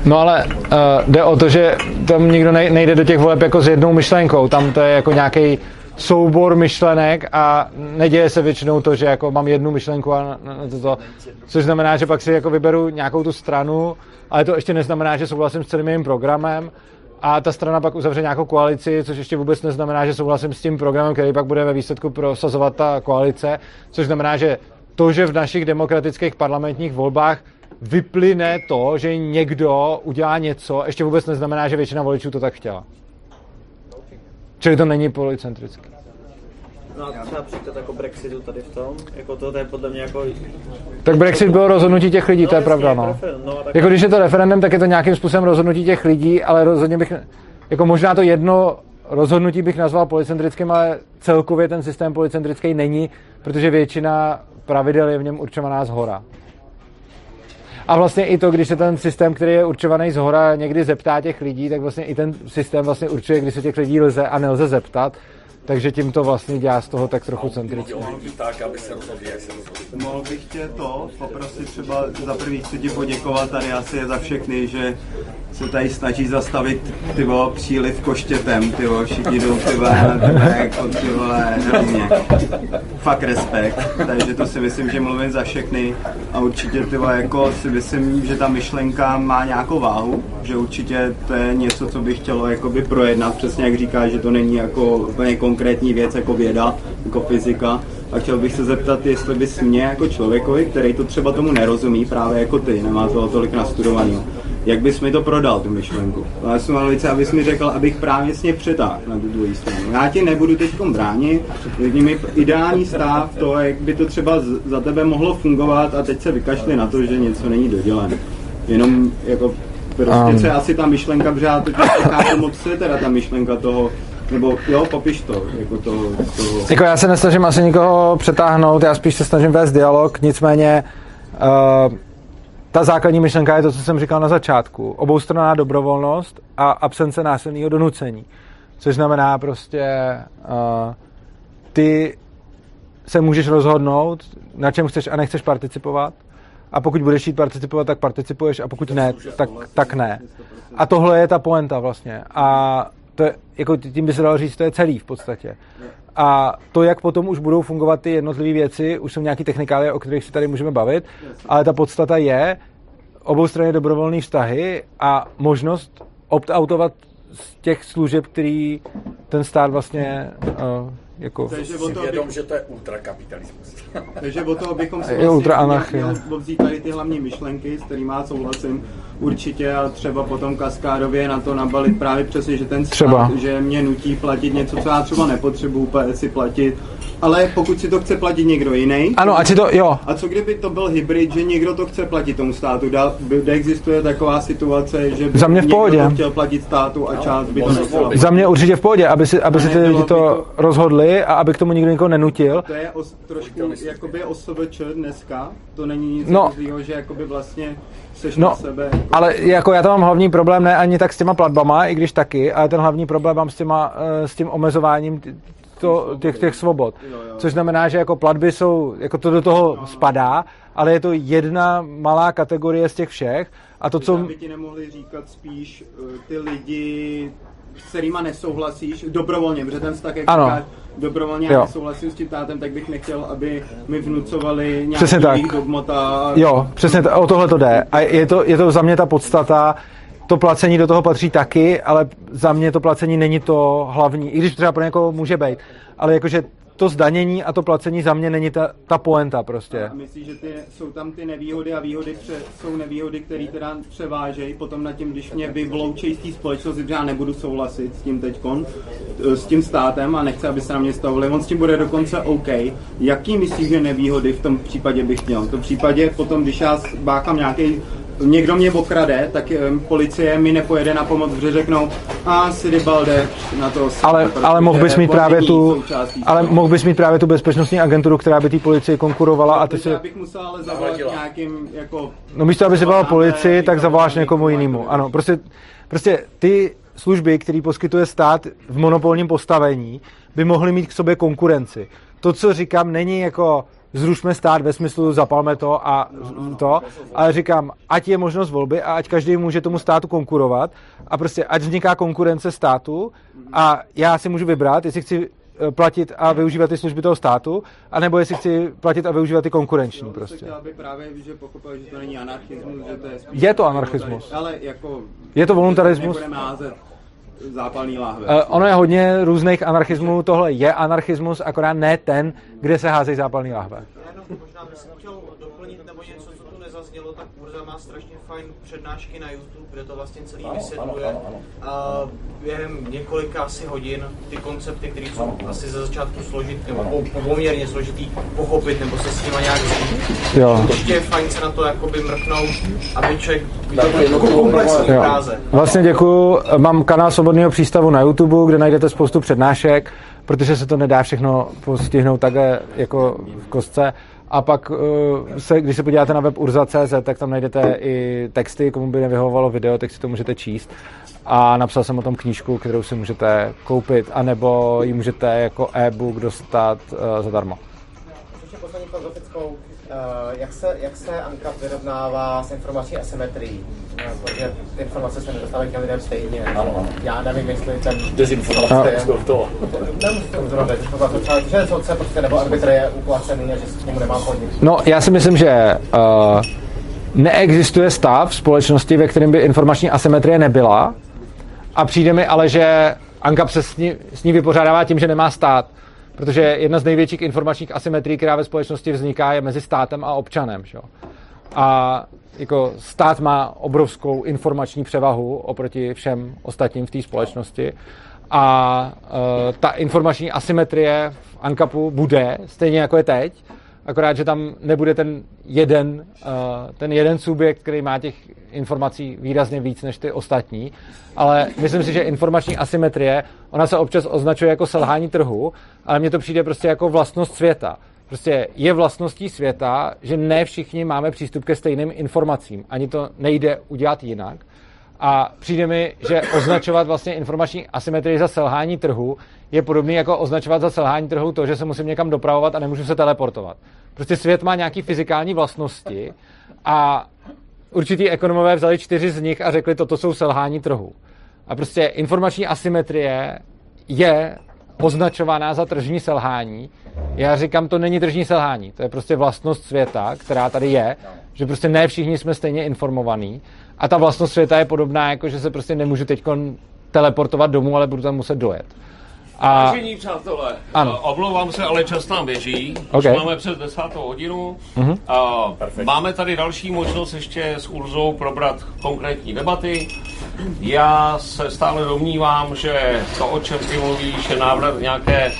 No ale uh, jde o to, že tam nikdo nejde do těch voleb jako s jednou myšlenkou. Tam to je jako nějaký soubor myšlenek a neděje se většinou to, že jako mám jednu myšlenku a toto, což znamená, že pak si jako vyberu nějakou tu stranu, ale to ještě neznamená, že souhlasím s celým jejím programem a ta strana pak uzavře nějakou koalici, což ještě vůbec neznamená, že souhlasím s tím programem, který pak bude ve výsledku prosazovat ta koalice, což znamená, že to, že v našich demokratických parlamentních volbách vyplyne to, že někdo udělá něco, ještě vůbec neznamená, že většina voličů to tak chtěla. Čili to není policentrické. No a třeba příklad jako Brexitu tady v tom, jako to, to je podle mě jako... Tak Brexit bylo rozhodnutí těch lidí, no, to je pravda, no. Prefer- no tak... Jako když je to referendum, tak je to nějakým způsobem rozhodnutí těch lidí, ale rozhodně bych, jako možná to jedno rozhodnutí bych nazval policentrickým, ale celkově ten systém policentrický není, protože většina pravidel je v něm určovaná zhora. A vlastně i to, když se ten systém, který je určovaný zhora, někdy zeptá těch lidí, tak vlastně i ten systém vlastně určuje, když se těch lidí lze a nelze zeptat. Takže tím to vlastně dělá z toho tak trochu centrický. Tak, aby se rozhodli, jak se rozhodli. Mohl bych tě to poprosit třeba za první chci ti poděkovat tady asi za všechny, že se tady snaží zastavit ty vole příliv koštětem, ty vole, všichni jdou ty vole, jako ty vole, hrozně. Fakt respekt, takže to si myslím, že mluvím za všechny a určitě ty vole, jako si myslím, že ta myšlenka má nějakou váhu, že určitě to je něco, co bych chtělo jakoby projednat, přesně jak říkáš, že to není jako úplně konkrétní věc jako věda, jako fyzika. A chtěl bych se zeptat, jestli bys mě jako člověkovi, který to třeba tomu nerozumí, právě jako ty, nemá toho tolik nastudovaného, jak bys mi to prodal, tu myšlenku? Já jsem velice, abys mi řekl, abych právě s ně přetáhl na tu druhou stranu. Já ti nebudu teďkom bránit, řekni mi ideální stav, to, jak by to třeba za tebe mohlo fungovat a teď se vykašli na to, že něco není dodělané. Jenom jako prostě um. co je asi ta myšlenka, protože já to chápu moc, co je teda ta myšlenka toho, nebo jo, popiš to, jako to, to... Jako já se nesnažím asi nikoho přetáhnout, já spíš se snažím vést dialog, nicméně uh, ta základní myšlenka je to, co jsem říkal na začátku. Oboustranná dobrovolnost a absence násilného donucení. Což znamená prostě, uh, ty se můžeš rozhodnout, na čem chceš a nechceš participovat. A pokud budeš jít participovat, tak participuješ a pokud ne, tak, tak ne. A tohle je ta poenta vlastně. A to je, jako tím by se dalo říct, to je celý v podstatě. A to, jak potom už budou fungovat ty jednotlivé věci, už jsou nějaký technikálie, o kterých si tady můžeme bavit, ale ta podstata je oboustranné dobrovolné vztahy a možnost opt-outovat z těch služeb, který ten stát vlastně... Uh, Jako... Takže si vědom, bych... že to je ultrakapitalismus. Takže o toho bychom si vlastně vzít tady ty hlavní myšlenky, s kterými já souhlasím určitě a třeba potom kaskádově na to nabalit právě přesně, že ten stát, že mě nutí platit něco, co já třeba nepotřebuji úplně si platit, ale pokud si to chce platit někdo jiný. Ano, a si to, jo. A co kdyby to byl hybrid, že někdo to chce platit tomu státu? Da, by, existuje taková situace, že by někdo to chtěl platit státu a no, část by to nechtěl. Za mě určitě v pohodě, aby si, aby si ty lidi to, to rozhodli a aby k tomu nikdo nikoho nenutil. To je os, trošku jakoby osobeč dneska, to není nic no, zlýho, že jakoby vlastně seš no, na sebe. Jako... Ale jako já tam mám hlavní problém, ne ani tak s těma platbama, i když taky, ale ten hlavní problém mám s, těma, s tím omezováním to, těch, těch svobod. Což znamená, že jako platby jsou, jako to do toho spadá, ale je to jedna malá kategorie z těch všech. A to, co... Aby ti nemohli říkat spíš ty lidi, s kterýma nesouhlasíš, dobrovolně, protože ten vztah, jak říkáš, dobrovolně já nesouhlasím s tím tátem, tak bych nechtěl, aby mi vnucovali nějaký dogmata. Jo, přesně, t- o tohle to jde. A je to, je to za mě ta podstata. To placení do toho patří taky, ale za mě to placení není to hlavní, i když třeba pro někoho může být. Ale jakože to zdanění a to placení za mě není ta, ta poenta prostě. A myslíš, že ty, jsou tam ty nevýhody a výhody pře, jsou nevýhody, které teda převážejí potom nad tím, když mě vyvloučejí z té společnosti, že já nebudu souhlasit s tím teďkon, s tím státem a nechce, aby se na mě stavili. On s tím bude dokonce OK. Jaký myslíš, že nevýhody v tom případě bych měl? V tom případě potom, když já bákám nějaký někdo mě okrade, tak um, policie mi nepojede na pomoc, protože řeknou a Sidi Balde na to... Ale, ale mohl bys mít právě tu ale mohl bys mít právě tu bezpečnostní agenturu, která by té policii konkurovala no, a ty si... Já bych musel ale zavolat nějakým jako... No místo, aby se volala policii, tak zavoláš někomu jinému. Ano, prostě, prostě ty služby, které poskytuje stát v monopolním postavení, by mohly mít k sobě konkurenci. To, co říkám, není jako... zrušme stát ve smyslu zapalme to a to, ale říkám, ať je možnost volby a ať každý může tomu státu konkurovat a prostě ať vzniká konkurence státu a já si můžu vybrat, jestli chci platit a využívat ty služby toho státu, anebo jestli chci platit a využívat ty konkurenční prostě. Právě, že pochopil, že to není anarchismus, že to je spíš... Je to anarchismus. Ale jako... Je to voluntarismus. Zápalný láhve. Uh, ono je hodně různých anarchismů, tohle je anarchismus, akorát ne ten, kde se házejí zápalný láhve. Já jenom možná bych chtěl doplnit nebo něco, co tu nezaznělo, tak Urza má strašně fajn přednášky na YouTube, kde to vlastně celý vysvětluje a během několika asi hodin ty koncepty, které jsou asi ze začátku složitý, nebo poměrně složitý, pochopit nebo se s nimi nějak zjít. Určitě je fajn se na to jakoby mrknout, aby člověk byl komplexní práze. Vlastně děkuju, mám kanál Svobodného přístavu na YouTube, kde najdete spoustu přednášek, protože se to nedá všechno postihnout takhle jako v kostce. A pak, se, když se podíváte na web urza tečka cz, tak tam najdete i texty, komu by nevyhovovalo video, tak si to můžete číst. A napsal jsem o tom knížku, kterou si můžete koupit, anebo ji můžete jako e-book dostat uh, zadarmo. Příště poslední filozofickou, uh, jak se, jak se ANCAP vyrovnává s informační asymetrií? Protože ty informace se nedostávají k lidem stejně. Ano. Já nevím, jestli ten... Dezinformace, jak jsou to. Nemusím to zrobit, že soudce prostě nebo arbitr je uplacený a že se k němu nemá chodit. No, já si myslím, že uh, neexistuje stav v společnosti, ve kterém by informační asymetrie nebyla. A přijde mi ale, že ANCAP se s ní, s ní vypořádává tím, že nemá stát. Protože jedna z největších informačních asymetrií, která ve společnosti vzniká, je mezi státem a občanem. Že? A jako stát má obrovskou informační převahu oproti všem ostatním v té společnosti. A e, ta informační asymetrie v ANCAPu bude, stejně jako je teď, akorát, že tam nebude ten jeden, e, ten jeden subjekt, který má těch informací výrazně víc než ty ostatní. Ale myslím si, že informační asymetrie, ona se občas označuje jako selhání trhu, ale mně to přijde prostě jako vlastnost světa. Prostě je vlastností světa, že ne všichni máme přístup ke stejným informacím. Ani to nejde udělat jinak. A přijde mi, že označovat vlastně informační asymetrii za selhání trhu je podobný jako označovat za selhání trhu to, že se musím někam dopravovat a nemůžu se teleportovat. Prostě svět má nějaké fyzikální vlastnosti a určití ekonomové vzali čtyři z nich a řekli, toto jsou selhání trhu. A prostě informační asymetrie je označovaná za tržní selhání. Já říkám, to není tržní selhání, to je prostě vlastnost světa, která tady je, že prostě ne všichni jsme stejně informovaní a ta vlastnost světa je podobná, jako že se prostě nemůžu teď teleportovat domů, ale budu tam muset dojet. A... Vážení přátelé, ano. Omlouvám se, ale čas nám běží, okay. Už máme přes desátou hodinu, mm-hmm. A máme tady další možnost ještě s Urzou probrat konkrétní debaty. Já se stále domnívám, že to, o čem ty mluvíš, je návrat nějaké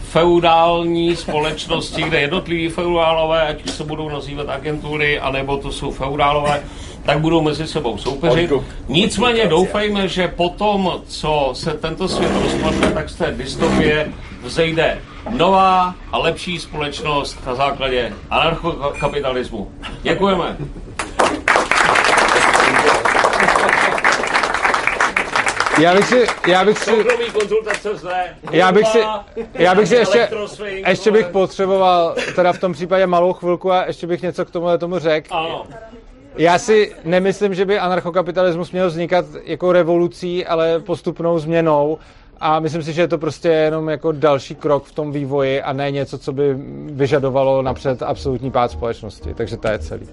feudální společnosti, kde jednotliví feudálové, ať se budou nazývat agentury, anebo to jsou feudálové, tak budou mezi sebou soupeřit. Nicméně doufejme, že potom, co se tento svět rozpadne, tak z té dystopie vzejde nová a lepší společnost na základě anarchokapitalismu. Děkujeme. Já bych si, já bych si, já bych si, já bych si ještě, ještě bych potřeboval teda v tom případě malou chvilku a ještě bych něco k tomuhle tomu řekl. Já si nemyslím, že by anarchokapitalismus měl vznikat jako revolucí, ale postupnou změnou. A myslím si, že je to prostě jenom jako další krok v tom vývoji a ne něco, co by vyžadovalo napřed absolutní pád společnosti. Takže to je celý.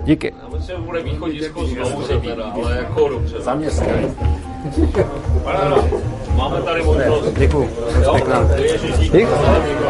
Díky. No, myslím, že bude východisko z nouzí, ale jako dobře. Zaměstnání. Máme tady možnost. Děkuji. Děkuji.